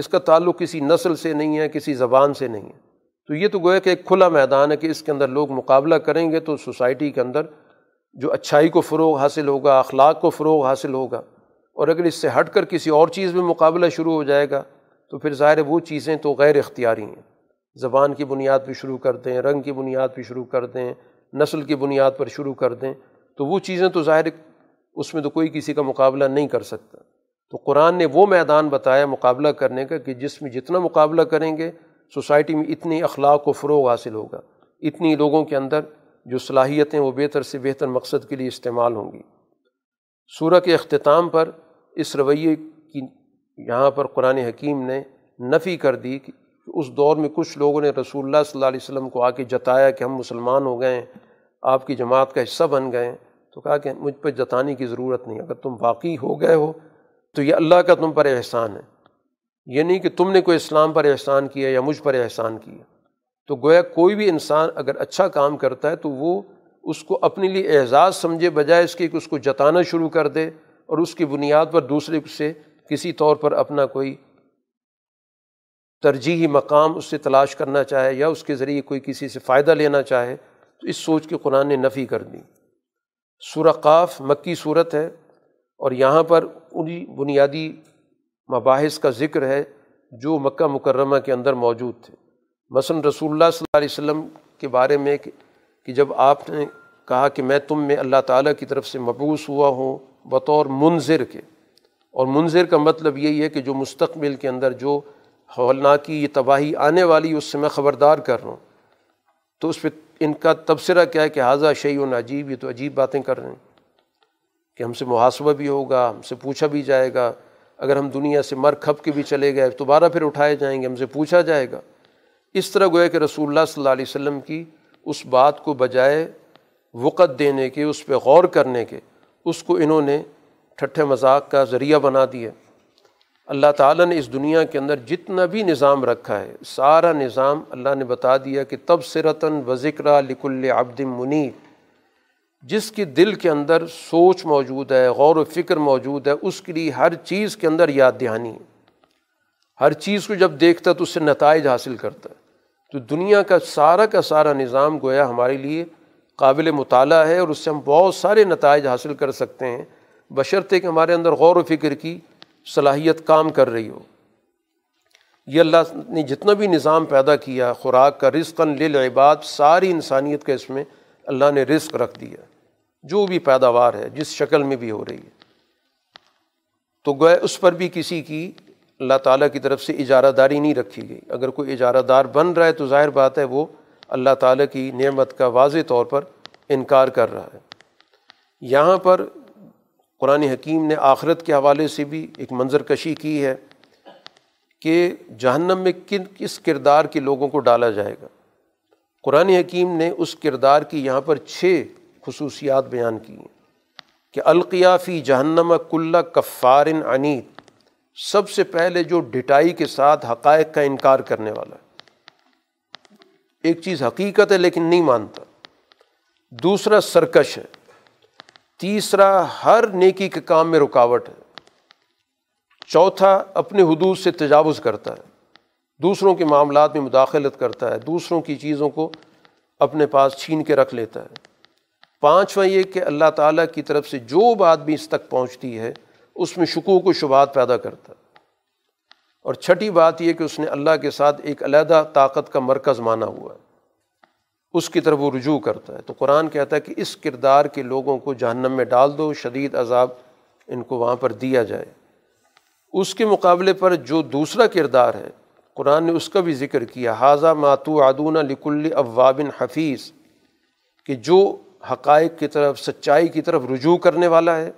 اس کا تعلق کسی نسل سے نہیں ہے، کسی زبان سے نہیں ہے. تو یہ تو گویا کہ ایک کھلا میدان ہے کہ اس کے اندر لوگ مقابلہ کریں گے تو سوسائٹی کے اندر جو اچھائی کو فروغ حاصل ہوگا، اخلاق کو فروغ حاصل ہوگا. اور اگر اس سے ہٹ کر کسی اور چیز میں مقابلہ شروع ہو جائے گا تو پھر ظاہر ہے وہ چیزیں تو غیر اختیاری ہیں. زبان کی بنیاد پہ شروع کر دیں، رنگ کی بنیاد پہ شروع کر دیں، نسل کی بنیاد پر شروع کر دیں، تو وہ چیزیں تو ظاہر اس میں تو کوئی کسی کا مقابلہ نہیں کر سکتا. تو قرآن نے وہ میدان بتایا مقابلہ کرنے کا کہ جس میں جتنا مقابلہ کریں گے سوسائٹی میں اتنی اخلاق کو فروغ حاصل ہوگا، اتنی لوگوں کے اندر جو صلاحیتیں وہ بہتر سے بہتر مقصد کے لیے استعمال ہوں گی. سورہ کے اختتام پر اس رویے کی یہاں پر قرآن حکیم نے نفی کر دی کہ اس دور میں کچھ لوگوں نے رسول اللہ صلی اللہ علیہ وسلم کو آ کے جتایا کہ ہم مسلمان ہو گئے ہیں، آپ کی جماعت کا حصہ بن گئے ہیں. تو کہا کہ مجھ پہ جتانے کی ضرورت نہیں، اگر تم واقعی ہو گئے ہو تو یہ اللہ کا تم پر احسان ہے، یہ نہیں کہ تم نے کوئی اسلام پر احسان کیا یا مجھ پر احسان کیا. تو گویا کوئی بھی انسان اگر اچھا کام کرتا ہے تو وہ اس کو اپنے لیے اعزاز سمجھے، بجائے اس کے کہ اس کو جتانا شروع کر دے اور اس کی بنیاد پر دوسرے سے کسی طور پر اپنا کوئی ترجیحی مقام اس سے تلاش کرنا چاہے یا اس کے ذریعے کوئی کسی سے فائدہ لینا چاہے. تو اس سوچ کی قرآن نے نفی کر دی. سورہ قاف مکی صورت ہے اور یہاں پر انہی بنیادی مباحث کا ذکر ہے جو مکہ مکرمہ کے اندر موجود تھے. مثلا رسول اللہ صلی اللہ علیہ وسلم کے بارے میں کہ جب آپ نے کہا کہ میں تم میں اللہ تعالیٰ کی طرف سے مبعوث ہوا ہوں بطور منذر کے، اور منذر کا مطلب یہی ہے کہ جو مستقبل کے اندر جو ہولناکی، یہ تباہی آنے والی، اس سے میں خبردار کر رہا ہوں. تو اس پہ ان کا تبصرہ کیا ہے کہ ھذا شیء عجیب، یہ تو عجیب باتیں کر رہے ہیں کہ ہم سے محاسبہ بھی ہوگا، ہم سے پوچھا بھی جائے گا، اگر ہم دنیا سے مر کھپ کے بھی چلے گئے دوبارہ پھر اٹھائے جائیں گے، ہم سے پوچھا جائے گا. اس طرح گویا کہ رسول اللہ صلی اللہ علیہ وسلم کی اس بات کو بجائے وقت دینے کے، اس پہ غور کرنے کے، اس کو انہوں نے ٹھٹھے مذاق کا ذریعہ بنا دیا. اللہ تعالیٰ نے اس دنیا کے اندر جتنا بھی نظام رکھا ہے سارا نظام اللہ نے بتا دیا کہ تبصرۃً و ذکریٰ لکل عبد منیب، جس کے دل کے اندر سوچ موجود ہے، غور و فکر موجود ہے، اس کے لیے ہر چیز کے اندر یاد دہانی ہے. ہر چیز کو جب دیکھتا ہے تو اس سے نتائج حاصل کرتا ہے. تو دنیا کا سارا کا سارا نظام گویا ہمارے لیے قابل مطالعہ ہے اور اس سے ہم بہت سارے نتائج حاصل کر سکتے ہیں، بشرطے کہ ہمارے اندر غور و فکر کی صلاحیت کام کر رہی ہو. یہ اللہ نے جتنا بھی نظام پیدا کیا خوراک کا، رزقاً للعباد، ساری انسانیت کا اس میں اللہ نے رزق رکھ دیا، جو بھی پیداوار ہے جس شکل میں بھی ہو رہی ہے. تو گویا اس پر بھی کسی کی اللہ تعالیٰ کی طرف سے اجارہ داری نہیں رکھی گئی. اگر کوئی اجارہ دار بن رہا ہے تو ظاہر بات ہے وہ اللہ تعالیٰ کی نعمت کا واضح طور پر انکار کر رہا ہے. یہاں پر قرآن حکیم نے آخرت کے حوالے سے بھی ایک منظر کشی کی ہے کہ جہنم میں کن کس کردار کے لوگوں کو ڈالا جائے گا. قرآن حکیم نے اس کردار کی یہاں پر چھ خصوصیات بیان کی ہیں کہ القیٰ فی جہنم کل کفار عنید، سب سے پہلے جو ڈٹائی کے ساتھ حقائق کا انکار کرنے والا ہے، ایک چیز حقیقت ہے لیکن نہیں مانتا، دوسرا سرکش ہے، تیسرا ہر نیکی کے کام میں رکاوٹ ہے، چوتھا اپنے حدود سے تجاوز کرتا ہے، دوسروں کے معاملات میں مداخلت کرتا ہے، دوسروں کی چیزوں کو اپنے پاس چھین کے رکھ لیتا ہے، پانچواں یہ کہ اللہ تعالیٰ کی طرف سے جو بات بھی اس تک پہنچتی ہے اس میں شکوک و شبہات پیدا کرتا ہے، اور چھٹی بات یہ کہ اس نے اللہ کے ساتھ ایک علیحدہ طاقت کا مرکز مانا ہوا ہے، اس کی طرف وہ رجوع کرتا ہے۔ تو قرآن کہتا ہے کہ اس کردار کے لوگوں کو جہنم میں ڈال دو، شدید عذاب ان کو وہاں پر دیا جائے۔ اس کے مقابلے پر جو دوسرا کردار ہے قرآن نے اس کا بھی ذکر کیا، حاذا ما توعدون لکل اواب حفیظ، کہ جو حقائق کی طرف، سچائی کی طرف رجوع کرنے والا ہے،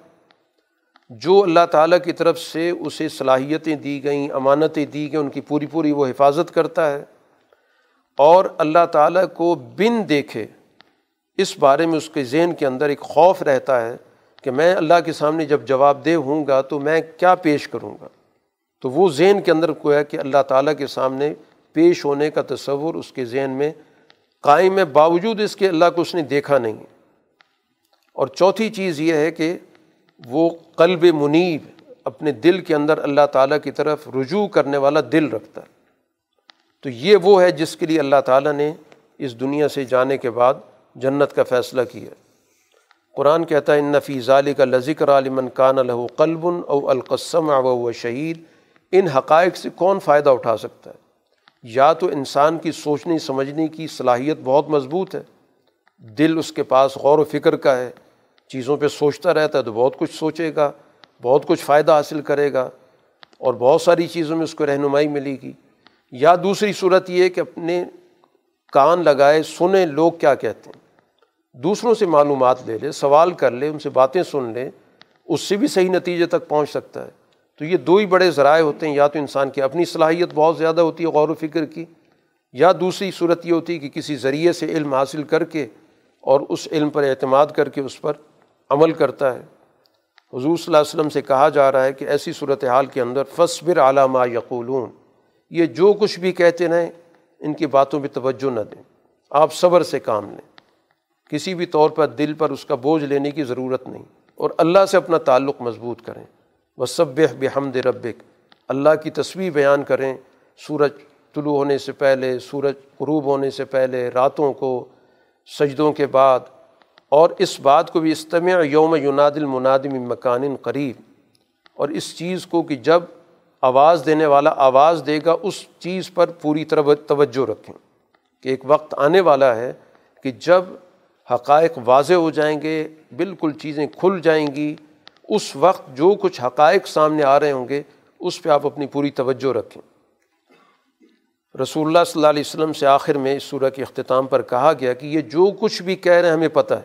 جو اللہ تعالیٰ کی طرف سے اسے صلاحیتیں دی گئیں، امانتیں دی گئیں، ان کی پوری پوری وہ حفاظت کرتا ہے، اور اللہ تعالیٰ کو بن دیکھے اس بارے میں اس کے ذہن کے اندر ایک خوف رہتا ہے کہ میں اللہ کے سامنے جب جواب دہ ہوں گا تو میں کیا پیش کروں گا، تو وہ ذہن کے اندر کو ہے کہ اللہ تعالیٰ کے سامنے پیش ہونے کا تصور اس کے ذہن میں قائم ہے، باوجود اس کے اللہ کو اس نے دیکھا نہیں۔ اور چوتھی چیز یہ ہے کہ وہ قلب منیب، اپنے دل کے اندر اللہ تعالیٰ کی طرف رجوع کرنے والا دل رکھتا ہے۔ تو یہ وہ ہے جس کے لیے اللہ تعالیٰ نے اس دنیا سے جانے کے بعد جنت کا فیصلہ کیا۔ قرآن کہتا ہے ان فی ذالک لذکریٰ لمن کان لہ قلب او القی السمع وہو شہید، ان حقائق سے کون فائدہ اٹھا سکتا ہے؟ یا تو انسان کی سوچنے سمجھنے کی صلاحیت بہت مضبوط ہے، دل اس کے پاس غور و فکر کا ہے، چیزوں پہ سوچتا رہتا ہے تو بہت کچھ سوچے گا، بہت کچھ فائدہ حاصل کرے گا اور بہت ساری چیزوں میں اس کو رہنمائی ملے گی، یا دوسری صورت یہ کہ اپنے کان لگائے، سنیں لوگ کیا کہتے ہیں، دوسروں سے معلومات لے لے، سوال کر لے، ان سے باتیں سن لے، اس سے بھی صحیح نتیجے تک پہنچ سکتا ہے۔ تو یہ دو ہی بڑے ذرائع ہوتے ہیں، یا تو انسان کی اپنی صلاحیت بہت زیادہ ہوتی ہے غور و فکر کی، یا دوسری صورت یہ ہوتی ہے کہ کسی ذریعے سے علم حاصل کر کے اور اس علم پر اعتماد کر کے اس پر عمل کرتا ہے۔ حضور صلی اللہ علیہ وسلم سے کہا جا رہا ہے کہ ایسی صورتحال کے اندر فاصبر علی ما یقولون، یہ جو کچھ بھی کہتے رہیں ان کی باتوں پہ توجہ نہ دیں، آپ صبر سے کام لیں، کسی بھی طور پر دل پر اس کا بوجھ لینے کی ضرورت نہیں، اور اللہ سے اپنا تعلق مضبوط کریں۔ وسبح بحمد ربک، اللہ کی تسبیح بیان کریں، سورج طلوع ہونے سے پہلے، سورج غروب ہونے سے پہلے، راتوں کو، سجدوں کے بعد، اور اس بات کو بھی استمع یوم ینادی المنادی من مکان قریب، اور اس چیز کو کہ جب آواز دینے والا آواز دے گا اس چیز پر پوری طرح توجہ رکھیں کہ ایک وقت آنے والا ہے کہ جب حقائق واضح ہو جائیں گے، بالکل چیزیں کھل جائیں گی، اس وقت جو کچھ حقائق سامنے آ رہے ہوں گے اس پہ آپ اپنی پوری توجہ رکھیں۔ رسول اللہ صلی اللہ علیہ وسلم سے آخر میں اس سورہ کے اختتام پر کہا گیا کہ یہ جو کچھ بھی کہہ رہے ہیں ہمیں پتہ ہے،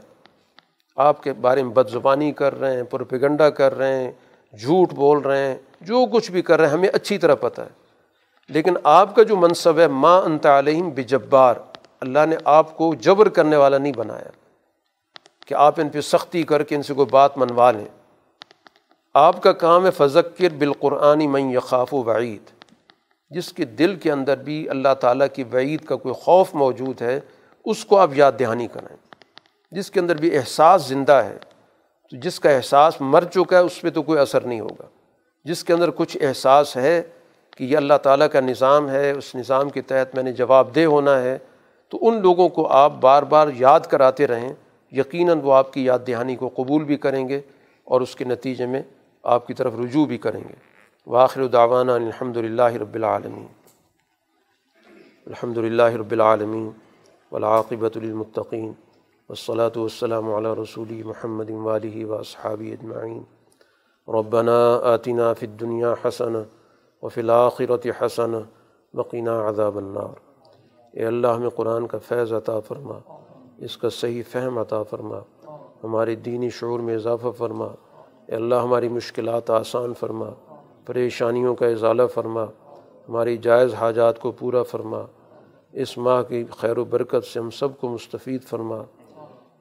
آپ کے بارے میں بد زبانی کر رہے ہیں، پروپیگنڈا کر رہے ہیں، جھوٹ بول رہے ہیں، جو کچھ بھی کر رہے ہیں ہمیں اچھی طرح پتہ ہے، لیکن آپ کا جو منصب ہے ما انت علیہم بجبار، اللہ نے آپ کو جبر کرنے والا نہیں بنایا کہ آپ ان پہ سختی کر کے ان سے کوئی بات منوا لیں۔ آپ کا کام ہے فذکر بالقرآن من یخاف وعید، جس کے دل کے اندر بھی اللہ تعالیٰ کی وعید کا کوئی خوف موجود ہے اس کو آپ یاد دہانی کرائیں، جس کے اندر بھی احساس زندہ ہے، تو جس کا احساس مر چکا ہے اس پہ تو کوئی اثر نہیں ہوگا، جس کے اندر کچھ احساس ہے کہ یہ اللہ تعالیٰ کا نظام ہے، اس نظام کے تحت میں نے جواب دہ ہونا ہے، تو ان لوگوں کو آپ بار بار یاد کراتے رہیں، یقیناً وہ آپ کی یاد دہانی کو قبول بھی کریں گے اور اس کے نتیجے میں آپ کی طرف رجوع بھی کریں گے۔ وآخر دعوانا الحمد للہ رب العالمین الحمد للہ رب العالمین والعاقبۃ للمتقین والصلاة والسلام علی رسول محمد وآلہ واصحابہ اجمعین۔ ربنا آتنا فی الدنیا حسنہ وفی الآخرة حسنہ وقنا عذاب النار۔ اے اللہ ہمیں قرآن کا فیض عطا فرما، اس کا صحیح فہم عطا فرما، ہمارے دینی شعور میں اضافہ فرما، اے اللہ ہماری مشکلات آسان فرما، پریشانیوں کا ازالہ فرما، ہماری جائز حاجات کو پورا فرما، اس ماہ کی خیر و برکت سے ہم سب کو مستفید فرما،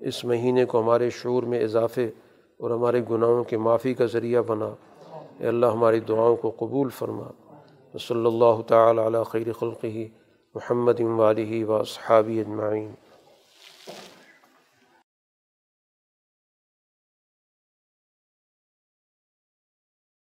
اس مہینے کو ہمارے شعور میں اضافے اور ہمارے گناہوں کے معافی کا ذریعہ بنا، اے اللہ ہماری دعاؤں کو قبول فرما۔ صلی اللہ تعالی علی خیر خلقہ محمد و آلہ و اصحابہ اجمعین۔